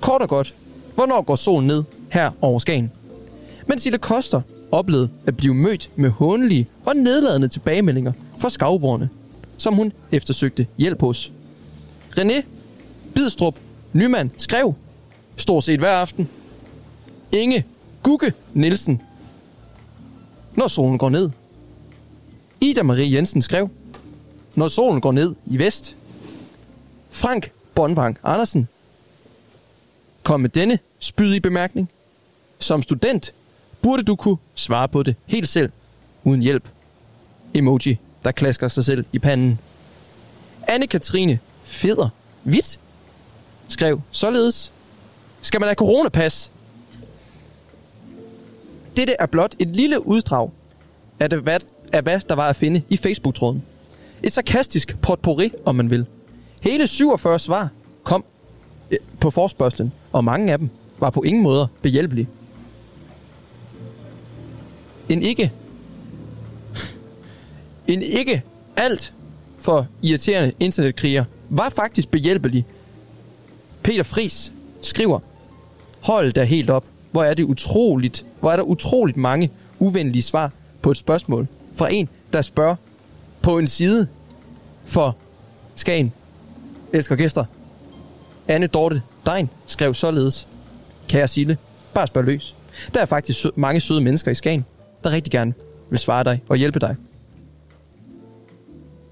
Kort og godt, hvornår går solen ned her over Skagen? Men Sille Koster oplevede at blive mødt med hånlige og nedladende tilbagemeldinger fra skavboerne, som hun eftersøgte hjælp hos. René Bidstrup Nyman skrev: stort set hver aften. Inge Gugge Nielsen. Når solen går ned. Ida Marie Jensen skrev. Når solen går ned i vest. Frank Bonvang Andersen. Kom med denne spydige bemærkning. Som student burde du kunne svare på det helt selv, uden hjælp. Emoji, der klasker sig selv i panden. Anne-Katrine Feder Hvidt skrev således. Skal man have coronapas? Dette er blot et lille uddrag af, hvad der var at finde i Facebook-tråden. Et sarkastisk potpourri, om man vil. Hele 47 svar kom på forespørgslen, og mange af dem var på ingen måder behjælpelige. En ikke alt for irriterende internetkriger var faktisk behjælpelig. Peter Friis skriver, hold da helt op, hvor er der utroligt mange uvenlige svar på et spørgsmål fra en, der spørger på en side for Skagen. Elsker gæster. Anne Dorte Dein skrev således, kære Sille, bare spørg løs. Der er faktisk mange søde mennesker i Skagen, der rigtig gerne vil svare dig og hjælpe dig.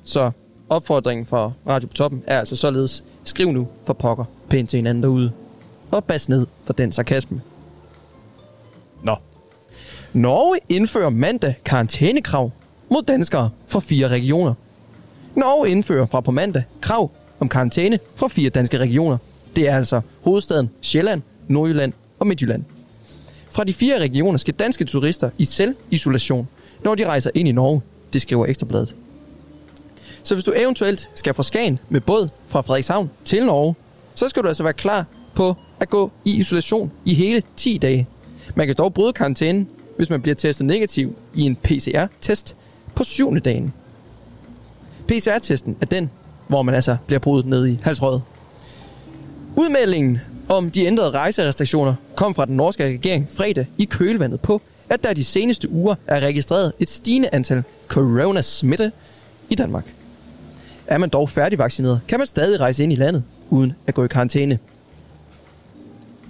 Så opfordringen fra Radio på Toppen er altså således, skriv nu for pokker pænt til hinanden derude. Og bas ned for den sarkasme. Nå. Norge indfører mandag karantænekrav mod danskere fra 4 regioner. Norge indfører fra på mandag krav om karantæne fra 4 danske regioner. Det er altså hovedstaden Sjælland, Nordjylland og Midtjylland. Fra de 4 regioner skal danske turister i selvisolation, når de rejser ind i Norge. Det skriver Ekstrabladet. Så hvis du eventuelt skal fra Skagen med båd fra Frederikshavn til Norge, så skal du altså være klar på at gå i isolation i hele 10 dage. Man kan dog bryde karantænen, hvis man bliver testet negativ i en PCR-test på 7. dagen. PCR-testen er den, hvor man altså bliver brudt ned i halsrøret. Udmeldingen om de ændrede rejserestriktioner kom fra den norske regering fredag i kølvandet på, at der de seneste uger er registreret et stigende antal coronasmitte i Danmark. Er man dog færdigvaccineret, kan man stadig rejse ind i landet, uden at gå i karantæne.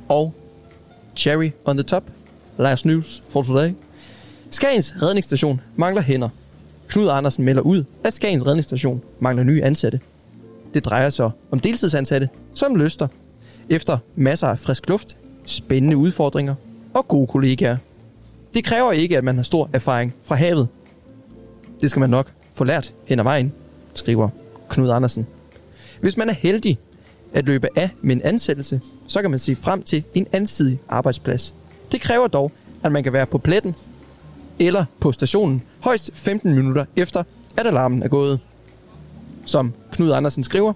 Og cherry on the top, last news for today. Skagens redningsstation mangler hænder. Knud Andersen melder ud, at Skagens redningsstation mangler nye ansatte. Det drejer sig om deltidsansatte, som lyster efter masser af frisk luft, spændende udfordringer og gode kollegaer. Det kræver ikke, at man har stor erfaring fra havet. Det skal man nok få lært hen ad vejen, skriver Knud Andersen. Hvis man er heldig at løbe af med en ansættelse, så kan man se frem til en ansidig arbejdsplads. Det kræver dog, at man kan være på pletten eller på stationen højst 15 minutter efter, at alarmen er gået. Som Knud Andersen skriver,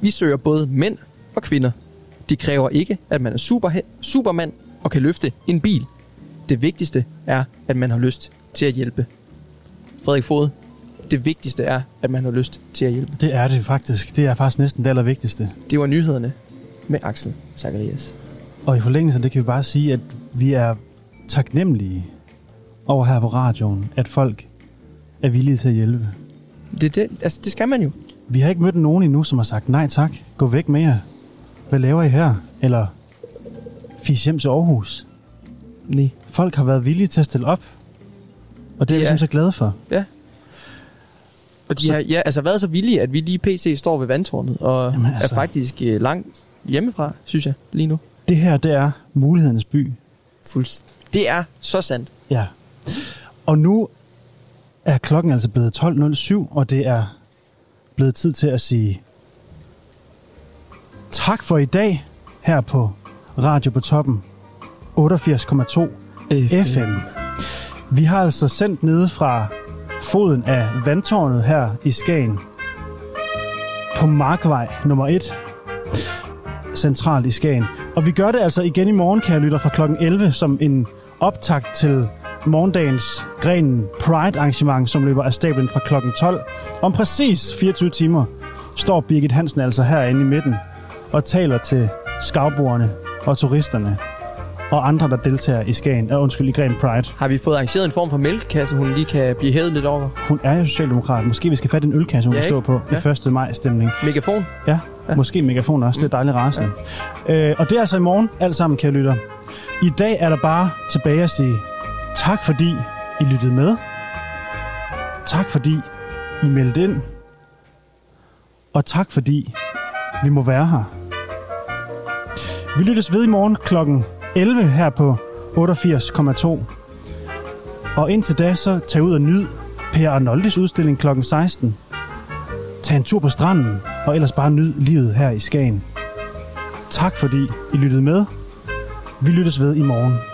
vi søger både mænd og kvinder. Det kræver ikke, at man er supermand og kan løfte en bil. Det vigtigste er, at man har lyst til at hjælpe. Frederik Foged, det vigtigste er, at man har lyst til at hjælpe. Det er det faktisk. Det er faktisk næsten det allervigtigste. Det var nyhederne med Axel Zacharias. Og i forlængelsen, det kan vi bare sige, at vi er taknemmelige over her på radioen, at folk er villige til at hjælpe. Det, altså, det skal man jo. Vi har ikke mødt nogen endnu, som har sagt, nej tak, gå væk med jer. Hvad laver I her? Eller fisk hjem til Aarhus. Nej. Folk har været villige til at stille op. Og det er vi simpelthen så glade for. Ja. Og de har altså været så villige, at vi lige pc står ved vandtårnet, og jamen, altså, er faktisk langt hjemmefra, synes jeg, lige nu. Det her, det er mulighedernes by. Det er så sandt. Ja. Og nu er klokken altså blevet 12.07, og det er blevet tid til at sige tak for i dag, her på Radio på Toppen 88,2 FM. Vi har altså sendt nede fra foden af vandtårnet her i Skagen på Markvej nummer 1, centralt i Skagen. Og vi gør det altså igen i morgen, kære lytter, fra klokken 11, som en optakt til morgendagens Grenen Pride-arrangement, som løber af stablen fra klokken 12. Om præcis 24 timer står Birgit Hansen altså herinde i midten og taler til skavboerne og turisterne og andre, der deltager i Skagen. I Green Pride. Har vi fået arrangeret en form for mælkekasse, hun lige kan blive hævet lidt over? Hun er jo socialdemokrat. Måske vi skal fatte en ølkasse, hun kan stå på i 1. maj-stemning. Megafon? Ja. Måske megafon også, det er dejligt rasende. Ja. Og det er altså i morgen, alt sammen, kære lytter. I dag er der bare tilbage at sige, tak fordi I lyttede med. Tak fordi I meldte ind. Og tak fordi vi må være her. Vi lyttes ved i morgen klokken 11 her på 88,2. Og indtil da, så tag ud og nyd Per Arnoldis udstilling klokken 16. Tag en tur på stranden, og ellers bare nyd livet her i Skagen. Tak fordi I lyttede med. Vi lyttes ved i morgen.